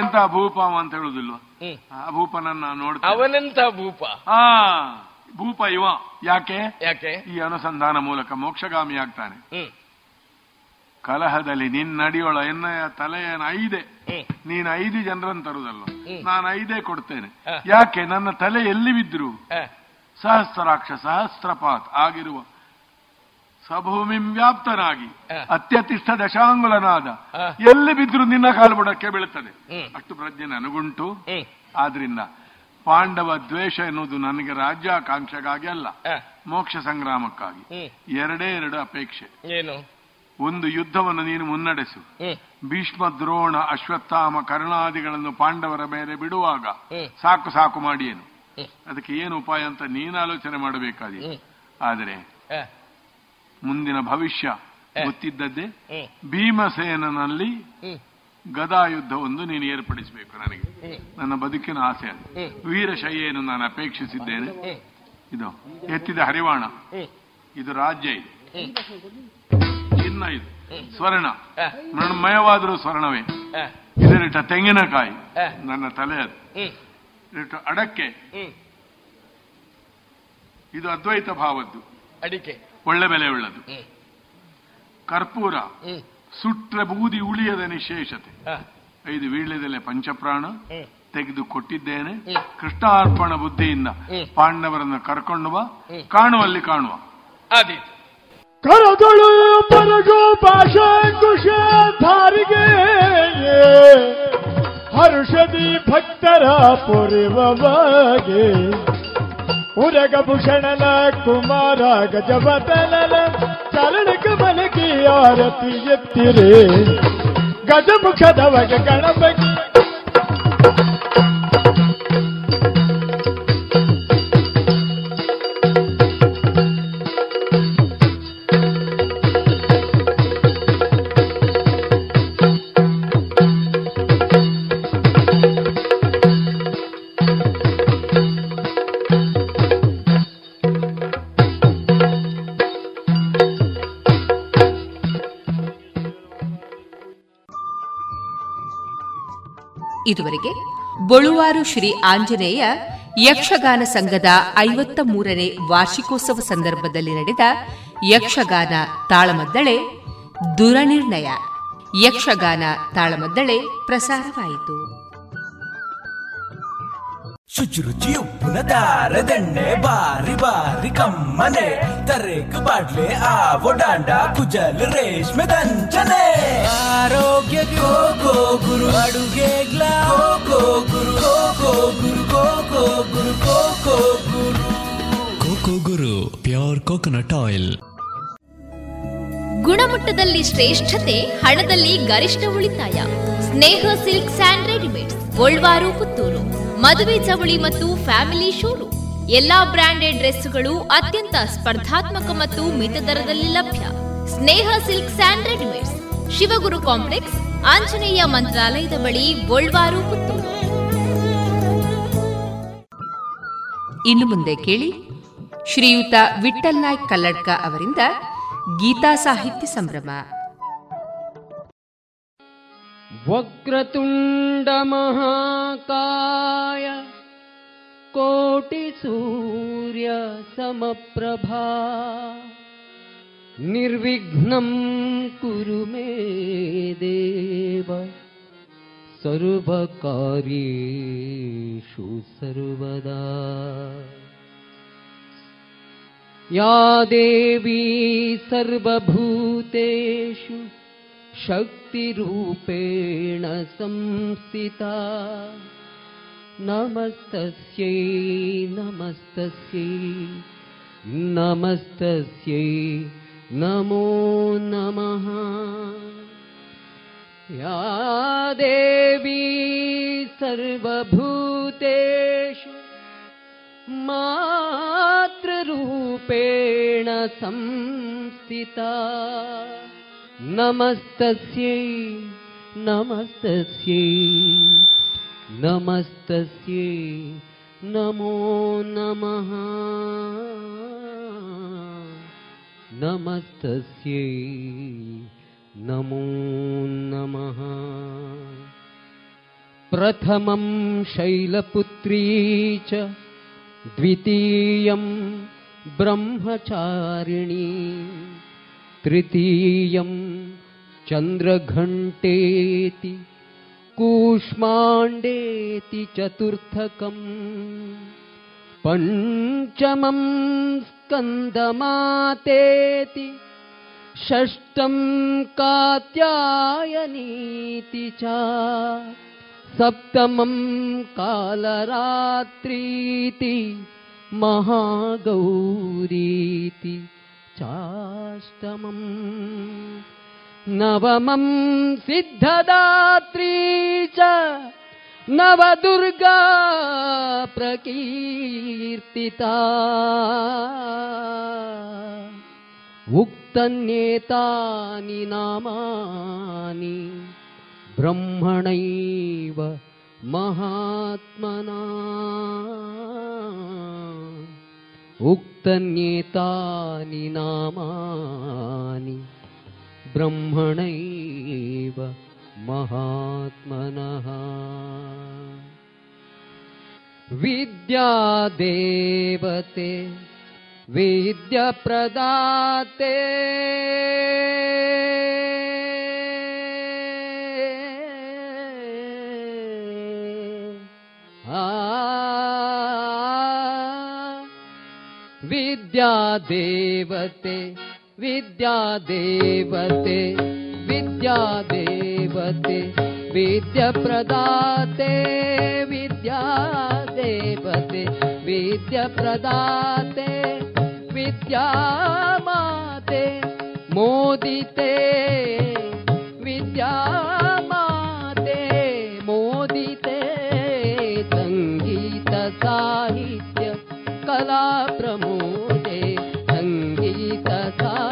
ಎಂತ ಭೂಪ ಅಂತ ಹೇಳುದಿಲ್ವ? ಆ ಭೂಪನನ್ನು ನಾನು ನೋಡ್ತೇನೆ. ಅವನೆಂತ ಭೂಪ? ಆ ಭೂಪ ಇವ. ಯಾಕೆ ಯಾಕೆ ಈ ಅನುಸಂಧಾನ ಮೂಲಕ ಮೋಕ್ಷಗಾಮಿ ಆಗ್ತಾನೆ. ಕಲಹದಲ್ಲಿ ನಿನ್ನಡಿಯೋಳ ಎನ್ನಯ ತಲೆಯನ್ನ ಐದೆ, ನೀನು ಐದು ಜನರನ್ನು ತರುದಲ್ವ, ನಾನು ಐದೇ ಕೊಡ್ತೇನೆ. ಯಾಕೆ? ನನ್ನ ತಲೆ ಎಲ್ಲಿ ಬಿದ್ರು ಸಹಸ್ರಾಕ್ಷ ಸಹಸ್ರಪಾತ್ ಆಗಿರುವ ಸಭೂಮಿ ವ್ಯಾಪ್ತನಾಗಿ ಅತ್ಯತಿಷ್ಠ ದಶಾಂಗುಲನಾದ ಎಲ್ಲಿ ಬಿದ್ದರೂ ನಿನ್ನ ಕಾಲ್ಬುಡಕ್ಕೆ ಬೀಳುತ್ತದೆ. ಅಷ್ಟು ಪ್ರಜ್ಞೆ ನನಗುಂಟು. ಆದ್ರಿಂದ ಪಾಂಡವ ದ್ವೇಷ ಎನ್ನುವುದು ನನಗೆ ರಾಜ್ಯಾಕಾಂಕ್ಷೆಗಾಗಿ ಅಲ್ಲ, ಮೋಕ್ಷ ಸಂಗ್ರಾಮಕ್ಕಾಗಿ. ಎರಡೇ ಎರಡು ಅಪೇಕ್ಷೆ. ಒಂದು, ಯುದ್ಧವನ್ನು ನೀನು ಮುನ್ನಡೆಸು. ಭೀಷ್ಮ, ದ್ರೋಣ, ಅಶ್ವತ್ಥಾಮ, ಕರ್ಣಾದಿಗಳನ್ನು ಪಾಂಡವರ ಮೇಲೆ ಬಿಡುವಾಗ ಸಾಕು ಸಾಕು ಮಾಡಿ ಏನು, ಅದಕ್ಕೆ ಏನು ಉಪಾಯ ಅಂತ ನೀನು ಆಲೋಚನೆ ಮಾಡಬೇಕಾಗಿ. ಆದರೆ ಮುಂದಿನ ಭವಿಷ್ಯ ಗೊತ್ತಿದ್ದದ್ದೇ. ಭೀಮಸೇನಲ್ಲಿ ಗದಾಯುದ್ಧ ಒಂದು ನೀನು ಏರ್ಪಡಿಸಬೇಕು. ನನಗೆ ನನ್ನ ಬದುಕಿನ ಆಸೆ ಅದು. ವೀರಶೈಯನ್ನು ನಾನು ಅಪೇಕ್ಷಿಸಿದ್ದೇನೆ. ಇದು ಎತ್ತಿದ ಹರಿವಾಣ, ಇದು ರಾಜ್ಯ, ಇದು ಚಿನ್ನ, ಇದು ಸ್ವರ್ಣ, ಮೃಣ್ಮಯವಾದರೂ ಸ್ವರ್ಣವೇ. ಇದರಿಟ್ಟ ತೆಂಗಿನಕಾಯಿ ನನ್ನ ತಲೆ, ಅದು ಇಟ್ಟು ಅಡಕ್ಕೆ, ಇದು ಅದ್ವೈತ ಭಾವದ್ದು, ಅಡಿಕೆ ಒಳ್ಳೆ ಬೆಲೆ ಉಳ್ಳದು. ಕರ್ಪೂರ ಸುಟ್ರೆ ಬೂದಿ ಉಳಿಯದ ನಿಶೇಷತೆ. ಐದು ವೀಳ್ಯದಲ್ಲೇ ಪಂಚಪ್ರಾಣ ತೆಗೆದು ಕೊಟ್ಟಿದ್ದೇನೆ. ಕೃಷ್ಣಾರ್ಪಣ ಬುದ್ಧಿಯಿಂದ ಪಾಂಡವರನ್ನು ಕರ್ಕೊಂಡು ಬಾ, ಕಾಣುವಲ್ಲಿ ಕಾಣುವ. ಆದೀತು ಕರದಳು ಪರಗೋ ಭಾಷೆ ಕುಶಾರಿಗೆ ಹರುಷದಿ ಭಕ್ತರ ಪುರಿವಗೆ ಉರಗಭೂಷಣನ ಕುಮಾರ ಗಜವತನನ ಚರಣ ಕಮಲಕ್ಕೆ ಆರತಿ ಎತ್ತಿರೆ ಗಜಮುಖದವಗ ಗಣಪತಿ ಇದುವರೆಗೆ ಬೊಳುವಾರು ಶ್ರೀ ಆಂಜನೇಯ ಯಕ್ಷಗಾನ ಸಂಘದ ಐವತ್ತ ಮೂರನೇ ವಾರ್ಷಿಕೋತ್ಸವ ಸಂದರ್ಭದಲ್ಲಿ ನಡೆದ ಯಕ್ಷಗಾನ ತಾಳಮದ್ದಳೆ ದುರನಿರ್ಣಯ ಯಕ್ಷಗಾನ ತಾಳಮದ್ದಳೆ ಪ್ರಸಾರವಾಯಿತು. ಶುಚಿರುಚಿಯು ಪುನದಾರ ದಣ್ಣೆ ಬಾರಿ ಬಾರಿ ಕಮ್ಮನೆ ತರೇಕು ಬಾಡ್ಲೆ ಆವೋ ಡಾಂಡ ಕುಜಲ್ ರೇಷ್ಮೆ ದಂಚನೆ ಆರೋಗ್ಯ ಕೋ ಕೋ ಗುರು ಅಡುಗೆ ಗ್ಲಾ ಕೋ ಗುರು ಕೋ ಕೋ ಗುರು ಕೋ ಕೋ ಗುರು ಕೋ ಕೋ ಗುರು ಕೋ ಕೋ ಗುರು ಪ್ಯೂರ್ ಕೋಕೋನಟ್ ಆಯಿಲ್. ಗುಣಮಟ್ಟದಲ್ಲಿ ಶ್ರೇಷ್ಠತೆ, ಹಣದಲ್ಲಿ ಗರಿಷ್ಠ ಉಳಿತಾಯ. ಸ್ನೇಹ ಸಿಲ್ಕ್ ಸ್ಯಾಂಡ್ ರೆಡಿಮೇಡ್ಸ್, ಗೋಲ್ವಾರು, ಪುತ್ತೂರು. ಮದುವೆ ಚವಳಿ ಮತ್ತು ಫ್ಯಾಮಿಲಿ ಶೋರೂಮ್. ಎಲ್ಲಾ ಬ್ರಾಂಡೆಡ್ ಡ್ರೆಸ್ಗಳು ಅತ್ಯಂತ ಸ್ಪರ್ಧಾತ್ಮಕ ಮತ್ತು ಮಿತ ದರದಲ್ಲಿ ಲಭ್ಯ. Sneha silk and readymades, Shivaguru complex, Anjaneya ಮಂತ್ರಾಲಯದ ಬಳಿ, ಗೋಲ್ವಾರು, ಪುತ್ತೂರು. ಇನ್ನು ಮುಂದೆ ಕೇಳಿ ಶ್ರೀಯುತ ವಿಠಲ್ ನಾಯ್ಕ್ ಕಲ್ಲಡ್ಕ ಅವರಿಂದ ಗೀತಾ ಸಾಹಿತ್ಯ ಸಂಭ್ರಮ. ವಕ್ರತುಂಡ ಮಹಾಕಾಯ ಕೋಟಿ ಸೂರ್ಯ ಸಮಪ್ರಭಾ ನಿರ್ವಿಘ್ನಂ ಕುರು ಮೇ ದೇವ ಸರ್ವಕಾರ್ಯೇಷು ಸರ್ವದಾ. ಯಾ ದೇವಿ ಸರ್ವಭೂತೇಷು ಶಕ್ತಿರೂಪೇಣ ಸಂಸ್ಥಿತಾ ನಮಸ್ತಸ್ಯೈ ನಮಸ್ತಸ್ಯೈ ನಮಸ್ತಸ್ಯೈ ನಮೋ ನಮಃ. ಯಾ ದೇವಿ ಸರ್ವಭೂತೇಷು ಮಾತೃರೂಪೇಣ ಸಂಸ್ಥಿತಾ. ನಮಸ್ತಸ್ಯೈ ನಮಸ್ತಸ್ಯೈ ನಮಸ್ತಸ್ಯೈ ನಮೋ ನಮಃ. ನಮಸ್ತಸ್ಯೈ ನಮೋ ನಮಃ. ಪ್ರಥಮಂ ಶೈಲಪುತ್ರೀ ಚ ದ್ವಿತೀಯಂ ಬ್ರಹ್ಮಚಾರಿಣೀ ತೃತೀಯಂ ಚಂದ್ರಘಂಟೇತಿ ಕೂಷ್ಮಾಂಡೇತಿ ಚತುರ್ಥಕಂ ಪಂಚಮಂ ಸ್ಕಂದಮಾತೇತಿ ಷಷ್ಠಂ ಕಾತ್ಯಾಯನೀತಿ ಚ ಸಪ್ತಮಂ ಕಾಲರಾತ್ರೀತಿ ಮಹಾಗೌರೀತಿ ಚಾಷ್ಟಮಂ ನವಮಂ ಸಿದ್ಧದಾತ್ರೀ ಚ ನವದುರ್ಗಾ ಪ್ರಕೀರ್ತಿತಾ. ಉಕ್ತನ್ಯೇತಾನಿ ನಾಮಾನಿ ಬ್ರಹ್ಮಣೈವ ಮಹಾತ್ಮನಾ. ಉಕ್ತನ್ಯೇತಾನಿ ನಾಮಾನಿ ಬ್ರಹ್ಮಣೈವ ಮಹಾತ್ಮನಃ. ವಿದ್ಯಾ ದೇವತೆ ವಿದ್ಯಾ ಪ್ರದಾತೆ ವಿದ್ಯಾ ದೇವತೆ ವಿದ್ಯಾ ದೇವತೆ ವಿದ್ಯಾ ದೇವತೆ ವಿದ್ಯಾ ಪ್ರದಾತೆ ವಿದ್ಯಾ ದೇವತೆ ವಿದ್ಯಾ ಪ್ರದಾತೆ ವಿದ್ಯಾ ಮಾತೆ ಮೋದಿತೆ ವಿದ್ಯಾ ಮಾತೆ ಮೋದಿತೆ. ಸಂಗೀತ ಸಾಹಿತ್ಯ ಕಲಾ ಪ್ರಮೋದೆ ಸಂಗೀತ ಸಾಹಿತ್ಯ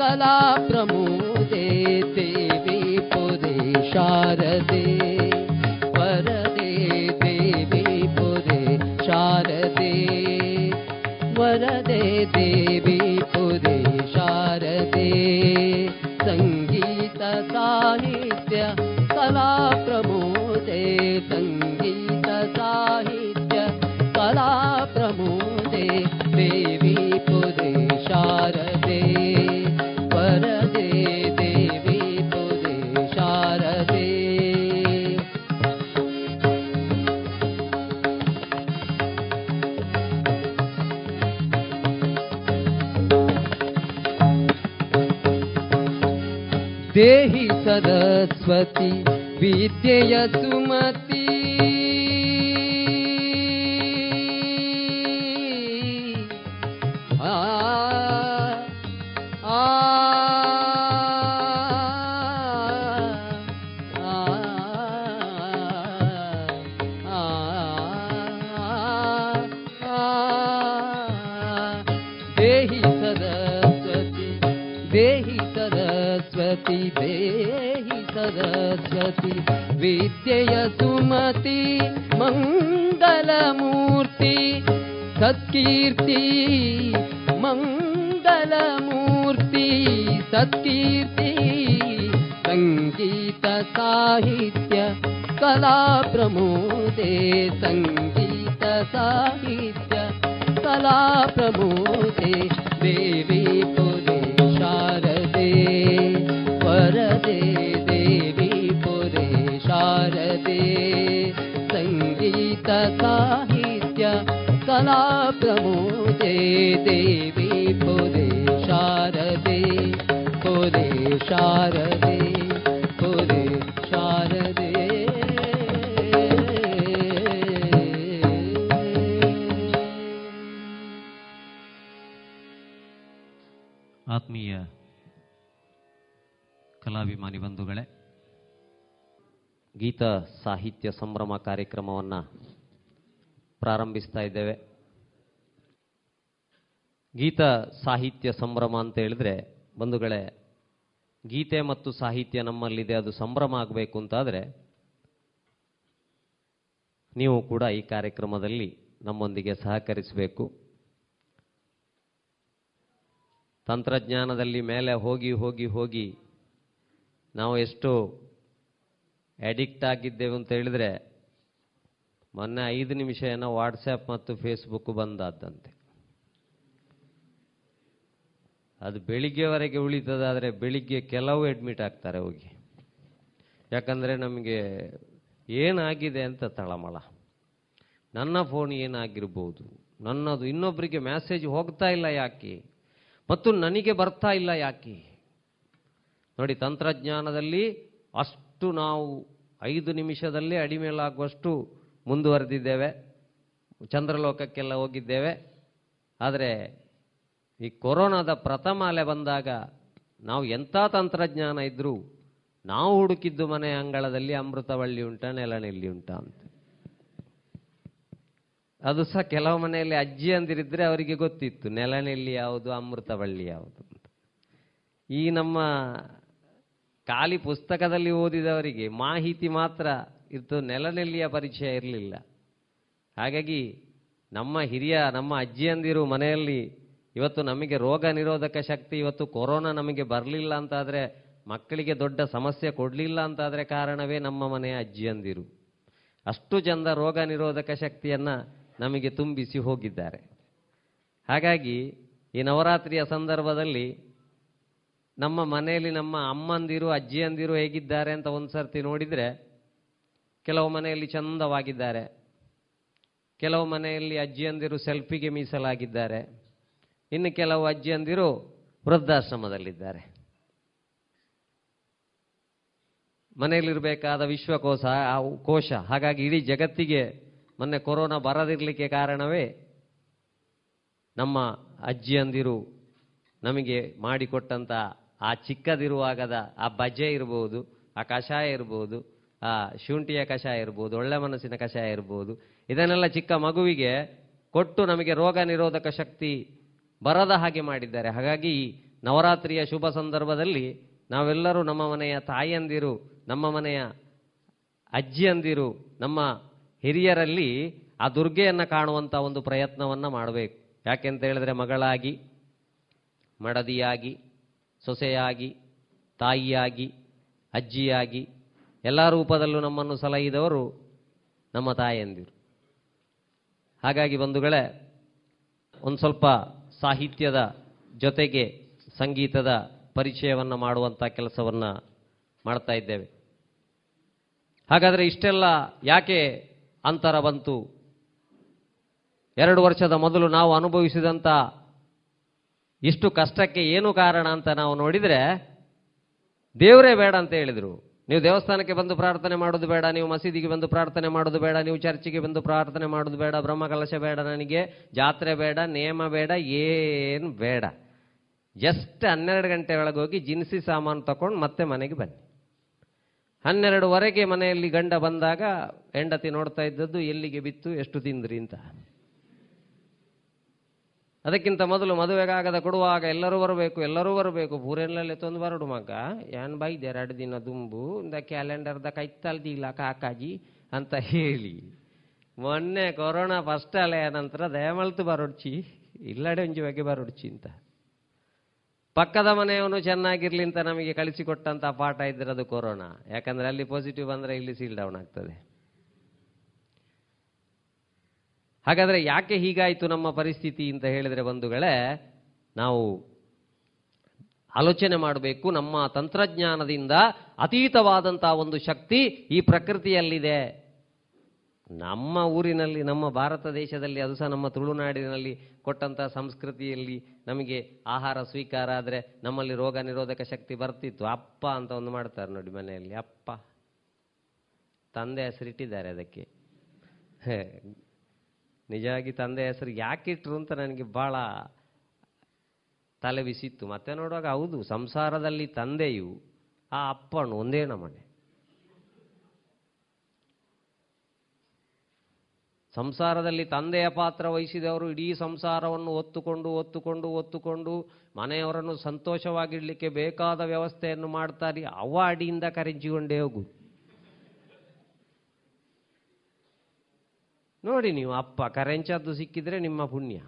ಕಲಾ ಪ್ರಮೋದೆ. ದೇವಿ ಪುರೇ ಶಾರದೆ ವರದೆ ದೇವಿ ಪುರೇ ಶಾರದೆ ವರದೆ ದೇವಿ ಪುರೇ ಶಾರದೆ. ಸಂಗೀತ ಸಾಹಿತ್ಯ ಕಲಾ ಪ್ರಮೋದೆ ಸಂಗೀತ ಸಾಹಿತ್ಯ ಕಲಾ ಪ್ರಮೋದೆ. ದೇವಿ ಪುರೇ ಶಾರದೆ ವರದೆ ದೇವಿ ಪುರೇ ಶಾರದೆ. ದೇಹಿ ಸರಸ್ವತಿ ವಿದ್ಯೆಯ ಸುಮತಿ ಆ ಆ ದೇಹಿ ಸರಸ್ವತಿ ದೇಹಿ ಸರಸ್ವತಿ ದೇಹಿ ಸರಸ್ವತಿ ವಿದ್ಯೆಯ ಸುಮತಿ. ಮಂಗಲಮೂರ್ತಿ ಸತ್ಕೀರ್ತಿ ಮಂಗಲಮೂರ್ತಿ ಸತ್ಕೀರ್ತಿ. ಸಂಗೀತ ಸಾಹಿತ್ಯ ಕಲಾ ಪ್ರಮೋದೆ ಸಂಗೀತ ಸಾಹಿತ್ಯ ಕಲಾ ಪ್ರಮೋದೆ. ದೇವಿ ಪುರೇ ಶಾರದೆ ವರದೆ ದೇವಿ ಪುರೇ ಶಾರದೆ. ಸಂಗೀತ ಸಾಹಿತ್ಯ ಕಲಾ ಪ್ರಮೋದೆ. ದೇವಿ ಪುರೇ ಶಾರದೆ ಪುರೇ ಶಾರದೆ ಪುರೇ ಶಾರದೆ. ಆತ್ಮೀಯ ಕಲಾಭಿಮಾನಿ ಬಂಧುಗಳೇ, ಗೀತಾ ಸಾಹಿತ್ಯ ಸಂಭ್ರಮ ಕಾರ್ಯಕ್ರಮವನ್ನು ಪ್ರಾರಂಭಿಸ್ತಾ ಇದ್ದೇವೆ. ಗೀತಾ ಸಾಹಿತ್ಯ ಸಂಭ್ರಮ ಅಂತ ಹೇಳಿದ್ರೆ, ಬಂಧುಗಳೇ, ಗೀತೆ ಮತ್ತು ಸಾಹಿತ್ಯ ನಮ್ಮಲ್ಲಿದೆ, ಅದು ಸಂಭ್ರಮ ಆಗಬೇಕು ಅಂತಾದರೆ ನೀವು ಕೂಡ ಈ ಕಾರ್ಯಕ್ರಮದಲ್ಲಿ ನಮ್ಮೊಂದಿಗೆ ಸಹಕರಿಸಬೇಕು. ತಂತ್ರಜ್ಞಾನದಲ್ಲಿ ಮೇಲೆ ಹೋಗಿ ಹೋಗಿ ಹೋಗಿ ನಾವು ಎಷ್ಟು ಅಡಿಕ್ಟ್ ಆಗಿದ್ದೇವೆ ಅಂತ ಹೇಳಿದರೆ, ಮೊನ್ನೆ ಐದು ನಿಮಿಷ ಏನೋ ವಾಟ್ಸ್ಯಾಪ್ ಮತ್ತು ಫೇಸ್ಬುಕ್ ಬಂದಾದಂತೆ. ಅದು ಬೆಳಿಗ್ಗೆವರೆಗೆ ಉಳಿತದಾದರೆ ಬೆಳಿಗ್ಗೆ ಕೆಲವು ಅಡ್ಮಿಟ್ ಆಗ್ತಾರೆ ಹೋಗಿ, ಯಾಕಂದರೆ ನಮಗೆ ಏನಾಗಿದೆ ಅಂತ ತಳಮಳ. ನನ್ನ ಫೋನ್ ಏನಾಗಿರ್ಬೋದು, ನನ್ನದು ಇನ್ನೊಬ್ಬರಿಗೆ ಮೆಸೇಜ್ ಹೋಗ್ತಾ ಇಲ್ಲ ಯಾಕೆ ಮತ್ತು ನನಗೆ ಬರ್ತಾ ಇಲ್ಲ ಯಾಕೆ. ನೋಡಿ, ತಂತ್ರಜ್ಞಾನದಲ್ಲಿ ಅಷ್ಟು ನಾವು ಐದು ನಿಮಿಷದಲ್ಲಿ ಅಡಿಮೇಲಾಗುವಷ್ಟು ಮುಂದುವರೆದಿದ್ದೇವೆ, ಚಂದ್ರಲೋಕಕ್ಕೆಲ್ಲ ಹೋಗಿದ್ದೇವೆ. ಆದರೆ ಈ ಕೊರೋನಾದ ಪ್ರಥಮ ಅಲೆ ಬಂದಾಗ ನಾವು ಎಂಥ ತಂತ್ರಜ್ಞಾನ ಇದ್ದರೂ ನಾವು ಹುಡುಕಿದ್ದು ಮನೆ ಅಂಗಳದಲ್ಲಿ ಅಮೃತವಳ್ಳಿ ಉಂಟಾ, ನೆಲನೆಲ್ಲಿ ಉಂಟಾ ಅಂತ. ಅದು ಸಹ ಕೆಲವು ಮನೆಯಲ್ಲಿ ಅಜ್ಜಿ ಅಂದಿರಿದ್ರೆ ಅವರಿಗೆ ಗೊತ್ತಿತ್ತು ನೆಲನೆಲ್ಲಿ ಯಾವುದು ಅಮೃತವಳ್ಳಿ ಯಾವುದು ಅಂತ. ಈ ನಮ್ಮ ಖಾಲಿ ಪುಸ್ತಕದಲ್ಲಿ ಓದಿದವರಿಗೆ ಮಾಹಿತಿ ಮಾತ್ರ ಇತ್ತು, ನೆಲನೆಲ್ಲಿಯ ಪರಿಚಯ ಇರಲಿಲ್ಲ. ಹಾಗಾಗಿ ನಮ್ಮ ಹಿರಿಯ ನಮ್ಮ ಅಜ್ಜಿಯಂದಿರು ಮನೆಯಲ್ಲಿ ಇವತ್ತು ನಮಗೆ ರೋಗ ನಿರೋಧಕ ಶಕ್ತಿ, ಇವತ್ತು ಕೊರೋನಾ ನಮಗೆ ಬರಲಿಲ್ಲ ಅಂತಾದರೆ, ಮಕ್ಕಳಿಗೆ ದೊಡ್ಡ ಸಮಸ್ಯೆ ಕೊಡಲಿಲ್ಲ ಅಂತಾದರೆ ಕಾರಣವೇ ನಮ್ಮ ಮನೆಯ ಅಜ್ಜಿಯಂದಿರು. ಅಷ್ಟು ಚಂದ ರೋಗ ನಿರೋಧಕ ಶಕ್ತಿಯನ್ನು ನಮಗೆ ತುಂಬಿಸಿ ಹೋಗಿದ್ದಾರೆ. ಹಾಗಾಗಿ ಈ ನವರಾತ್ರಿಯ ಸಂದರ್ಭದಲ್ಲಿ ನಮ್ಮ ಮನೆಯಲ್ಲಿ ನಮ್ಮ ಅಮ್ಮಂದಿರು ಅಜ್ಜಿಯಂದಿರು ಹೇಗಿದ್ದಾರೆ ಅಂತ ಒಂದು ಸರ್ತಿ ನೋಡಿದರೆ, ಕೆಲವು ಮನೆಯಲ್ಲಿ ಚಂದವಾಗಿದ್ದಾರೆ, ಕೆಲವು ಮನೆಯಲ್ಲಿ ಅಜ್ಜಿಯಂದಿರು ಸೆಲ್ಫಿಗೆ ಮೀಸಲಾಗಿದ್ದಾರೆ, ಇನ್ನು ಕೆಲವು ಅಜ್ಜಿಯಂದಿರು ವೃದ್ಧಾಶ್ರಮದಲ್ಲಿದ್ದಾರೆ. ಮನೆಯಲ್ಲಿರಬೇಕಾದ ವಿಶ್ವಕೋಶ ಕೋಶ ಹಾಗಾಗಿ ಇಡೀ ಜಗತ್ತಿಗೆ ಮೊನ್ನೆ ಕೊರೋನಾ ಬರದಿರಲಿಕ್ಕೆ ಕಾರಣವೇ ನಮ್ಮ ಅಜ್ಜಿಯಂದಿರು ನಮಗೆ ಮಾಡಿಕೊಟ್ಟಂಥ ಆ ಚಿಕ್ಕದಿರುವಾಗದ ಆ ಬಜೆ ಇರ್ಬೋದು, ಆ ಕಷಾಯ ಇರ್ಬೋದು, ಆ ಶುಂಠಿಯ ಕಷಾಯ ಇರ್ಬೋದು, ಒಳ್ಳೆ ಮನಸ್ಸಿನ ಕಷಾಯ ಇರ್ಬೋದು, ಇದನ್ನೆಲ್ಲ ಚಿಕ್ಕ ಮಗುವಿಗೆ ಕೊಟ್ಟು ನಮಗೆ ರೋಗ ನಿರೋಧಕ ಶಕ್ತಿ ಬರದ ಹಾಗೆ ಮಾಡಿದ್ದಾರೆ. ಹಾಗಾಗಿ ನವರಾತ್ರಿಯ ಶುಭ ಸಂದರ್ಭದಲ್ಲಿ ನಾವೆಲ್ಲರೂ ನಮ್ಮ ಮನೆಯ ತಾಯಿಯಂದಿರು, ನಮ್ಮ ಮನೆಯ ಅಜ್ಜಿಯಂದಿರು, ನಮ್ಮ ಹಿರಿಯರಲ್ಲಿ ಆ ದುರ್ಗೆಯನ್ನು ಕಾಣುವಂಥ ಒಂದು ಪ್ರಯತ್ನವನ್ನು ಮಾಡಬೇಕು. ಯಾಕೆಂತ ಹೇಳಿದ್ರೆ, ಮಗಳಾಗಿ, ಮಡದಿಯಾಗಿ, ಸೊಸೆಯಾಗಿ, ತಾಯಿಯಾಗಿ, ಅಜ್ಜಿಯಾಗಿ ಎಲ್ಲ ರೂಪದಲ್ಲೂ ನಮ್ಮನ್ನು ಸಲಹಿದವರು ನಮ್ಮ ತಾಯಿಯಂದಿರು. ಹಾಗಾಗಿ ಬಂಧುಗಳೇ, ಒಂದು ಸ್ವಲ್ಪ ಸಾಹಿತ್ಯದ ಜೊತೆಗೆ ಸಂಗೀತದ ಪರಿಚಯವನ್ನು ಮಾಡುವಂಥ ಕೆಲಸವನ್ನು ಮಾಡ್ತಾ ಇದ್ದೇವೆ. ಹಾಗಾದರೆ ಇಷ್ಟೆಲ್ಲ ಯಾಕೆ ಅಂತರ ಬಂತು? ಎರಡು ವರ್ಷದ ಮೊದಲು ನಾವು ಅನುಭವಿಸಿದಂಥ ಇಷ್ಟು ಕಷ್ಟಕ್ಕೆ ಏನು ಕಾರಣ ಅಂತ ನಾವು ನೋಡಿದರೆ, ದೇವರೇ ಬೇಡ ಅಂತ ಹೇಳಿದರು. ನೀವು ದೇವಸ್ಥಾನಕ್ಕೆ ಬಂದು ಪ್ರಾರ್ಥನೆ ಮಾಡೋದು ಬೇಡ, ನೀವು ಮಸೀದಿಗೆ ಬಂದು ಪ್ರಾರ್ಥನೆ ಮಾಡೋದು ಬೇಡ, ನೀವು ಚರ್ಚಿಗೆ ಬಂದು ಪ್ರಾರ್ಥನೆ ಮಾಡೋದು ಬೇಡ, ಬ್ರಹ್ಮಕಲಶ ಬೇಡ, ನನಗೆ ಜಾತ್ರೆ ಬೇಡ, ನೇಮ ಬೇಡ, ಏನು ಬೇಡ. ಜಸ್ಟ್ ಹನ್ನೆರಡು ಗಂಟೆ ಒಳಗೆ ಹೋಗಿ ಜಿನ್ಸಿ ಸಾಮಾನು ತಗೊಂಡು ಮತ್ತೆ ಮನೆಗೆ ಬನ್ನಿ. ಹನ್ನೆರಡುವರೆಗೆ ಮನೆಯಲ್ಲಿ ಗಂಡ ಬಂದಾಗ ಹೆಂಡತಿ ನೋಡ್ತಾ ಇದ್ದದ್ದು ಎಲ್ಲಿಗೆ ಬಿತ್ತು, ಎಷ್ಟು ತಿಂದ್ರಿ ಅಂತ. ಅದಕ್ಕಿಂತ ಮೊದಲು ಮದುವೆಗಾಗದ ಕೊಡುವಾಗ ಎಲ್ಲರೂ ಬರಬೇಕು ಎಲ್ಲರೂ ಬರಬೇಕು, ಪೂರೈನಲ್ಲೇ ತಂದು ಬರಡು ಮಗ, ಏನ್ ಬೈದೆ ಎರಡು ದಿನ ದುಂಬು ಇಂದ ಕ್ಯಾಲೆಂಡರ್ದ ಕೈತಲ್ದಿಲ್ಲ ಕಾಕಾಜಿ ಅಂತ ಹೇಳಿ. ಮೊನ್ನೆ ಕೊರೋನಾ ಫಸ್ಟ್ ಅಲೆಯ ನಂತರ ದಯಮಳ್ತು ಬರೊಡ್ಚಿ, ಇಲ್ಲಡೆ ಒಂಜುವಾಗಿ ಬರೊಡ್ಚಿ ಅಂತ. ಪಕ್ಕದ ಮನೆಯವನು ಚೆನ್ನಾಗಿರ್ಲಿ ಅಂತ ನಮಗೆ ಕಳಿಸಿಕೊಟ್ಟಂಥ ಪಾಠ ಇದ್ದಿರೋದು ಕೊರೋನಾ. ಯಾಕಂದರೆ ಅಲ್ಲಿ ಪಾಸಿಟಿವ್ ಬಂದರೆ ಇಲ್ಲಿ ಸೀಲ್ ಡೌನ್ ಆಗ್ತದೆ. ಹಾಗಾದರೆ ಯಾಕೆ ಹೀಗಾಯಿತು ನಮ್ಮ ಪರಿಸ್ಥಿತಿ ಅಂತ ಹೇಳಿದರೆ ಬಂಧುಗಳೇ, ನಾವು ಆಲೋಚನೆ ಮಾಡಬೇಕು. ನಮ್ಮ ತಂತ್ರಜ್ಞಾನದಿಂದ ಅತೀತವಾದಂಥ ಒಂದು ಶಕ್ತಿ ಈ ಪ್ರಕೃತಿಯಲ್ಲಿದೆ. ನಮ್ಮ ಊರಿನಲ್ಲಿ, ನಮ್ಮ ಭಾರತ ದೇಶದಲ್ಲಿ, ಅದು ಸಹ ನಮ್ಮ ತುಳುನಾಡಿನಲ್ಲಿ ಕೊಟ್ಟಂಥ ಸಂಸ್ಕೃತಿಯಲ್ಲಿ ನಮಗೆ ಆಹಾರ ಸ್ವೀಕಾರ ಆದರೆ ನಮ್ಮಲ್ಲಿ ರೋಗ ನಿರೋಧಕ ಶಕ್ತಿ ಬರ್ತಿತ್ತು. ಅಪ್ಪ ಅಂತ ಒಂದು ಮಾಡ್ತಾರೆ ನೋಡಿ ಮನೆಯಲ್ಲಿ, ಅಪ್ಪ ತಂದೆ ಹೆಸರಿಟ್ಟಿದ್ದಾರೆ ಅದಕ್ಕೆ. ನಿಜವಾಗಿ ತಂದೆ ಹೆಸರು ಯಾಕಿಟ್ರು ಅಂತ ನನಗೆ ಭಾಳ ತಲೆ ಬಿಸಿತ್ತು. ಮತ್ತೆ ನೋಡುವಾಗ ಹೌದು, ಸಂಸಾರದಲ್ಲಿ ತಂದೆಯು ಆ ಅಪ್ಪನು ಒಂದೇನ ಮನೆ. ಸಂಸಾರದಲ್ಲಿ ತಂದೆಯ ಪಾತ್ರ ವಹಿಸಿದವರು ಇಡೀ ಸಂಸಾರವನ್ನು ಒತ್ತುಕೊಂಡು ಒತ್ತುಕೊಂಡು ಒತ್ತುಕೊಂಡು ಮನೆಯವರನ್ನು ಸಂತೋಷವಾಗಿಡಲಿಕ್ಕೆ ಬೇಕಾದ ವ್ಯವಸ್ಥೆಯನ್ನು ಮಾಡ್ತಾರೆ. ಅವ ಅಡಿಯಿಂದ ಕರೆಂಚಿಕೊಂಡೇ ಹೋಗು. ನೋಡಿ, ನೀವು ಅಪ್ಪ ಕರೆಂಚದ್ದು ಸಿಕ್ಕಿದ್ರೆ ನಿಮ್ಮ ಪುಣ್ಯ.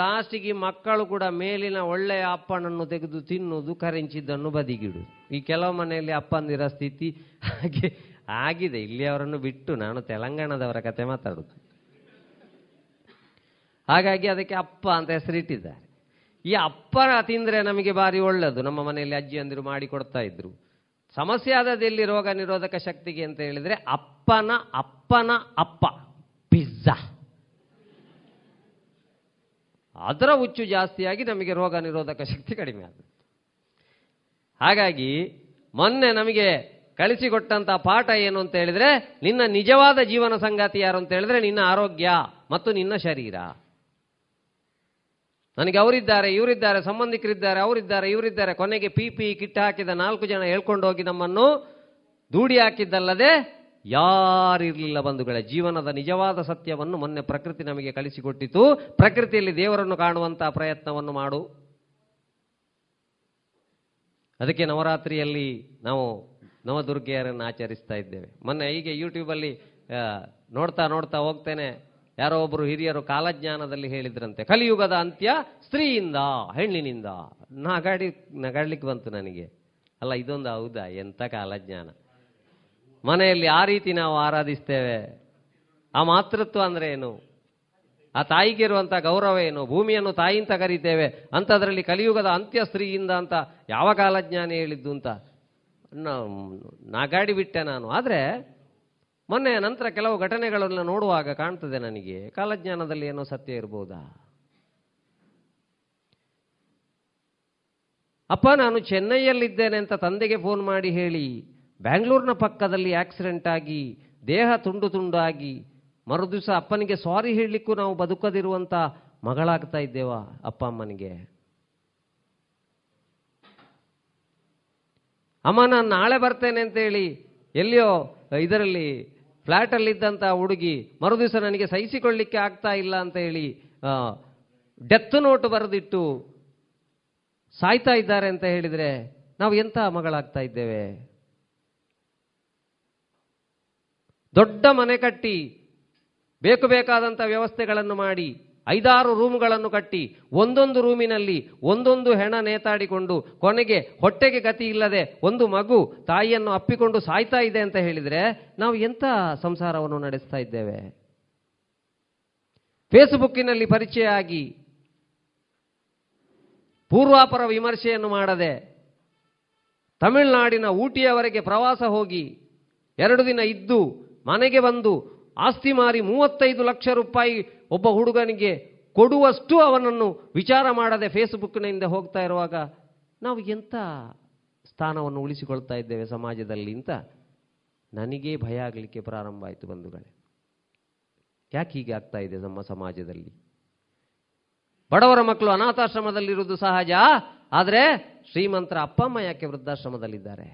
ಲಾಸ್ಟಿಗೆ ಮಕ್ಕಳು ಕೂಡ ಮೇಲಿನ ಒಳ್ಳೆಯ ಅಪ್ಪನನ್ನು ತೆಗೆದು ತಿನ್ನುವುದು, ಕರೆಂಚಿದ್ದನ್ನು ಬದಿಗಿಡು. ಈ ಕೆಲವು ಮನೆಯಲ್ಲಿ ಅಪ್ಪಂದಿರ ಸ್ಥಿತಿ ಹಾಗೆ ಆಗಿದೆ. ಇಲ್ಲಿ ಅವರನ್ನು ಬಿಟ್ಟು ನಾನು ತೆಲಂಗಾಣದವರ ಕತೆ ಮಾತಾಡುದು. ಹಾಗಾಗಿ ಅದಕ್ಕೆ ಅಪ್ಪ ಅಂತ ಹೆಸರಿಟ್ಟಿದ್ದಾರೆ. ಈ ಅಪ್ಪ ತಿಂದ್ರೆ ನಮಗೆ ಭಾರಿ ಒಳ್ಳೆಯದು. ನಮ್ಮ ಮನೆಯಲ್ಲಿ ಅಜ್ಜಿಯಂದಿರು ಮಾಡಿಕೊಡ್ತಾ ಇದ್ರು. ಸಮಸ್ಯೆ ಆದದಲ್ಲಿ ರೋಗ ನಿರೋಧಕ ಶಕ್ತಿಗೆ ಅಂತ ಹೇಳಿದ್ರೆ ಅಪ್ಪನ ಅಪ್ಪನ ಅಪ್ಪ ಪಿಜ್ಜಾ, ಅದರ ಹುಚ್ಚು ಜಾಸ್ತಿಯಾಗಿ ನಮಗೆ ರೋಗ ನಿರೋಧಕ ಶಕ್ತಿ ಕಡಿಮೆ ಆಗುತ್ತೆ. ಹಾಗಾಗಿ ಮೊನ್ನೆ ನಮಗೆ ಕಳಿಸಿಕೊಟ್ಟಂತ ಪಾಠ ಏನು ಅಂತ ಹೇಳಿದ್ರೆ, ನಿನ್ನ ನಿಜವಾದ ಜೀವನ ಸಂಗಾತಿ ಯಾರು ಅಂತ ಹೇಳಿದ್ರೆ ನಿನ್ನ ಆರೋಗ್ಯ ಮತ್ತು ನಿನ್ನ ಶರೀರ. ನನಗೆ ಅವರಿದ್ದಾರೆ, ಇವರಿದ್ದಾರೆ, ಸಂಬಂಧಿಕರಿದ್ದಾರೆ, ಅವರಿದ್ದಾರೆ, ಇವರಿದ್ದಾರೆ, ಕೊನೆಗೆ ಪಿ ಪಿ ಕಿಟ್ ಹಾಕಿದ ನಾಲ್ಕು ಜನ ಹೇಳ್ಕೊಂಡು ಹೋಗಿ ನಮ್ಮನ್ನು ದೂಡಿ ಹಾಕಿದ್ದಲ್ಲದೆ ಯಾರಿರಲಿಲ್ಲ. ಬಂಧುಗಳ, ಜೀವನದ ನಿಜವಾದ ಸತ್ಯವನ್ನು ಮೊನ್ನೆ ಪ್ರಕೃತಿ ನಮಗೆ ಕಳಿಸಿಕೊಟ್ಟಿತು. ಪ್ರಕೃತಿಯಲ್ಲಿ ದೇವರನ್ನು ಕಾಣುವಂತಹ ಪ್ರಯತ್ನವನ್ನು ಮಾಡು. ಅದಕ್ಕೆ ನವರಾತ್ರಿಯಲ್ಲಿ ನಾವು ನವದುರ್ಗೆಯರನ್ನು ಆಚರಿಸ್ತಾ ಇದ್ದೇವೆ. ಮೊನ್ನೆ ಹೀಗೆ ಯೂಟ್ಯೂಬಲ್ಲಿ ನೋಡ್ತಾ ನೋಡ್ತಾ ಹೋಗ್ತೇನೆ, ಯಾರೋ ಒಬ್ಬರು ಹಿರಿಯರು ಕಾಲಜ್ಞಾನದಲ್ಲಿ ಹೇಳಿದ್ರಂತೆ, ಕಲಿಯುಗದ ಅಂತ್ಯ ಸ್ತ್ರೀಯಿಂದ, ಹೆಣ್ಣಿನಿಂದ. ನಗಾಡಿ ನಗಾಡ್ಲಿಕ್ಕೆ ಬಂತು ನನಗೆ. ಅಲ್ಲ, ಇದೊಂದು ಹೌದಾ? ಎಂಥ ಕಾಲಜ್ಞಾನ! ಮನೆಯಲ್ಲಿ ಆ ರೀತಿ ನಾವು ಆರಾಧಿಸ್ತೇವೆ. ಆ ಮಾತೃತ್ವ ಅಂದ್ರೆ ಏನು? ಆ ತಾಯಿಗೆ ಇರುವಂತಹ ಗೌರವ ಏನು? ಭೂಮಿಯನ್ನು ತಾಯಿ ಅಂತ ಕರೀತೇವೆ. ಅಂಥದ್ರಲ್ಲಿ ಕಲಿಯುಗದ ಅಂತ್ಯ ಸ್ತ್ರೀಯಿಂದ ಅಂತ ಯಾವ ಕಾಲಜ್ಞಾನ ಹೇಳಿದ್ದು ಅಂತ ನಾಗಾಡಿ ಬಿಟ್ಟೆ ನಾನು. ಆದರೆ ಮೊನ್ನೆ ನಂತರ ಕೆಲವು ಘಟನೆಗಳನ್ನು ನೋಡುವಾಗ ಕಾಣ್ತದೆ ನನಗೆ, ಕಾಲಜ್ಞಾನದಲ್ಲಿ ಏನೋ ಸತ್ಯ ಇರ್ಬೋದಾ? ಅಪ್ಪ, ನಾನು ಚೆನ್ನೈಯಲ್ಲಿದ್ದೇನೆ ಅಂತ ತಂದೆಗೆ ಫೋನ್ ಮಾಡಿ ಹೇಳಿ ಬ್ಯಾಂಗ್ಳೂರ್ನ ಪಕ್ಕದಲ್ಲಿ ಆಕ್ಸಿಡೆಂಟ್ ಆಗಿ ದೇಹ ತುಂಡು ತುಂಡಾಗಿ ಮರುದಿವಸ ಅಪ್ಪನಿಗೆ ಸಾರಿ ಹೇಳಲಿಕ್ಕೂ ನಾವು ಬದುಕದಿರುವಂಥ ಮಗಳಾಗ್ತಾ ಇದ್ದೇವಾ ಅಪ್ಪ ಅಮ್ಮನಿಗೆ? ಅಮ್ಮ, ನಾನು ನಾಳೆ ಬರ್ತೇನೆ ಅಂತೇಳಿ ಎಲ್ಲಿಯೋ ಇದರಲ್ಲಿ ಫ್ಲ್ಯಾಟಲ್ಲಿದ್ದಂಥ ಹುಡುಗಿ ಮರುದಿವಸ ನನಗೆ ಸಹಿಸಿಕೊಳ್ಳಿಕ್ಕೆ ಆಗ್ತಾ ಇಲ್ಲ ಅಂತ ಹೇಳಿ ಡೆತ್ ನೋಟು ಬರೆದಿಟ್ಟು ಸಾಯ್ತಾ ಇದ್ದಾರೆ ಅಂತ ಹೇಳಿದರೆ ನಾವು ಎಂಥ ಮಗಳಾಗ್ತಾ ಇದ್ದೇವೆ? ದೊಡ್ಡ ಮನೆ ಕಟ್ಟಿ, ಬೇಕು ಬೇಕಾದಂಥ ವ್ಯವಸ್ಥೆಗಳನ್ನು ಮಾಡಿ, ಐದಾರು ರೂಮ್ಗಳನ್ನು ಕಟ್ಟಿ, ಒಂದೊಂದು ರೂಮಿನಲ್ಲಿ ಒಂದೊಂದು ಹೆಣ ನೇತಾಡಿಕೊಂಡು, ಕೊನೆಗೆ ಹೊಟ್ಟೆಗೆ ಗತಿ ಇಲ್ಲದೆ ಒಂದು ಮಗು ತಾಯಿಯನ್ನು ಅಪ್ಪಿಕೊಂಡು ಸಾಯ್ತಾ ಇದೆ ಅಂತ ಹೇಳಿದರೆ ನಾವು ಎಂಥ ಸಂಸಾರವನ್ನು ನಡೆಸ್ತಾ ಇದ್ದೇವೆ? ಫೇಸ್ಬುಕ್ಕಿನಲ್ಲಿ ಪರಿಚಯ ಆಗಿ ಪೂರ್ವಾಪರ ವಿಮರ್ಶೆಯನ್ನು ಮಾಡದೆ ತಮಿಳುನಾಡಿನ ಊಟಿಯವರೆಗೆ ಪ್ರವಾಸ ಹೋಗಿ ಎರಡು ದಿನ ಇದ್ದು ಮನೆಗೆ ಬಂದು ಆಸ್ತಿ ಮಾರಿ ಮೂವತ್ತೈದು ಲಕ್ಷ ರೂಪಾಯಿ ಒಬ್ಬ ಹುಡುಗನಿಗೆ ಕೊಡುವಷ್ಟು ಅವನನ್ನು ವಿಚಾರ ಮಾಡದೆ ಫೇಸ್ಬುಕ್ನಿಂದ ಹೋಗ್ತಾ ಇರುವಾಗ ನಾವು ಎಂಥ ಸ್ಥಾನವನ್ನು ಉಳಿಸಿಕೊಳ್ತಾ ಇದ್ದೇವೆ ಸಮಾಜದಲ್ಲಿ ಅಂತ ನನಗೇ ಭಯ ಆಗಲಿಕ್ಕೆ ಪ್ರಾರಂಭ ಆಯಿತು. ಬಂಧುಗಳೇ, ಯಾಕೆ ಹೀಗೆ ಆಗ್ತಾ ಇದೆ ನಮ್ಮ ಸಮಾಜದಲ್ಲಿ? ಬಡವರ ಮಕ್ಕಳು ಅನಾಥಾಶ್ರಮದಲ್ಲಿರುವುದು ಸಹಜ, ಆದರೆ ಶ್ರೀಮಂತರ ಅಪ್ಪ ಅಮ್ಮ ಯಾಕೆ ವೃದ್ಧಾಶ್ರಮದಲ್ಲಿದ್ದಾರೆ?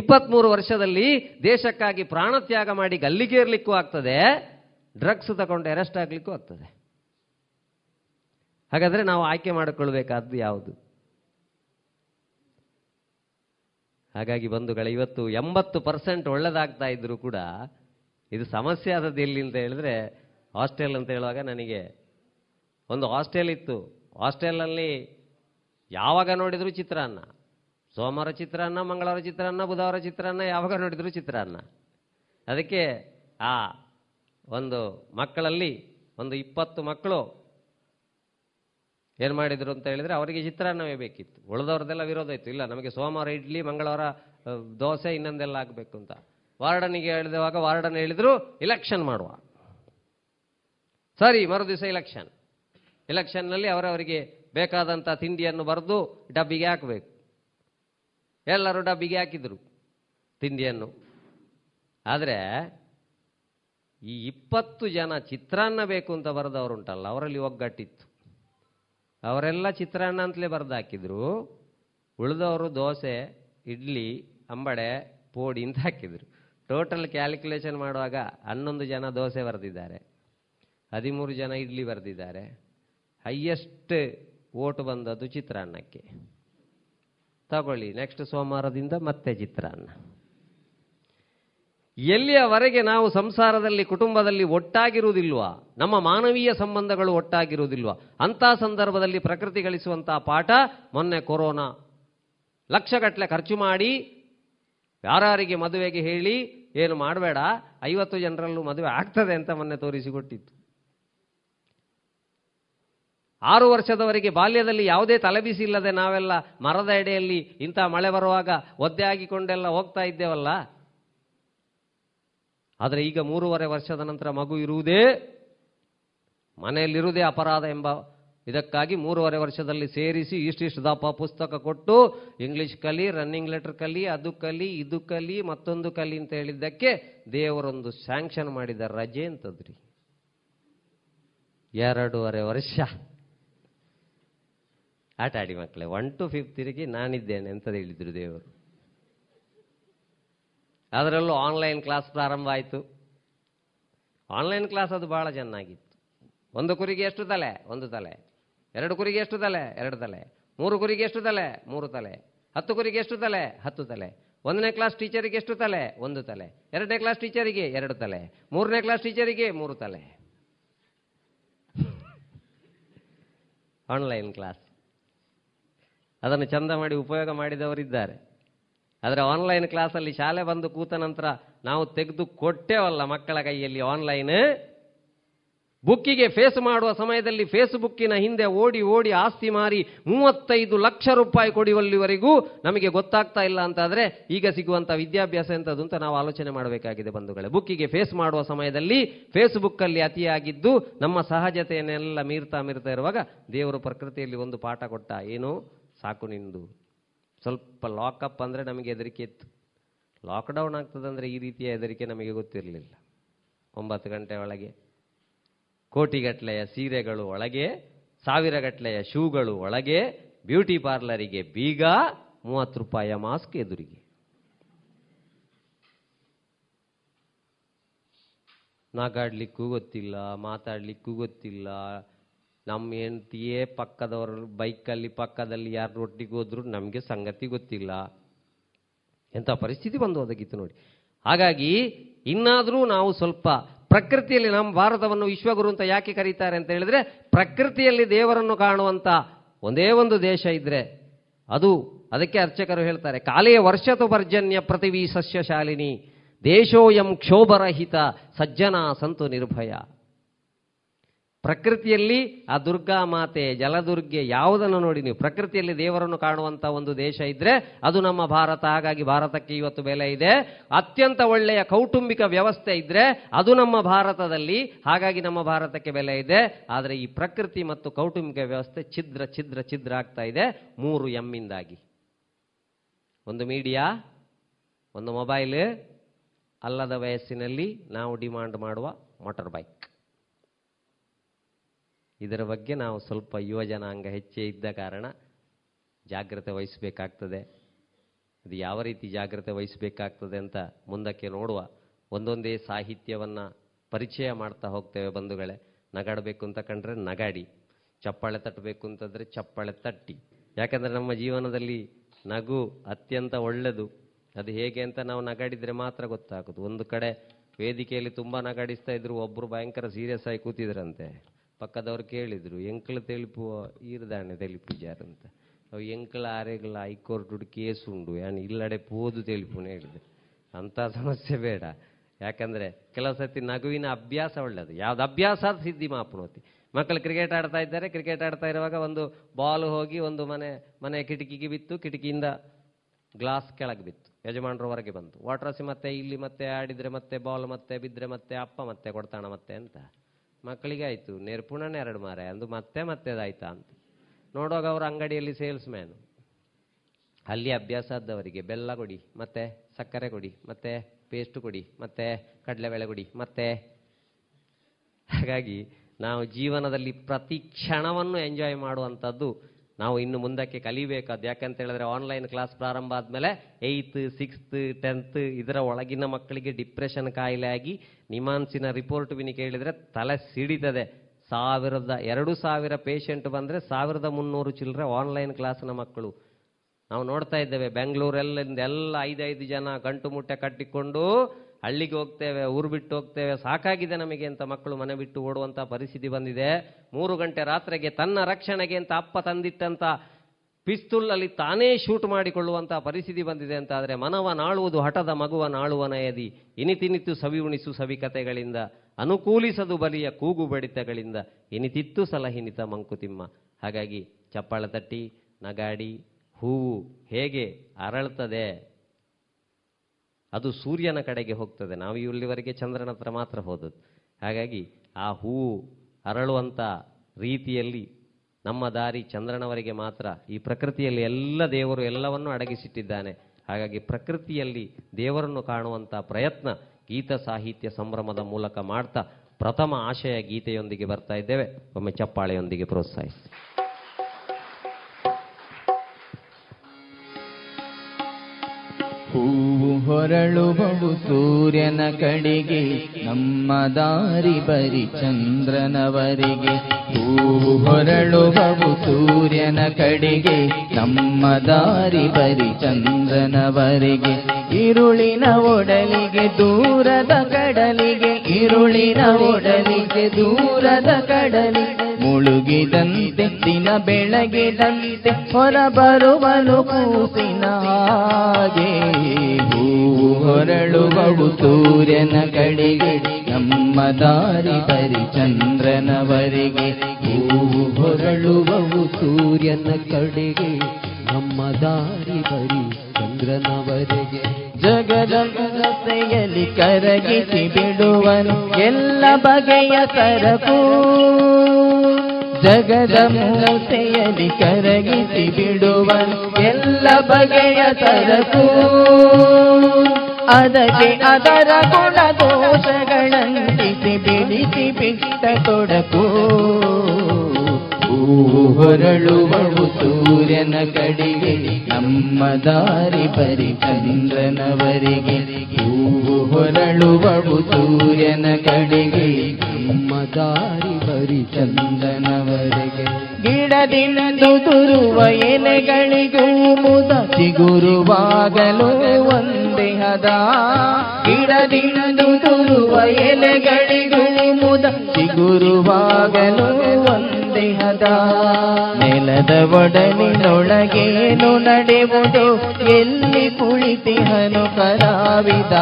ಇಪ್ಪತ್ಮೂರು ವರ್ಷದಲ್ಲಿ ದೇಶಕ್ಕಾಗಿ ಪ್ರಾಣತ್ಯಾಗ ಮಾಡಿ ಗಲ್ಲಿಗೇರ್ಲಿಕ್ಕೂ ಆಗ್ತದೆ, ಡ್ರಗ್ಸ್ ತಗೊಂಡು ಅರೆಸ್ಟ್ ಆಗಲಿಕ್ಕೂ ಆಗ್ತದೆ. ಹಾಗಾದರೆ ನಾವು ಆಯ್ಕೆ ಮಾಡಿಕೊಳ್ಬೇಕಾದ್ದು ಯಾವುದು? ಹಾಗಾಗಿ ಬಂಧುಗಳ, ಇವತ್ತು ಎಂಬತ್ತು ಪರ್ಸೆಂಟ್ ಒಳ್ಳೆದಾಗ್ತಾ ಇದ್ರೂ ಕೂಡ ಇದು ಸಮಸ್ಯೆ ಆದದ್ದು ಎಲ್ಲಿ ಅಂತ ಹೇಳಿದ್ರೆ, ಹಾಸ್ಟೆಲ್ ಅಂತ ಹೇಳುವಾಗ ನನಗೆ ಒಂದು ಹಾಸ್ಟೆಲ್ ಇತ್ತು. ಹಾಸ್ಟೆಲಲ್ಲಿ ಯಾವಾಗ ನೋಡಿದರೂ ಚಿತ್ರಾನ್ನ, ಸೋಮವಾರ ಚಿತ್ರಾನ್ನ, ಮಂಗಳವಾರ ಚಿತ್ರಾನ್ನ, ಬುಧವಾರ ಚಿತ್ರಾನ್ನ, ಯಾವಾಗ ನೋಡಿದ್ರು ಚಿತ್ರಾನ್ನ. ಅದಕ್ಕೆ ಆ ಒಂದು ಮಕ್ಕಳಲ್ಲಿ ಒಂದು ಇಪ್ಪತ್ತು ಮಕ್ಕಳು ಏನು ಮಾಡಿದ್ರು ಅಂತ ಹೇಳಿದರೆ ಅವರಿಗೆ ಚಿತ್ರಾನ್ನವೇ ಬೇಕಿತ್ತು. ಉಳಿದವ್ರದ್ದೆಲ್ಲ ವಿರೋಧ ಇತ್ತು. ಇಲ್ಲ, ನಮಗೆ ಸೋಮವಾರ ಇಡ್ಲಿ, ಮಂಗಳವಾರ ದೋಸೆ, ಇನ್ನೊಂದೆಲ್ಲ ಆಗಬೇಕು ಅಂತ. ವಾರ್ಡನಿಗೆ ಹೇಳಿದವಾಗ ವಾರ್ಡನ್ ಹೇಳಿದ್ರು ಇಲೆಕ್ಷನ್ ಮಾಡುವ, ಸರಿ ಮರು ದಿವಸ ಇಲೆಕ್ಷನ್. ಇಲೆಕ್ಷನ್ನಲ್ಲಿ ಅವರವರಿಗೆ ಬೇಕಾದಂಥ ತಿಂಡಿಯನ್ನು ಬರೆದು ಡಬ್ಬಿಗೆ ಹಾಕಬೇಕು. ಎಲ್ಲರೂ ಡಬ್ಬಿಗೆ ಹಾಕಿದರು ತಿಂಡಿಯನ್ನು. ಆದರೆ ಈ ಇಪ್ಪತ್ತು ಜನ ಚಿತ್ರಾನ್ನ ಬೇಕು ಅಂತ ಬರೆದವರುಂಟಲ್ಲ, ಅವರಲ್ಲಿ ಒಗ್ಗಟ್ಟಿತ್ತು. ಅವರೆಲ್ಲ ಚಿತ್ರಾನ್ನ ಅಂತಲೇ ಬರೆದು ಹಾಕಿದ್ರು. ಉಳಿದವರು ದೋಸೆ, ಇಡ್ಲಿ, ಅಂಬಡೆ, ಪೋಡಿ ಅಂತ ಹಾಕಿದರು. ಟೋಟಲ್ ಕ್ಯಾಲ್ಕುಲೇಷನ್ ಮಾಡುವಾಗ ಹನ್ನೊಂದು ಜನ ದೋಸೆ ಬರೆದಿದ್ದಾರೆ, ಹದಿಮೂರು ಜನ ಇಡ್ಲಿ ಬರೆದಿದ್ದಾರೆ. ಹೈಯೆಸ್ಟ್ ಓಟು ಬಂದದ್ದು ಚಿತ್ರಾನ್ನಕ್ಕೆ. ತಗೊಳ್ಳಿ, ನೆಕ್ಸ್ಟ್ ಸೋಮವಾರದಿಂದ ಮತ್ತೆ ಚಿತ್ರಾನ್ನ. ಎಲ್ಲಿಯವರೆಗೆ ನಾವು ಸಂಸಾರದಲ್ಲಿ ಕುಟುಂಬದಲ್ಲಿ ಒಟ್ಟಾಗಿರುವುದಿಲ್ವಾ, ನಮ್ಮ ಮಾನವೀಯ ಸಂಬಂಧಗಳು ಒಟ್ಟಾಗಿರುವುದಿಲ್ವಾ, ಅಂಥ ಸಂದರ್ಭದಲ್ಲಿ ಪ್ರಕೃತಿ ಗಳಿಸುವಂತಹ ಪಾಠ ಮೊನ್ನೆ ಕೊರೋನಾ ಲಕ್ಷಗಟ್ಟಲೆ ಖರ್ಚು ಮಾಡಿ ಯಾರಿಗೆ ಮದುವೆಗೆ ಹೇಳಿ ಏನು ಮಾಡಬೇಡ, ಐವತ್ತು ಜನರಲ್ಲೂ ಮದುವೆ ಆಗ್ತದೆ ಅಂತ ಮೊನ್ನೆ ತೋರಿಸಿಕೊಟ್ಟಿತ್ತು. ಆರು ವರ್ಷದವರೆಗೆ ಬಾಲ್ಯದಲ್ಲಿ ಯಾವುದೇ ತಲೆಬಿಸಿ ಇಲ್ಲದೆ ನಾವೆಲ್ಲ ಮರದ ಎಡೆಯಲ್ಲಿ ಇಂಥ ಮಳೆ ಬರುವಾಗ ಒದ್ದೆ ಆಗಿಕೊಂಡೆಲ್ಲ ಹೋಗ್ತಾ ಇದ್ದೇವಲ್ಲ. ಆದರೆ ಈಗ ಮೂರುವರೆ ವರ್ಷದ ನಂತರ ಮಗು ಇರುವುದೇ, ಮನೆಯಲ್ಲಿರುವುದೇ ಅಪರಾಧ ಎಂಬ ಇದಕ್ಕಾಗಿ ಮೂರುವರೆ ವರ್ಷದಲ್ಲಿ ಸೇರಿಸಿ ಇಷ್ಟಿಷ್ಟು ದಪ್ಪ ಪುಸ್ತಕ ಕೊಟ್ಟು ಇಂಗ್ಲೀಷ್ ಕಲಿ, ರನ್ನಿಂಗ್ ಲೆಟರ್ ಕಲಿ, ಅದು ಕಲಿ ಇದು ಕಲಿ ಮತ್ತೊಂದು ಕಲಿ ಅಂತ ಹೇಳಿದ್ದಕ್ಕೆ ದೇವರೊಂದು ಸ್ಯಾಂಕ್ಷನ್ ಮಾಡಿದ ರಜೆ ಅಂತದ್ರಿ ಎರಡೂವರೆ ವರ್ಷ. ಆಟ ಆಡಿ ಮಕ್ಕಳೇ, ಒನ್ ಟು ಫಿಫ್ತ್ ಇರಿಗೆ ನಾನಿದ್ದೇನೆ ಅಂತ ಹೇಳಿದ್ರು ದೇವರು. ಅದರಲ್ಲೂ ಆನ್ಲೈನ್ ಕ್ಲಾಸ್ ಪ್ರಾರಂಭ ಆಯಿತು. ಆನ್ಲೈನ್ ಕ್ಲಾಸ್ ಅದು ಬಹಳ ಚೆನ್ನಾಗಿತ್ತು. ಒಂದು ಕುರಿಗೆ ಎಷ್ಟು ತಲೆ? ಒಂದು ತಲೆ. ಎರಡು ಕುರಿಗೆ ಎಷ್ಟು ತಲೆ? ಎರಡು ತಲೆ. ಮೂರು ಕುರಿಗೆ ಎಷ್ಟು ತಲೆ? ಮೂರು ತಲೆ. ಹತ್ತು ಕುರಿಗೆ ಎಷ್ಟು ತಲೆ? ಹತ್ತು ತಲೆ. ಒಂದನೇ ಕ್ಲಾಸ್ ಟೀಚರಿಗೆ ಎಷ್ಟು ತಲೆ? ಒಂದು ತಲೆ. ಎರಡನೇ ಕ್ಲಾಸ್ ಟೀಚರಿಗೆ ಎರಡು ತಲೆ. ಮೂರನೇ ಕ್ಲಾಸ್ ಟೀಚರಿಗೆ ಮೂರು ತಲೆ. ಆನ್ಲೈನ್ ಕ್ಲಾಸ್ ಅದನ್ನು ಚಂದ ಮಾಡಿ ಉಪಯೋಗ ಮಾಡಿದವರಿದ್ದಾರೆ. ಆದರೆ ಆನ್ಲೈನ್ ಕ್ಲಾಸಲ್ಲಿ ಶಾಲೆ ಬಂದು ಕೂತ ನಂತರ ನಾವು ತೆಗೆದು ಕೊಟ್ಟೇವಲ್ಲ ಮಕ್ಕಳ ಕೈಯಲ್ಲಿ ಆನ್ಲೈನ್ ಬುಕ್ಕಿಗೆ ಫೇಸ್ ಮಾಡುವ ಸಮಯದಲ್ಲಿ ಫೇಸ್ಬುಕ್ಕಿನ ಹಿಂದೆ ಓಡಿ ಓಡಿ ಆಸ್ತಿ ಮಾರಿ ಮೂವತ್ತೈದು ಲಕ್ಷ ರೂಪಾಯಿ ಕೊಡುವಲ್ಲಿವರೆಗೂ ನಮಗೆ ಗೊತ್ತಾಗ್ತಾ ಇಲ್ಲ ಅಂತಾದರೆ ಈಗ ಸಿಗುವಂಥ ವಿದ್ಯಾಭ್ಯಾಸ ಎಂಥದ್ದು ಅಂತ ನಾವು ಆಲೋಚನೆ ಮಾಡಬೇಕಾಗಿದೆ ಬಂಧುಗಳೇ. ಬುಕ್ಕಿಗೆ ಫೇಸ್ ಮಾಡುವ ಸಮಯದಲ್ಲಿ ಫೇಸ್ಬುಕ್ಕಲ್ಲಿ ಅತಿಯಾಗಿದ್ದು ನಮ್ಮ ಸಹಜತೆಯನ್ನೆಲ್ಲ ಮೀರ್ತಾ ಮೀರ್ತಾ ಇರುವಾಗ ದೇವರು ಪ್ರಕೃತಿಯಲ್ಲಿ ಒಂದು ಪಾಠ ಕೊಟ್ಟ, ಏನು ಸಾಕು ನಿಂದು ಸ್ವಲ್ಪ ಲಾಕಪ್ ಅಂದರೆ ನಮಗೆ ಹೆದರಿಕೆ ಇತ್ತು. ಲಾಕ್ಡೌನ್ ಆಗ್ತದಂದರೆ ಈ ರೀತಿಯ ಹೆದರಿಕೆ ನಮಗೆ ಗೊತ್ತಿರಲಿಲ್ಲ. ಒಂಬತ್ತು ಗಂಟೆ ಒಳಗೆ ಕೋಟಿಗಟ್ಟಲೆಯ ಸೀರೆಗಳು ಒಳಗೆ, ಸಾವಿರಗಟ್ಟಲೆಯ ಶೂಗಳು ಒಳಗೆ, ಬ್ಯೂಟಿ ಪಾರ್ಲರಿಗೆ ಬೀಗ, ಮೂವತ್ತು ರೂಪಾಯಿಯ ಮಾಸ್ಕ್ ಎದುರಿಗೆ. ನಾಗಾಡ್ಲಿಕ್ಕೂ ಗೊತ್ತಿಲ್ಲ, ಮಾತಾಡ್ಲಿಕ್ಕೂ ಗೊತ್ತಿಲ್ಲ. ನಮ್ಮ ಹೆಂಡತಿಯೇ ಪಕ್ಕದವರು ಬೈಕಲ್ಲಿ ಪಕ್ಕದಲ್ಲಿ ಯಾರು ಒಟ್ಟಿಗೆ ಹೋದ್ರು ನಮಗೆ ಸಂಗತಿ ಗೊತ್ತಿಲ್ಲ. ಎಂಥ ಪರಿಸ್ಥಿತಿ ಬಂದು ಒದಗಿತ್ತು ನೋಡಿ. ಹಾಗಾಗಿ ಇನ್ನಾದರೂ ನಾವು ಸ್ವಲ್ಪ ಪ್ರಕೃತಿಯಲ್ಲಿ, ನಮ್ಮ ಭಾರತವನ್ನು ವಿಶ್ವಗುರು ಅಂತ ಯಾಕೆ ಕರೀತಾರೆ ಅಂತ ಹೇಳಿದ್ರೆ, ಪ್ರಕೃತಿಯಲ್ಲಿ ದೇವರನ್ನು ಕಾಣುವಂಥ ಒಂದೇ ಒಂದು ದೇಶ ಇದ್ರೆ ಅದು. ಅದಕ್ಕೆ ಅರ್ಚಕರು ಹೇಳ್ತಾರೆ, ಕಾಲೆಯ ವರ್ಷತು ಪರ್ಜನ್ಯ ಪೃಥ್ವಿ ಸಸ್ಯ ಶಾಲಿನಿ ದೇಶೋಯಂ ಕ್ಷೋಭರಹಿತ ಸಜ್ಜನ ಸಂತು ನಿರ್ಭಯ. ಪ್ರಕೃತಿಯಲ್ಲಿ ಆ ದುರ್ಗಾ ಮಾತೆ, ಜಲದುರ್ಗೆ, ಯಾವುದನ್ನು ನೋಡಿ ನೀವು ಪ್ರಕೃತಿಯಲ್ಲಿ ದೇವರನ್ನು ಕಾಣುವಂಥ ಒಂದು ದೇಶ ಇದ್ರೆ ಅದು ನಮ್ಮ ಭಾರತ. ಹಾಗಾಗಿ ಭಾರತಕ್ಕೆ ಇವತ್ತು ಬೆಲೆ ಇದೆ. ಅತ್ಯಂತ ಒಳ್ಳೆಯ ಕೌಟುಂಬಿಕ ವ್ಯವಸ್ಥೆ ಇದ್ರೆ ಅದು ನಮ್ಮ ಭಾರತದಲ್ಲಿ, ಹಾಗಾಗಿ ನಮ್ಮ ಭಾರತಕ್ಕೆ ಬೆಲೆ ಇದೆ. ಆದರೆ ಈ ಪ್ರಕೃತಿ ಮತ್ತು ಕೌಟುಂಬಿಕ ವ್ಯವಸ್ಥೆ ಛಿದ್ರ ಛಿದ್ರ ಛಿದ್ರ ಆಗ್ತಾ ಇದೆ ಮೂರು ಎಮ್ಮಿಂದಾಗಿ. ಒಂದು ಮೀಡಿಯಾ, ಒಂದು ಮೊಬೈಲ್, ಅಲ್ಲದ ವಯಸ್ಸಿನಲ್ಲಿ ನಾವು ಡಿಮಾಂಡ್ ಮಾಡುವ ಮೋಟಾರ್ ಬೈಕ್. ಇದರ ಬಗ್ಗೆ ನಾವು ಸ್ವಲ್ಪ ಯುವ ಜನಾಂಗ ಹೆಚ್ಚೇ ಇದ್ದ ಕಾರಣ ಜಾಗ್ರತೆ ವಹಿಸಬೇಕಾಗ್ತದೆ. ಅದು ಯಾವ ರೀತಿ ಜಾಗ್ರತೆ ವಹಿಸಬೇಕಾಗ್ತದೆ ಅಂತ ಮುಂದಕ್ಕೆ ನೋಡುವ. ಒಂದೊಂದೇ ಸಾಹಿತ್ಯವನ್ನು ಪರಿಚಯ ಮಾಡ್ತಾ ಹೋಗ್ತೇವೆ ಬಂಧುಗಳೇ. ನಗಾಡಬೇಕು ಅಂತ ಕಂಡ್ರೆ ನಗಾಡಿ, ಚಪ್ಪಾಳೆ ತಟ್ಟಬೇಕು ಅಂತಂದರೆ ಚಪ್ಪಾಳೆ ತಟ್ಟಿ. ಯಾಕಂದರೆ ನಮ್ಮ ಜೀವನದಲ್ಲಿ ನಗು ಅತ್ಯಂತ ಒಳ್ಳೆಯದು. ಅದು ಹೇಗೆ ಅಂತ ನಾವು ನಗಾಡಿದರೆ ಮಾತ್ರ ಗೊತ್ತಾಗೋದು. ಒಂದು ಕಡೆ ವೇದಿಕೆಯಲ್ಲಿ ತುಂಬ ನಗಾಡಿಸ್ತಾ ಇದ್ರು, ಒಬ್ಬರು ಭಯಂಕರ ಸೀರಿಯಸ್ ಆಗಿ ಕೂತಿದ್ರಂತೆ. ಪಕ್ಕದವ್ರು ಕೇಳಿದರು, ಎಂಕ್ಳು ತೆಲುಪು ಈರ್ದಾಣೆ ತೆಲುಪು ಜಾರಂತ ಅವು ಎಂಕ್ಳ ಆರೆಗಳ ಹೈಕೋರ್ಟು ಕೇಸ್ ಉಂಡು ಏನು ಇಲ್ಲಡೆ ಪೋದು ತೆಲುಪುನೇ ಹೇಳಿದೆ. ಅಂಥ ಸಮಸ್ಯೆ ಬೇಡ. ಯಾಕಂದರೆ ಕೆಲವು ಸರ್ತಿ ನಗುವಿನ ಅಭ್ಯಾಸ ಒಳ್ಳೆಯದು. ಯಾವ್ದು ಅಭ್ಯಾಸ ಅದು ಸಿದ್ಧಿ ಮಾಪನೋತಿ. ಮಕ್ಕಳು ಕ್ರಿಕೆಟ್ ಆಡ್ತಾ ಇದ್ದಾರೆ, ಕ್ರಿಕೆಟ್ ಆಡ್ತಾ ಇರುವಾಗ ಒಂದು ಬಾಲ್ ಹೋಗಿ ಒಂದು ಮನೆ ಮನೆ ಕಿಟಕಿಗೆ ಬಿತ್ತು, ಕಿಟಕಿಯಿಂದ ಗ್ಲಾಸ್ ಕೆಳಗೆ ಬಿತ್ತು, ಯಜಮಾನರ ಹೊರಗೆ ಬಂತು. ವಾಟ್ರಾಸಿ ಮತ್ತೆ ಇಲ್ಲಿ ಮತ್ತೆ ಆಡಿದರೆ ಮತ್ತೆ ಬಾಲ್ ಮತ್ತೆ ಬಿದ್ದರೆ ಮತ್ತೆ ಅಪ್ಪ ಮತ್ತೆ ಕೊಡ್ತಾಣ ಮತ್ತೆ ಅಂತ ಮಕ್ಕಳಿಗೆ ಆಯಿತು. ನೆರ್ಪುಣನೇ ಎರಡು ಮಾರೆ ಅಂದು ಮತ್ತೆ ಮತ್ತೆ ಅದಾಯ್ತಾ ಅಂತ ನೋಡುವಾಗ ಅವರು ಅಂಗಡಿಯಲ್ಲಿ ಸೇಲ್ಸ್ ಮ್ಯಾನು. ಅಲ್ಲಿ ಅಭ್ಯಾಸ ಆದವರಿಗೆ ಬೆಲ್ಲ ಕೊಡಿ, ಮತ್ತೆ ಸಕ್ಕರೆ ಕೊಡಿ, ಮತ್ತೆ ಪೇಸ್ಟ್ ಕೊಡಿ, ಮತ್ತೆ ಕಡಲೆಬೇಳೆ ಕೊಡಿ, ಮತ್ತೆ. ಹಾಗಾಗಿ ನಾವು ಜೀವನದಲ್ಲಿ ಪ್ರತಿ ಕ್ಷಣವನ್ನು ಎಂಜಾಯ್ ಮಾಡುವಂಥದ್ದು ನಾವು ಇನ್ನು ಮುಂದಕ್ಕೆ ಕಲಿಬೇಕು. ಅದು ಯಾಕಂತ ಹೇಳಿದ್ರೆ ಆನ್ಲೈನ್ ಕ್ಲಾಸ್ ಪ್ರಾರಂಭ ಆದಮೇಲೆ ಏಯ್ತ್ ಸಿಕ್ಸ್ತ್ ಟೆಂತ್ ಇದರ ಒಳಗಿನ ಮಕ್ಕಳಿಗೆ ಡಿಪ್ರೆಷನ್ ಕಾಯಿಲೆ ಆಗಿ ನಿಮಾನ್ಸಿನ ರಿಪೋರ್ಟ್ ವಿನಿ ಕೇಳಿದರೆ ತಲೆ ಸಿಡಿತದೆ. ಸಾವಿರದ ಎರಡು ಸಾವಿರ ಪೇಷೆಂಟ್ ಬಂದರೆ ಸಾವಿರದ ಮುನ್ನೂರು ಚಿಲ್ಲರೆ ಆನ್ಲೈನ್ ಕ್ಲಾಸ್ನ ಮಕ್ಕಳು ನಾವು ನೋಡ್ತಾ ಇದ್ದೇವೆ. ಬೆಂಗಳೂರಲ್ಲಿಂದ ಎಲ್ಲ ಐದೈದು ಜನ ಗಂಟು ಮುಟ್ಟೆ ಕಟ್ಟಿಕೊಂಡು ಹಳ್ಳಿಗೆ ಹೋಗ್ತೇವೆ, ಊರು ಬಿಟ್ಟು ಹೋಗ್ತೇವೆ, ಸಾಕಾಗಿದೆ ನಮಗೆ ಅಂತ ಮಕ್ಕಳು ಮನೆ ಬಿಟ್ಟು ಓಡುವಂಥ ಪರಿಸ್ಥಿತಿ ಬಂದಿದೆ. ಮೂರು ಗಂಟೆ ರಾತ್ರಿಗೆ ತನ್ನ ರಕ್ಷಣೆಗೆ ಅಂತ ಅಪ್ಪ ತಂದಿಟ್ಟಂಥ ಪಿಸ್ತೂಲಲ್ಲಿ ತಾನೇ ಶೂಟ್ ಮಾಡಿಕೊಳ್ಳುವಂಥ ಪರಿಸ್ಥಿತಿ ಬಂದಿದೆ. ಅಂತ ಆದರೆ ಮನವ ನಾಳುವುದು ಹಠದ ಮಗುವ ನಾಳುವನಯದಿ, ಇನಿತಿನಿತು ಸವಿ ಉಣಿಸು ಸವಿ ಕತೆಗಳಿಂದ, ಅನುಕೂಲಿಸದು ಬಲಿಯ ಕೂಗು ಬಡಿತಗಳಿಂದ, ಇನಿತಿತ್ತು ಸಲಹಿನಿತ ಮಂಕುತಿಮ್ಮ. ಹಾಗಾಗಿ ಚಪ್ಪಾಳೆ ತಟ್ಟಿ ನಗಾಡಿ ಹೂವು ಹೇಗೆ ಅರಳ್ತದೆ ಅದು ಸೂರ್ಯನ ಕಡೆಗೆ ಹೋಗ್ತದೆ. ನಾವು ಇಲ್ಲಿವರೆಗೆ ಚಂದ್ರನ ಹತ್ರ ಮಾತ್ರ ಹೋದದ್ದು. ಹಾಗಾಗಿ ಆ ಹೂವು ಅರಳುವಂಥ ರೀತಿಯಲ್ಲಿ ನಮ್ಮ ದಾರಿ ಚಂದ್ರನವರೆಗೆ ಮಾತ್ರ. ಈ ಪ್ರಕೃತಿಯಲ್ಲಿ ಎಲ್ಲ ದೇವರು ಎಲ್ಲವನ್ನು ಅಡಗಿಸಿಟ್ಟಿದ್ದಾನೆ. ಹಾಗಾಗಿ ಪ್ರಕೃತಿಯಲ್ಲಿ ದೇವರನ್ನು ಕಾಣುವಂಥ ಪ್ರಯತ್ನ ಗೀತ ಸಾಹಿತ್ಯ ಸಂಭ್ರಮದ ಮೂಲಕ ಮಾಡ್ತಾ ಪ್ರಥಮ ಆಶಯ ಗೀತೆಯೊಂದಿಗೆ ಬರ್ತಾ ಇದ್ದೇವೆ. ಒಮ್ಮೆ ಚಪ್ಪಾಳೆಯೊಂದಿಗೆ ಪ್ರೋತ್ಸಾಹಿಸಿ. ಹೂವು ಹೊರಳುವವು ಸೂರ್ಯನ ಕಡೆಗೆ, ನಮ್ಮ ದಾರಿ ಬರಿ ಚಂದ್ರನವರಿಗೆ. ಹೂವು ಹೊರಳುವವು ಸೂರ್ಯನ ಕಡೆಗೆ, ನಮ್ಮ ದಾರಿ ಬರಿ ಚಂದ್ರನವರಿಗೆ. ಇರುಳಿನ ಒಡಲಿಗೆ ದೂರದ ಕಡಲಿಗೆ, ಇರುಳಿನ ಒಡಲಿಗೆ ದೂರದ ಕಡಲಿಗೆ, ಮುಳುಗಿದಂತೆ ದಿನ ಬೆಳಗಿದಂತೆ ಹೊರಬರುವನು ಕೂಸಿನ ಹಾಗೆ. ಹೂವು ಹೊರಳುವವು ಸೂರ್ಯನ ಕಡೆಗೆ, ನಮ್ಮ ದಾರಿ ಬರಿ ಚಂದ್ರನವರೆಗೆ. ಹೂವು ಹೊರಳುವವು ಸೂರ್ಯನ ಕಡೆಗೆ, ನಮ್ಮ ದಾರಿ ಬರಿ ಚಂದ್ರನವರೆಗೆ. ಜಗದಗಸೆಯಲ್ಲಿ ಕರಗಿಸಿ ಬಿಡುವನು ಎಲ್ಲ ಬಗೆಯ ಸರಕು, ಜಗದ ಮೂಸೆಯಲ್ಲಿ ಕರಗಿಸಿ ಬಿಡುವನು ಎಲ್ಲ ಬಗೆಯ ಸರಕು. ಅದಕ್ಕೆ ಅದರ ಗುಣ ದೋಷಗಳಂಟಿಸಿ ಬಿಡಿಸಿ ಬಿಟ್ಟ ತೊಡಕು. ಹೂವು ಹೊರಳುವವು ಸೂರ್ಯನ ಕಡೆಗೆ, ನಮ್ಮ ದಾರಿ ಬರಿ ಚಂದ್ರನವರೆಗೆ. ಹೂವು ಹೊರಳುವವು ಸೂರ್ಯನ ಕಡೆಗೆ, ನಮ್ಮ ದಾರಿ ಬರಿ ಚಂದ್ರನವರೆಗೆ. ಗಿಡದಿಂದು ತುರುವ ಎಲೆಗಳಿಗೂ ಮುದ ಸಿಗುರುವಾಗಲೂ ಒಂದೇ ಹದ, ಗಿಡದಿಂದು ತುರುವ ಎಲೆಗಳಿಗೂ ಮುದ ಸಿಗುರುವಾಗಲೂ ಒಂದೇ ಹದ. ನೆಲದ ಒಡಲಿನೊಳಗೇನು ನಡೆಯುವುದು, ಎಲ್ಲಿ ಕುಳಿತಿಹನು ಕಲಾವಿದ.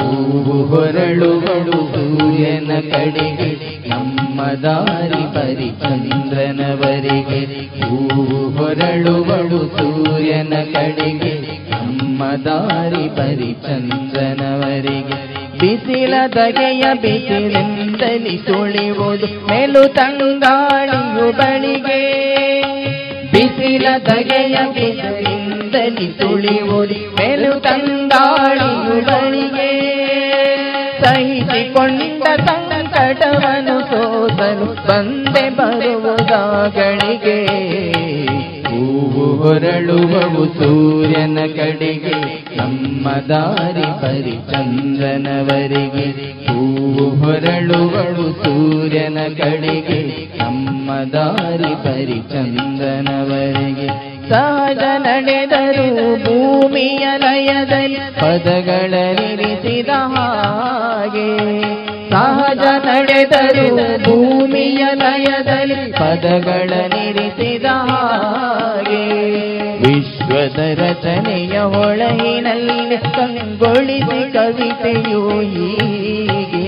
ಹೂವು ಹೊರಳುಗಳು ಸೂರ್ಯನ ಕಡೆಗೆ, ನಮ್ಮ ದಾರಿ ಬರಿ ಚಂದ್ರನವರೆಗೆ. ಹೂವು ಹೊರಳುಗಳು ಸೂರ್ಯನ ಕಡೆಗೆ, ನಮ್ಮ ದಾರಿ ಬರಿ ಚಂದ್ರನವರೆಗೆ. ಬಿಸಿಲ ಬಗೆಯ ಬಿಸಿಲಿಂದಲಿ ಸುಳಿಯುವುದು ಮೇಲು ತಂಗಾಳಿಯು ಬಳಿಗೆ, ಬಿಸಿಲ ಬಗೆಯ ಬಿಸಿಲಿಂದಲಿ ಸುಳಿಯುವುದು ಮೇಲು ತಂಗಾಳಿಯು ಬಳಿಗೆ. ಸಹಿಸಿಕೊಂಡ ಸಂಕಟವನ್ನು ಸೋಸಲು ಬಂದೆ ಬರುವುದಾಗಳಿಗೆ. ಹೂವು ಹೊರಳುವವು ಸೂರ್ಯನ ಕಡೆಗೆ, ನಮ್ಮ ದಾರಿ ಬರಿ ಚಂದ್ರನವರೆಗೆ. ಹೂವು ಹೊರಳುವಳು ಸೂರ್ಯನ ಕಡೆಗೆ, ನಮ್ಮ ದಾರಿ ಬರಿ ಚಂದ್ರನವರೆಗೆ. ಸಹಜ ನಡೆದರು ಭೂಮಿಯ ಲಯದಲ್ಲಿ ಪದಗಳಲ್ಲಿರಿಸಿದ ಹಾಗೆ, ಸಹಜ ನಡೆದರು ಭೂಮಿಯ ಲಯದಲ್ಲಿ ಪದಗಳಲ್ಲಿರಿಸಿದ ಹಾಗೆ. ವಿಶ್ವದ ರಚನೆಯ ಹೊಳಹಿನಲ್ಲಿ ಕಂಗೊಳಿಸಿ ಕವಿತೆಯೋ ಹೀಗೆ.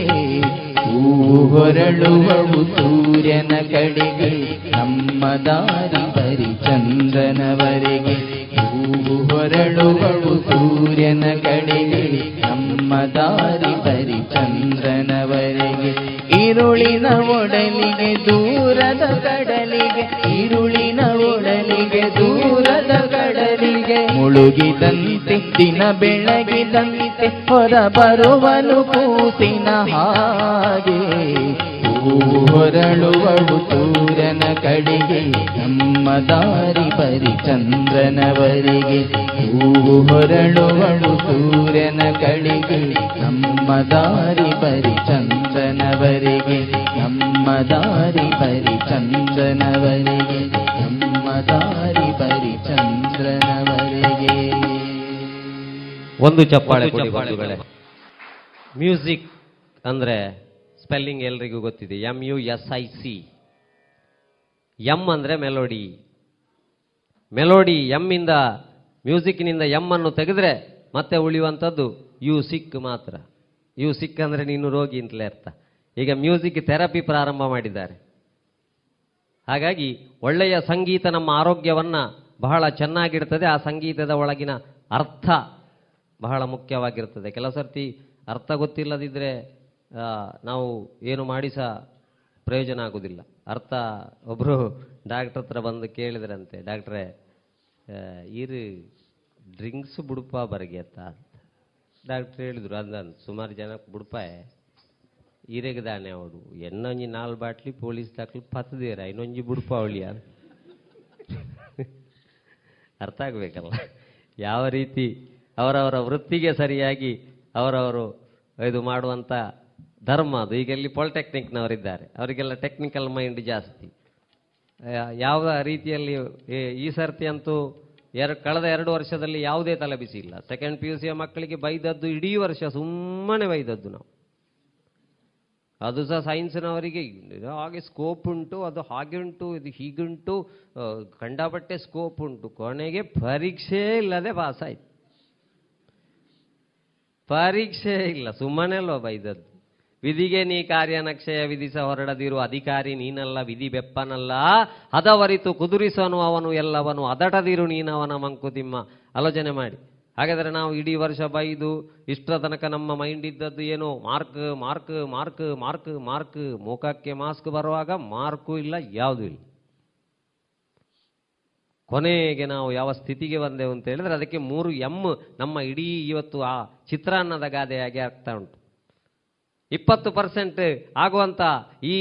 ಹೂವು ಹೊರಳುವವು ಸೂರ್ಯನ ಕಡೆಗೆ, ನಮ್ಮ ದಾರಿ ಬರಿ ಚಂದ್ರನವರೆಗೆ. ಹೂವು ಹೊರಳುವವು ಸೂರ್ಯನ ಕಡೆಗೆ, ನಮ್ಮ ದಾರಿ ಬರಿ ಚಂದ್ರನವರೆಗೆ. ಇರುಳಿನ ಒಡಲಿಗೆ ದೂರದ ಕಡಲಿಗೆ, ಇರುಳಿನ ಒಡಲಿಗೆ ದೂರದ ಕಡಲಿಗೆ, ಮುಳುಗಿದಂತೆ ದಿನ ಬೆಳಗಿದಂತೆ ಹೊರ ಬರುವನು ಕೂಸಿನ ಹಾಗೆ. ಹೂ ಹೊರಳುವಳು ಸೂರನ ಕಡೆಗೆ, ನಮ್ಮ ದಾರಿ ಪರಿಚಂದ್ರನವರೆಗೆ. ಹೂವು ಹೊರಳುವಳು ಸೂರ್ಯನ ಕಡೆಗೆ, ನಮ್ಮ ದಾರಿ ಪರಿಚಂದ್ರನವರೆಗೆ, ನಮ್ಮ ದಾರಿ ಪರಿಚಂದ್ರನವರೆಗೆ, ನಮ್ಮ ದಾರಿ ಪರಿಚಂದ್ರನವರೆಗೆ. ಒಂದು ಚಪ್ಪಾಳೆ ಕೊಡಿ ಬಂಧುಗಳೇ. ಮ್ಯೂಸಿಕ್ ಅಂದರೆ ಸ್ಪೆಲ್ಲಿಂಗ್ ಎಲ್ರಿಗೂ ಗೊತ್ತಿದೆ. M U S I C. M ಅಂದರೆ ಮೆಲೋಡಿ. ಮೆಲೋಡಿ ಎಮ್ಮಿಂದ, ಮ್ಯೂಸಿಕ್ನಿಂದ ಎಮ್ಮನ್ನು ತೆಗೆದ್ರೆ ಮತ್ತೆ ಉಳಿಯುವಂಥದ್ದು ಯು ಸಿಕ್ ಮಾತ್ರ. ಯು ಸಿಕ್ ಅಂದರೆ ನೀನು ರೋಗಿ ಅಂತಲೇ ಅರ್ಥ. ಈಗ ಮ್ಯೂಸಿಕ್ ಥೆರಪಿ ಪ್ರಾರಂಭ ಮಾಡಿದ್ದಾರೆ. ಹಾಗಾಗಿ ಒಳ್ಳೆಯ ಸಂಗೀತ ನಮ್ಮ ಆರೋಗ್ಯವನ್ನು ಬಹಳ ಚೆನ್ನಾಗಿಡ್ತದೆ. ಆ ಸಂಗೀತದ ಒಳಗಿನ ಅರ್ಥ ಬಹಳ ಮುಖ್ಯವಾಗಿರ್ತದೆ. ಕೆಲವು ಸರ್ತಿ ಅರ್ಥ ಗೊತ್ತಿಲ್ಲದಿದ್ದರೆ ನಾವು ಏನು ಮಾಡಿ ಸಹ ಪ್ರಯೋಜನ ಆಗೋದಿಲ್ಲ. ಅರ್ಥ ಒಬ್ಬರು ಡಾಕ್ಟ್ರ್ ಹತ್ರ ಬಂದು ಕೇಳಿದ್ರಂತೆ, ಡಾಕ್ಟ್ರೇ ಇರು ಡ್ರಿಂಕ್ಸ್ ಬುಡುಪ ಬರಗೆತ್ತ ಅಂತ ಡಾಕ್ಟ್ರ್ ಹೇಳಿದರು. ಅಂದನ್ ಸುಮಾರು ಜನಕ್ಕೆ ಬುಡುಪಾಯೆ ಈರೆಗದಾನೆ ಅವಡು ಎನ್ನೊಂಜಿ ನಾಲ್ಕು ಬಾಟ್ಲಿ ಪೊಲೀಸ್ ದಾಖಲು ಪತ್ತದೇರ ಇನ್ನೊಂಜಿ ಬುಡುಪ ಅವಳಿಯ. ಅರ್ಥ ಆಗಬೇಕಲ್ಲ ಯಾವ ರೀತಿ ಅವರವರ ವೃತ್ತಿಗೆ ಸರಿಯಾಗಿ ಅವರವರು ಇದು ಮಾಡುವಂಥ ಧರ್ಮ ಅದು. ಈಗ ಇಲ್ಲಿ ಪಾಲಿಟೆಕ್ನಿಕ್ನವರಿದ್ದಾರೆ, ಅವರಿಗೆಲ್ಲ ಟೆಕ್ನಿಕಲ್ ಮೈಂಡ್ ಜಾಸ್ತಿ. ಯಾವ ರೀತಿಯಲ್ಲಿ ಈ ಸರ್ತಿ ಅಂತೂ ಎರಡು ಕಳೆದ ಎರಡು ವರ್ಷದಲ್ಲಿ ಯಾವುದೇ ತಲೆ ಬಿಸಿ ಇಲ್ಲ. ಸೆಕೆಂಡ್ ಪಿ ಯು ಸಿಯ ಮಕ್ಕಳಿಗೆ ಬೈದದ್ದು ಇಡೀ ವರ್ಷ ಸುಮ್ಮನೆ ಬೈದದ್ದು ನಾವು. ಅದು ಸಹ ಸೈನ್ಸ್ನವರಿಗೆ ಹಾಗೆ ಸ್ಕೋಪ್ ಉಂಟು, ಅದು ಹಾಗೆ ಉಂಟು, ಇದು ಹೀಗುಂಟು, ಕಂಡಪಟ್ಟೆ ಸ್ಕೋಪ್ ಉಂಟು. ಕೊನೆಗೆ ಪರೀಕ್ಷೆ ಇಲ್ಲದೆ ಪಾಸಾಯಿತು. ಪರೀಕ್ಷೆ ಇಲ್ಲ, ಸುಮ್ಮನೆಲ್ಲೋ ಬೈದದ್ದು. ವಿಧಿಗೆ ನೀ ಕಾರ್ಯನಕ್ಷೆಯ ವಿಧಿಸ ಹೊರಡದಿರು ಅಧಿಕಾರಿ ನೀನಲ್ಲ ವಿಧಿ ಬೆಪ್ಪನಲ್ಲ, ಹದವರಿತು ಕುದುರಿಸನು ಅವನು ಎಲ್ಲವನು ಅದಟದಿರು ನೀನವನ ಮಂಕುತಿಮ್ಮ. ಆಲೋಚನೆ ಮಾಡಿ. ಹಾಗಾದರೆ ನಾವು ಇಡೀ ವರ್ಷ ಬೈದು ಇಷ್ಟರ ತನಕ ನಮ್ಮ ಮೈಂಡ್ ಇದ್ದದ್ದು ಏನು? Mark mark mark mark mark. ಮುಖಕ್ಕೆ ಮಾಸ್ಕ್ ಬರುವಾಗ ಮಾರ್ಕು ಇಲ್ಲ, ಯಾವುದೂ ಇಲ್ಲ. ಕೊನೆಗೆ ನಾವು ಯಾವ ಸ್ಥಿತಿಗೆ ಬಂದೆವು ಅಂತ ಹೇಳಿದ್ರೆ ಅದಕ್ಕೆ ಮೂರು ಎಮ್ ನಮ್ಮ ಇಡೀ ಇವತ್ತು ಆ ಚಿತ್ರಾನ್ನದ ಗಾದೆಯಾಗಿ ಆಗ್ತಾ ಉಂಟು. ಇಪ್ಪತ್ತು ಪರ್ಸೆಂಟ್ ಆಗುವಂಥ ಈ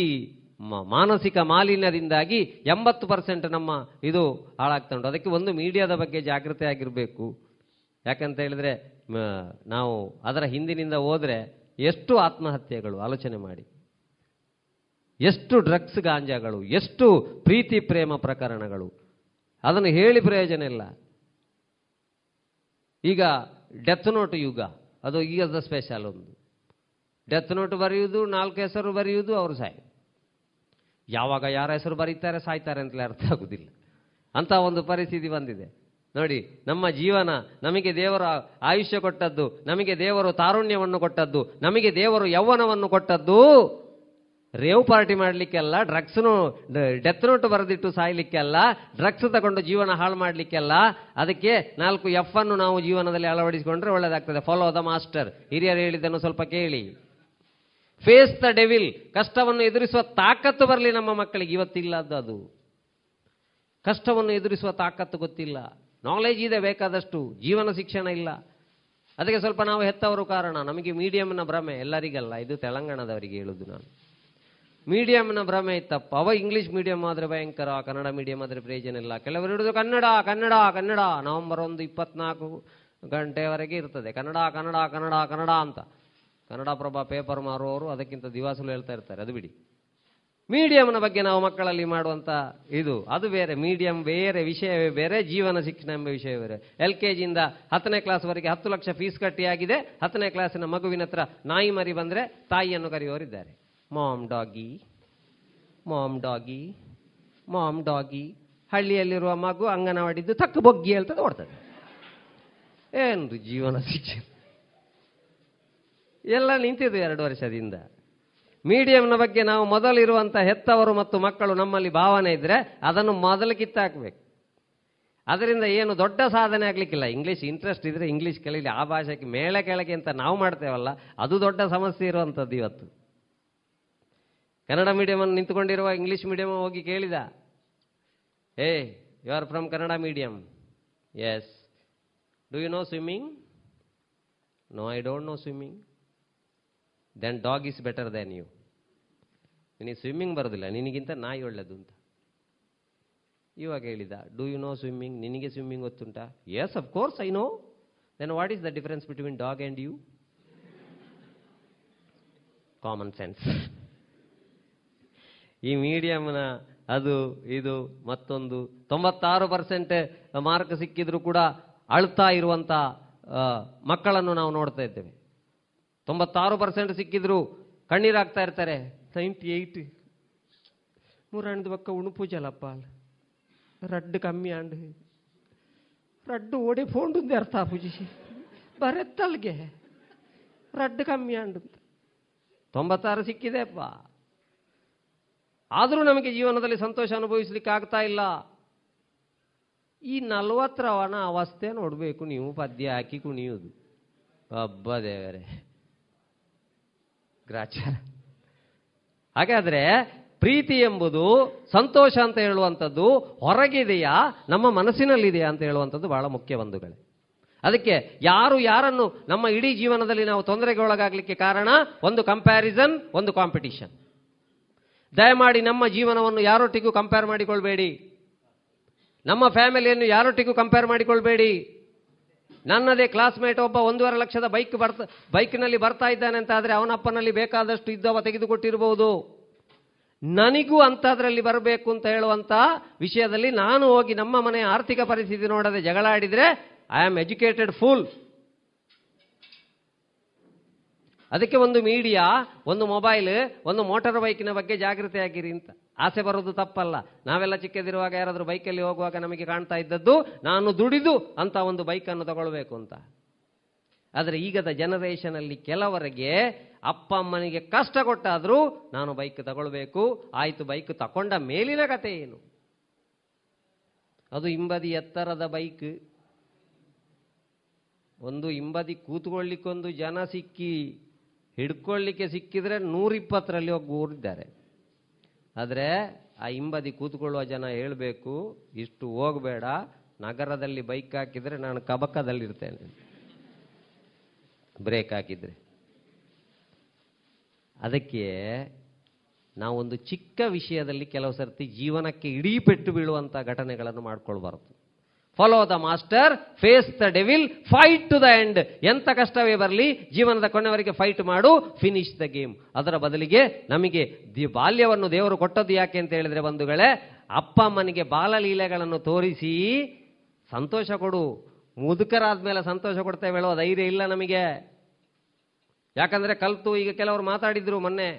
ಮಾನಸಿಕ ಮಾಲಿನ್ಯದಿಂದಾಗಿ ಎಂಬತ್ತು ಪರ್ಸೆಂಟ್ ನಮ್ಮ ಇದು ಹಾಳಾಗ್ತಾ ಉಂಟು. ಅದಕ್ಕೆ ಒಂದು ಮೀಡಿಯಾದ ಬಗ್ಗೆ ಜಾಗೃತಿ ಆಗಿರಬೇಕು. ಯಾಕಂತ ಹೇಳಿದ್ರೆ ನಾವು ಅದರ ಹಿಂದಿನಿಂದ ಹೋದರೆ ಎಷ್ಟು ಆತ್ಮಹತ್ಯೆಗಳು ಆಲೋಚನೆ ಮಾಡಿ, ಎಷ್ಟು ಡ್ರಗ್ಸ್ ಗಾಂಜಾಗಳು, ಎಷ್ಟು ಪ್ರೀತಿ ಪ್ರೇಮ ಪ್ರಕರಣಗಳು. ಅದನ್ನು ಹೇಳಿ ಪ್ರಯೋಜನ ಇಲ್ಲ. ಈಗ ಡೆತ್ ನೋಟು ಯುಗ, ಅದು ಈಗದ ಸ್ಪೆಷಲ್. ಒಂದು ಡೆತ್ ನೋಟು ಬರೆಯುವುದು, ನಾಲ್ಕು ಹೆಸರು ಬರೆಯುವುದು, ಅವರು ಸಾಯ್. ಯಾವಾಗ ಯಾರ ಹೆಸರು ಬರೀತಾರೆ ಸಾಯ್ತಾರೆ ಅಂತಲೇ ಅರ್ಥ ಆಗುವುದಿಲ್ಲ. ಅಂಥ ಒಂದು ಪರಿಸ್ಥಿತಿ ಬಂದಿದೆ ನೋಡಿ. ನಮ್ಮ ಜೀವನ, ನಮಗೆ ದೇವರು ಆಯುಷ್ಯ ಕೊಟ್ಟದ್ದು, ನಮಗೆ ದೇವರು ತಾರುಣ್ಯವನ್ನು ಕೊಟ್ಟದ್ದು, ನಮಗೆ ದೇವರು ಯೌವನವನ್ನು ಕೊಟ್ಟದ್ದು ರೇವ್ ಪಾರ್ಟಿ ಮಾಡಲಿಕ್ಕೆಲ್ಲ, ಡ್ರಗ್ಸ್ನು ಡೆತ್ ನೋಟು ಬರೆದಿಟ್ಟು ಸಾಯಲಿಕ್ಕೆಲ್ಲ, ಡ್ರಗ್ಸ್ ತಗೊಂಡು ಜೀವನ ಹಾಳು ಮಾಡಲಿಕ್ಕೆಲ್ಲ. ಅದಕ್ಕೆ ನಾಲ್ಕು ಎಫ್ ಅನ್ನು ನಾವು ಜೀವನದಲ್ಲಿ ಅಳವಡಿಸಿಕೊಂಡ್ರೆ ಒಳ್ಳೆಯದಾಗ್ತದೆ. ಫಾಲೋ ದ ಮಾಸ್ಟರ್, ಹಿರಿಯರು ಹೇಳಿದ್ದನ್ನು ಸ್ವಲ್ಪ ಕೇಳಿ. ಫೇಸ್ ದ ಡೆವಿಲ್, ಕಷ್ಟವನ್ನು ಎದುರಿಸುವ ತಾಕತ್ತು ಬರಲಿ ನಮ್ಮ ಮಕ್ಕಳಿಗೆ. ಇವತ್ತಿಲ್ಲದ್ದು ಅದು. ಕಷ್ಟವನ್ನು ಎದುರಿಸುವ ತಾಕತ್ತು ಗೊತ್ತಿಲ್ಲ. ನಾಲೆಜ್ ಇದೆ ಬೇಕಾದಷ್ಟು, ಜೀವನ ಶಿಕ್ಷಣ ಇಲ್ಲ. ಅದಕ್ಕೆ ಸ್ವಲ್ಪ ನಾವು ಹೆತ್ತವರು ಕಾರಣ. ನಮಗೆ ಮೀಡಿಯಮ್ನ ಭ್ರಮೆ, ಎಲ್ಲರಿಗಲ್ಲ, ಇದು ತೆಲಂಗಾಣದವರಿಗೆ ಹೇಳುವುದು ನಾನು. ಮೀಡಿಯಮ್ನ ಭ್ರಮೆ ಇತ್ತಪ್ಪ. ಅವ ಇಂಗ್ಲೀಷ್ ಮೀಡಿಯಮ್ ಆದರೆ ಭಯಂಕರ, ಕನ್ನಡ ಮೀಡಿಯಮ್ ಆದರೆ ಪ್ರಯೋಜನ ಇಲ್ಲ. ಕೆಲವರು ಹಿಡಿದು ಕನ್ನಡ ಕನ್ನಡ ಕನ್ನಡ, ನವಂಬರ್ ಒಂದು ಇಪ್ಪತ್ನಾಲ್ಕು ಗಂಟೆವರೆಗೆ ಇರ್ತದೆ ಕನ್ನಡ ಕನ್ನಡ ಕನ್ನಡ ಕನ್ನಡ ಅಂತ. ಕನ್ನಡಪ್ರಭ ಪೇಪರ್ ಮಾರುವವರು ಅದಕ್ಕಿಂತ ದಿವಸಲು ಹೇಳ್ತಾ ಇರ್ತಾರೆ. ಅದು ಬಿಡಿ. ಮೀಡಿಯಮ್ನ ಬಗ್ಗೆ ನಾವು ಮಕ್ಕಳಲ್ಲಿ ಮಾಡುವಂಥ ಇದು ಅದು ಬೇರೆ, ಮೀಡಿಯಮ್ ಬೇರೆ, ವಿಷಯವೇ ಬೇರೆ, ಜೀವನ ಶಿಕ್ಷಣ ಎಂಬ ವಿಷಯ ಬೇರೆ. ಎಲ್ ಕೆ ಜಿಯಿಂದ ಹತ್ತನೇ ಕ್ಲಾಸ್ವರೆಗೆ ಹತ್ತು ಲಕ್ಷ ಫೀಸ್ ಕಟ್ಟಿಯಾಗಿದೆ. ಹತ್ತನೇ ಕ್ಲಾಸಿನ ಮಗುವಿನ ಹತ್ರ ನಾಯಿ ಮರಿ ಬಂದರೆ ತಾಯಿಯನ್ನು ಕರೆಯುವವರಿದ್ದಾರೆ. Mom doggy, mom doggy, mom doggy. ಹಳ್ಳಿಯಲ್ಲಿರುವ ಮಗು ಅಂಗನವಾಡಿದ್ದು ತಕ್ಕ ಬೊಗ್ಗಿ ಹೇಳ್ತದೆ, ಓಡ್ತದೆ. ಏನ್ರಿ ಜೀವನ ಶಿಕ್ಷಣ? ಎಲ್ಲ ನಿಂತಿದ್ದು ಎರಡು ವರ್ಷದಿಂದ. ಮೀಡಿಯಂನ ಬಗ್ಗೆ ನಾವು ಮೊದಲಿರುವಂಥ ಹೆತ್ತವರು ಮತ್ತು ಮಕ್ಕಳು ನಮ್ಮಲ್ಲಿ ಭಾವನೆ ಇದ್ದರೆ ಅದನ್ನು ಮೊದಲು ಕಿತ್ತಾಕಬೇಕು. ಅದರಿಂದ ಏನು ದೊಡ್ಡ ಸಾಧನೆ ಆಗಲಿಕ್ಕಿಲ್ಲ. ಇಂಗ್ಲೀಷ್ ಇಂಟ್ರೆಸ್ಟ್ ಇದ್ದರೆ ಇಂಗ್ಲೀಷ್ ಕಲೀಲಿ, ಆ ಭಾಷೆಗೆ ಮೇಲೆ ಕೆಳಗೆ ಅಂತ ನಾವು ಮಾಡ್ತೇವಲ್ಲ, ಅದು ದೊಡ್ಡ ಸಮಸ್ಯೆ ಇರುವಂಥದ್ದು ಇವತ್ತು. ಕನ್ನಡ ಮೀಡಿಯಮನ್ನು ನಿಂತುಕೊಂಡಿರುವ ಇಂಗ್ಲೀಷ್ ಮೀಡಿಯಮ್ ಹೋಗಿ ಕೇಳಿದ, hey you are from Kannada medium? Yes. Do you know swimming? No, I don't know swimming. Then dog is better than you. ನಿನಗೆ ಸ್ವಿಮ್ಮಿಂಗ್ ಬರೋದಿಲ್ಲ, ನಿನಗಿಂತ ನಾಯಿ ಒಳ್ಳೆಯದು ಅಂತ ಇವಾಗ ಹೇಳಿದ. Do you know swimming? ನಿನಗೆ ಸ್ವಿಮ್ಮಿಂಗ್ ಗೊತ್ತುಂಟಾ? Yes, of course I know. Then what is the difference between dog and you? Common sense. ಈ ಮೀಡಿಯಮ್ನ ಅದು ಇದು ಮತ್ತೊಂದು ತೊಂಬತ್ತಾರು ಪರ್ಸೆಂಟ್ ಮಾರ್ಕ್ ಸಿಕ್ಕಿದ್ರೂ ಕೂಡ ಅಳ್ತಾ ಇರುವಂಥ ಮಕ್ಕಳನ್ನು ನಾವು ನೋಡ್ತಾ ಇದ್ದೇವೆ. ತೊಂಬತ್ತಾರು ಪರ್ಸೆಂಟ್ ಸಿಕ್ಕಿದ್ರು ಕಣ್ಣೀರಾಗ್ತಾ ಇರ್ತಾರೆ. ನೈಂಟಿ ಏಯ್ಟ್ ಮೂರಣ್ಣದ ಪಕ್ಕ ಉಣುಪೂಜಲಪ್ಪ ರಡ್ಡು ಕಮ್ಮಿ ಆಂಡು ರಡ್ಡು ಓಡಿ ಫೋಂಡು ಅರ್ಥ ಪೂಜಿಸಿ ಬರೆತ್ತಲ್ಗೆ ರಡ್ಡು ಕಮ್ಮಿ ಆಂಡು. ತೊಂಬತ್ತಾರು ಸಿಕ್ಕಿದೆಪ್ಪ, ಆದರೂ ನಮಗೆ ಜೀವನದಲ್ಲಿ ಸಂತೋಷ ಅನುಭವಿಸ್ಲಿಕ್ಕೆ ಆಗ್ತಾ ಇಲ್ಲ. ಈ ನಲವತ್ತರವನ ಅವಸ್ಥೆ ನೋಡಬೇಕು ನೀವು. ಪದ್ಯ ಹಾಕಿ ಕುಣಿಯುವುದು ಹಬ್ಬ ದೇವರೇ ಗ್ರಾಚಾರ. ಹಾಗಾದರೆ ಪ್ರೀತಿ ಎಂಬುದು ಸಂತೋಷ ಅಂತ ಹೇಳುವಂಥದ್ದು ಹೊರಗಿದೆಯಾ, ನಮ್ಮ ಮನಸ್ಸಿನಲ್ಲಿದೆಯಾ ಅಂತ ಹೇಳುವಂಥದ್ದು ಬಹಳ ಮುಖ್ಯ ಬಂಧುಗಳೇ. ಅದಕ್ಕೆ ಯಾರು ಯಾರನ್ನು ನಮ್ಮ ಇಡೀ ಜೀವನದಲ್ಲಿ ನಾವು ತೊಂದರೆಗೆ ಒಳಗಾಗಲಿಕ್ಕೆ ಕಾರಣ ಒಂದು ಕಂಪ್ಯಾರಿಸನ್, ಒಂದು ಕಾಂಪಿಟೀಷನ್. ದಯಮಾಡಿ ನಮ್ಮ ಜೀವನವನ್ನು ಯಾರೊಟ್ಟಿಗೂ ಕಂಪೇರ್ ಮಾಡಿಕೊಳ್ಬೇಡಿ, ನಮ್ಮ ಫ್ಯಾಮಿಲಿಯನ್ನು ಯಾರೊಟ್ಟಿಗೂ ಕಂಪೇರ್ ಮಾಡಿಕೊಳ್ಬೇಡಿ. ನನ್ನದೇ ಕ್ಲಾಸ್ಮೇಟ್ ಒಬ್ಬ ಒಂದೂವರೆ ಲಕ್ಷದ ಬೈಕ್ ಬರ್ತಾ ಬೈಕ್ನಲ್ಲಿ ಬರ್ತಾ ಇದ್ದಾನೆ ಅಂತ ಆದರೆ ಅವನಪ್ಪನಲ್ಲಿ ಬೇಕಾದಷ್ಟು ಇದ್ದವ ತೆಗೆದುಕೊಟ್ಟಿರಬಹುದು. ನನಗೂ ಅಂಥದ್ರಲ್ಲಿ ಬರಬೇಕು ಅಂತ ಹೇಳುವಂಥ ವಿಷಯದಲ್ಲಿ ನಾನು ಹೋಗಿ ನಮ್ಮ ಮನೆಯ ಆರ್ಥಿಕ ಪರಿಸ್ಥಿತಿ ನೋಡದೆ ಜಗಳ ಆಡಿದರೆ ಐ ಆಮ್ ಎಜುಕೇಟೆಡ್ ಫೂಲ್. ಅದಕ್ಕೆ ಒಂದು ಮೀಡಿಯಾ, ಒಂದು ಮೊಬೈಲ್, ಒಂದು ಮೋಟಾರ್ ಬೈಕಿನ ಬಗ್ಗೆ ಜಾಗೃತಿಯಾಗಿರಿ ಅಂತ. ಆಸೆ ಬರೋದು ತಪ್ಪಲ್ಲ. ನಾವೆಲ್ಲ ಚಿಕ್ಕದಿರುವಾಗ ಯಾರಾದರೂ ಬೈಕಲ್ಲಿ ಹೋಗುವಾಗ ನಮಗೆ ಕಾಣ್ತಾ ಇದ್ದದ್ದು ನಾನು ದುಡಿದು ಅಂತ ಒಂದು ಬೈಕನ್ನು ತಗೊಳ್ಬೇಕು ಅಂತ. ಆದರೆ ಈಗದ ಜನರೇಷನಲ್ಲಿ ಕೆಲವರಿಗೆ ಅಪ್ಪ ಅಮ್ಮನಿಗೆ ಕಷ್ಟ ಕೊಟ್ಟಾದರೂ ನಾನು ಬೈಕ್ ತಗೊಳ್ಬೇಕು, ಆಯಿತು ಬೈಕ್ ತಗೊಂಡ ಮೇಲಿನ ಕತೆ ಏನು? ಅದು ಹಿಂಬದಿ ಎತ್ತರದ ಬೈಕ್, ಒಂದು ಹಿಂಬದಿ ಕೂತ್ಕೊಳ್ಳಿಕ್ಕೊಂದು ಜನ ಸಿಕ್ಕಿ ಹಿಡ್ಕೊಳ್ಳಿಕ್ಕೆ ಸಿಕ್ಕಿದ್ರೆ ನೂರಿಪ್ಪತ್ತರಲ್ಲಿ ಹೋಗ್ಬೋರಿದ್ದಾರೆ. ಆದರೆ ಆ ಹಿಂಬದಿ ಕೂತ್ಕೊಳ್ಳುವ ಜನ ಹೇಳಬೇಕು ಇಷ್ಟು ಹೋಗಬೇಡ, ನಗರದಲ್ಲಿ ಬೈಕ್ ಹಾಕಿದರೆ ನಾನು ಕಬಕದಲ್ಲಿರ್ತೇನೆ ಬ್ರೇಕ್ ಹಾಕಿದರೆ. ಅದಕ್ಕೆ ನಾವೊಂದು ಚಿಕ್ಕ ವಿಷಯದಲ್ಲಿ ಕೆಲವು ಸರ್ತಿ ಜೀವನಕ್ಕೆ ಇಡೀ ಪೆಟ್ಟು ಬೀಳುವಂಥ ಘಟನೆಗಳನ್ನು ಮಾಡ್ಕೊಳ್ಬಾರ್ದು. Follow the master, face the devil, fight to the end. ಎಂಥ ಕಷ್ಟವೇ ಬರಲಿ, ಜೀವನದ ಕೊನೆಯವರೆಗೆ ಫೈಟ್ ಮಾಡು, ಫಿನಿಶ್ ದ ಗೇಮ್. ಅದರ ಬದಲಿಗೆ ನಮಗೆ ದಿ ಬಾಲ್ಯವನ್ನು ದೇವರು ಕೊಟ್ಟದ್ದು ಯಾಕೆ ಅಂತ ಹೇಳಿದರೆ ಬಂಧುಗಳೇ, ಅಪ್ಪ ಅಮ್ಮನಿಗೆ ಬಾಲಲೀಲೆಗಳನ್ನು ತೋರಿಸಿ ಸಂತೋಷ ಕೊಡು. ಮುದುಕರಾದ ಮೇಲೆ ಸಂತೋಷ ಕೊಡ್ತೇವೆ ಹೇಳೋ ಧೈರ್ಯ ಇಲ್ಲ ನಮಗೆ. ಯಾಕಂದರೆ ಕಲ್ತು ಈಗ ಕೆಲವರು ಮಾತಾಡಿದ್ರು ಮೊನ್ನೆ,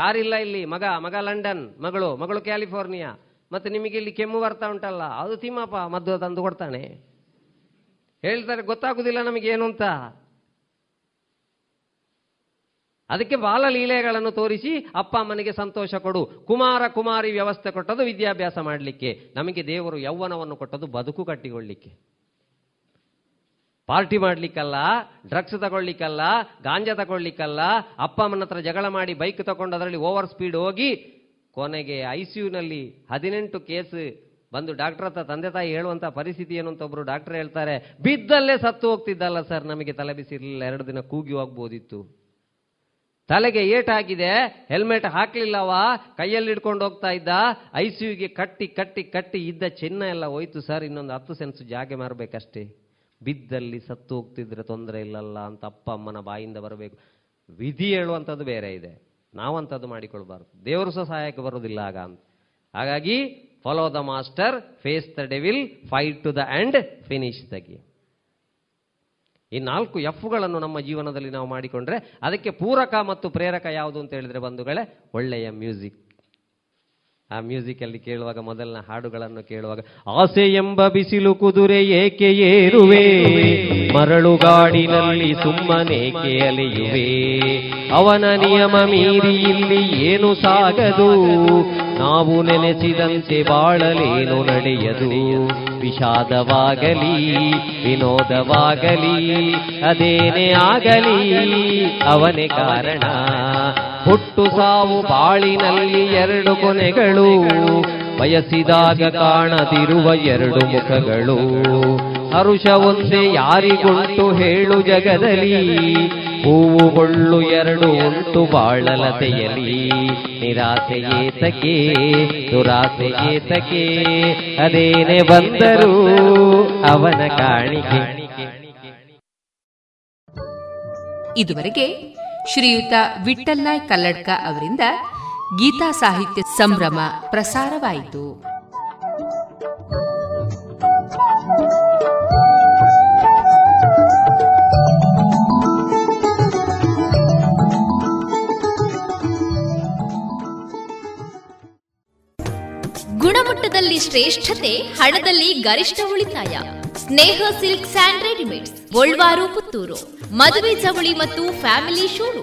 ಯಾರಿಲ್ಲ ಇಲ್ಲಿ, ಮಗ ಮಗ ಲಂಡನ್, ಮಗಳು ಮಗಳು ಕ್ಯಾಲಿಫೋರ್ನಿಯಾ, ಮತ್ತೆ ನಿಮಗೆ ಇಲ್ಲಿ ಕೆಮ್ಮು ಬರ್ತಾ ಉಂಟಲ್ಲ ಅದು ತಿಮ್ಮಪ್ಪ ಮದ್ದು ತಂದು ಕೊಡ್ತಾನೆ ಹೇಳ್ತಾರೆ. ಗೊತ್ತಾಗುದಿಲ್ಲ ನಮಗೇನು ಅಂತ. ಅದಕ್ಕೆ ಬಾಲಲೀಲೆಗಳನ್ನು ತೋರಿಸಿ ಅಪ್ಪ ಅಮ್ಮನಿಗೆ ಸಂತೋಷ ಕೊಡು. ಕುಮಾರ ಕುಮಾರಿ ವ್ಯವಸ್ಥೆ ಕೊಟ್ಟದ್ದು ವಿದ್ಯಾಭ್ಯಾಸ ಮಾಡಲಿಕ್ಕೆ, ನಮಗೆ ದೇವರು ಯೌವನವನ್ನು ಕೊಟ್ಟದ್ದು ಬದುಕು ಕಟ್ಟಿಕೊಳ್ಳಿಕ್ಕೆ. ಪಾರ್ಟಿ ಮಾಡಲಿಕ್ಕಲ್ಲ, ಡ್ರಗ್ಸ್ ತಗೊಳ್ಲಿಕ್ಕಲ್ಲ, ಗಾಂಜಾ ತಗೊಳ್ಲಿಕ್ಕಲ್ಲ, ಅಪ್ಪ ಅಮ್ಮನ ಹತ್ರ ಜಗಳ ಮಾಡಿ ಬೈಕ್ ತಗೊಂಡು ಅದರಲ್ಲಿ ಓವರ್ ಸ್ಪೀಡ್ ಹೋಗಿ ಕೊನೆಗೆ ಐ ಸಿ ಯುನಲ್ಲಿ ಹದಿನೆಂಟು ಕೇಸ್ ಬಂದು ಡಾಕ್ಟರ್ ಹತ್ರ ತಂದೆ ತಾಯಿ ಹೇಳುವಂಥ ಪರಿಸ್ಥಿತಿ ಏನು ಅಂತ ಒಬ್ಬರು ಡಾಕ್ಟರ್ ಹೇಳ್ತಾರೆ, ಬಿದ್ದಲ್ಲೇ ಸತ್ತು ಹೋಗ್ತಿದ್ದಲ್ಲ ಸರ್, ನಮಗೆ ತಲೆ ಬಿಸಿರಲಿಲ್ಲ, ಎರಡು ದಿನ ಕೂಗಿ ಹೋಗ್ಬೋದಿತ್ತು, ತಲೆಗೆ ಏಟಾಗಿದೆ, ಹೆಲ್ಮೆಟ್ ಹಾಕಲಿಲ್ಲವ, ಕೈಯಲ್ಲಿ ಹಿಡ್ಕೊಂಡು ಹೋಗ್ತಾ ಇದ್ದ, ಐ ಸಿ ಯುಗೆ ಕಟ್ಟಿ ಕಟ್ಟಿ ಕಟ್ಟಿ ಇದ್ದ ಚಿನ್ನ ಎಲ್ಲ ಹೋಯ್ತು ಸರ್, ಇನ್ನೊಂದು ಹತ್ತು ಸೆನ್ಸು ಜಾಗೆ ಮಾರಬೇಕಷ್ಟೇ, ಬಿದ್ದಲ್ಲಿ ಸತ್ತು ಹೋಗ್ತಿದ್ರೆ ತೊಂದರೆ ಇಲ್ಲಲ್ಲ ಅಂತ ಅಪ್ಪ ಅಮ್ಮನ ಬಾಯಿಂದ ಬರಬೇಕು. ವಿಧಿ ಹೇಳುವಂಥದ್ದು ಬೇರೆ ಇದೆ, ನಾವಂಥದ್ದು ಮಾಡಿಕೊಳ್ಬಾರ್ದು. ದೇವರು ಸಹ ಸಹಾಯಕ್ಕೆ ಬರೋದಿಲ್ಲ ಆಗ ಅಂತ. ಹಾಗಾಗಿ follow the master, face the devil, fight to the end, finish the game. ಈ ನಾಲ್ಕು ಎಫ್ಗಳನ್ನು ನಮ್ಮ ಜೀವನದಲ್ಲಿ ನಾವು ಮಾಡಿಕೊಂಡ್ರೆ ಅದಕ್ಕೆ ಪೂರಕ ಮತ್ತು ಪ್ರೇರಕ ಯಾವುದು ಅಂತ ಹೇಳಿದರೆ ಬಂಧುಗಳೇ, ಒಳ್ಳೆಯ ಮ್ಯೂಸಿಕ್. ಆ ಮ್ಯೂಸಿಕಲ್ಲಿ ಕೇಳುವಾಗ, ಮೊದಲಿನ ಹಾಡುಗಳನ್ನು ಕೇಳುವಾಗ, ಆಸೆ ಎಂಬ ಬಿಸಿಲು ಕುದುರೆ ಏಕೆ ಏರುವೆ, ಮರಳುಗಾಡಿನಲ್ಲಿ ಸುಮ್ಮನೇಕೆ ಅಲೆಯುವೆ, ಅವನ ನಿಯಮ ಮೀರಿ ಇಲ್ಲಿ ಏನು ಸಾಗದು, ನಾವು ನೆನೆಸಿದಂತೆ ಬಾಳಲೇನು ನಡೆಯದು, ವಿಷಾದವಾಗಲಿ ವಿನೋದವಾಗಲಿ ಅದೇನೇ ಆಗಲಿ ಅವನೇ ಕಾರಣ, ಹುಟ್ಟು ಸಾವು ಬಾಳಿನಲ್ಲಿ ಎರಡು ಕೊನೆಗಳು, ಬಯಸಿದಾಗ ಕಾಣದಿರುವ ಎರಡು ಮುಖಗಳು, ಹರುಷವೊಂದೇ ಯಾರಿಗುಂಟು ಹೇಳು ಜಗದಲ್ಲಿ, ಹೂವುಗೊಳ್ಳು ಎರಡು ಉಂಟು ಬಾಳಲತೆಯಲಿ, ನಿರಾಸೆಯೇತಕೆ ದುರಾಸೆಯೇತಕೆ, ಅದೇನೆ ಬಂದರೂ ಅವನ ಕಾಣಿಕೆ. ಇದುವರೆಗೆ ಶ್ರೀಯುತ ವಿಠಲ್ನಾಯ್ ಕಲ್ಲಡ್ಕ ಅವರಿಂದ ಗೀತಾ ಸಾಹಿತ್ಯ ಸಂಭ್ರಮ ಪ್ರಸಾರವಾಯಿತು. ಗುಣಮಟ್ಟದಲ್ಲಿ ಶ್ರೇಷ್ಠತೆ, ಹಣದಲ್ಲಿ ಗರಿಷ್ಠ ಉಳಿತಾಯ. ಸ್ನೇಹ ಸಿಲ್ಕ್ ಸ್ಯಾಂಡ್ ರೆಡಿಮೇಡ್ಸ್, ಗೋಲ್ವಾರು, ಪುತ್ತೂರು. ಮದುವೆ ಚವಳಿ ಮತ್ತು ಫ್ಯಾಮಿಲಿ ಶೂರು,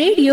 ರೇಡಿಯೋ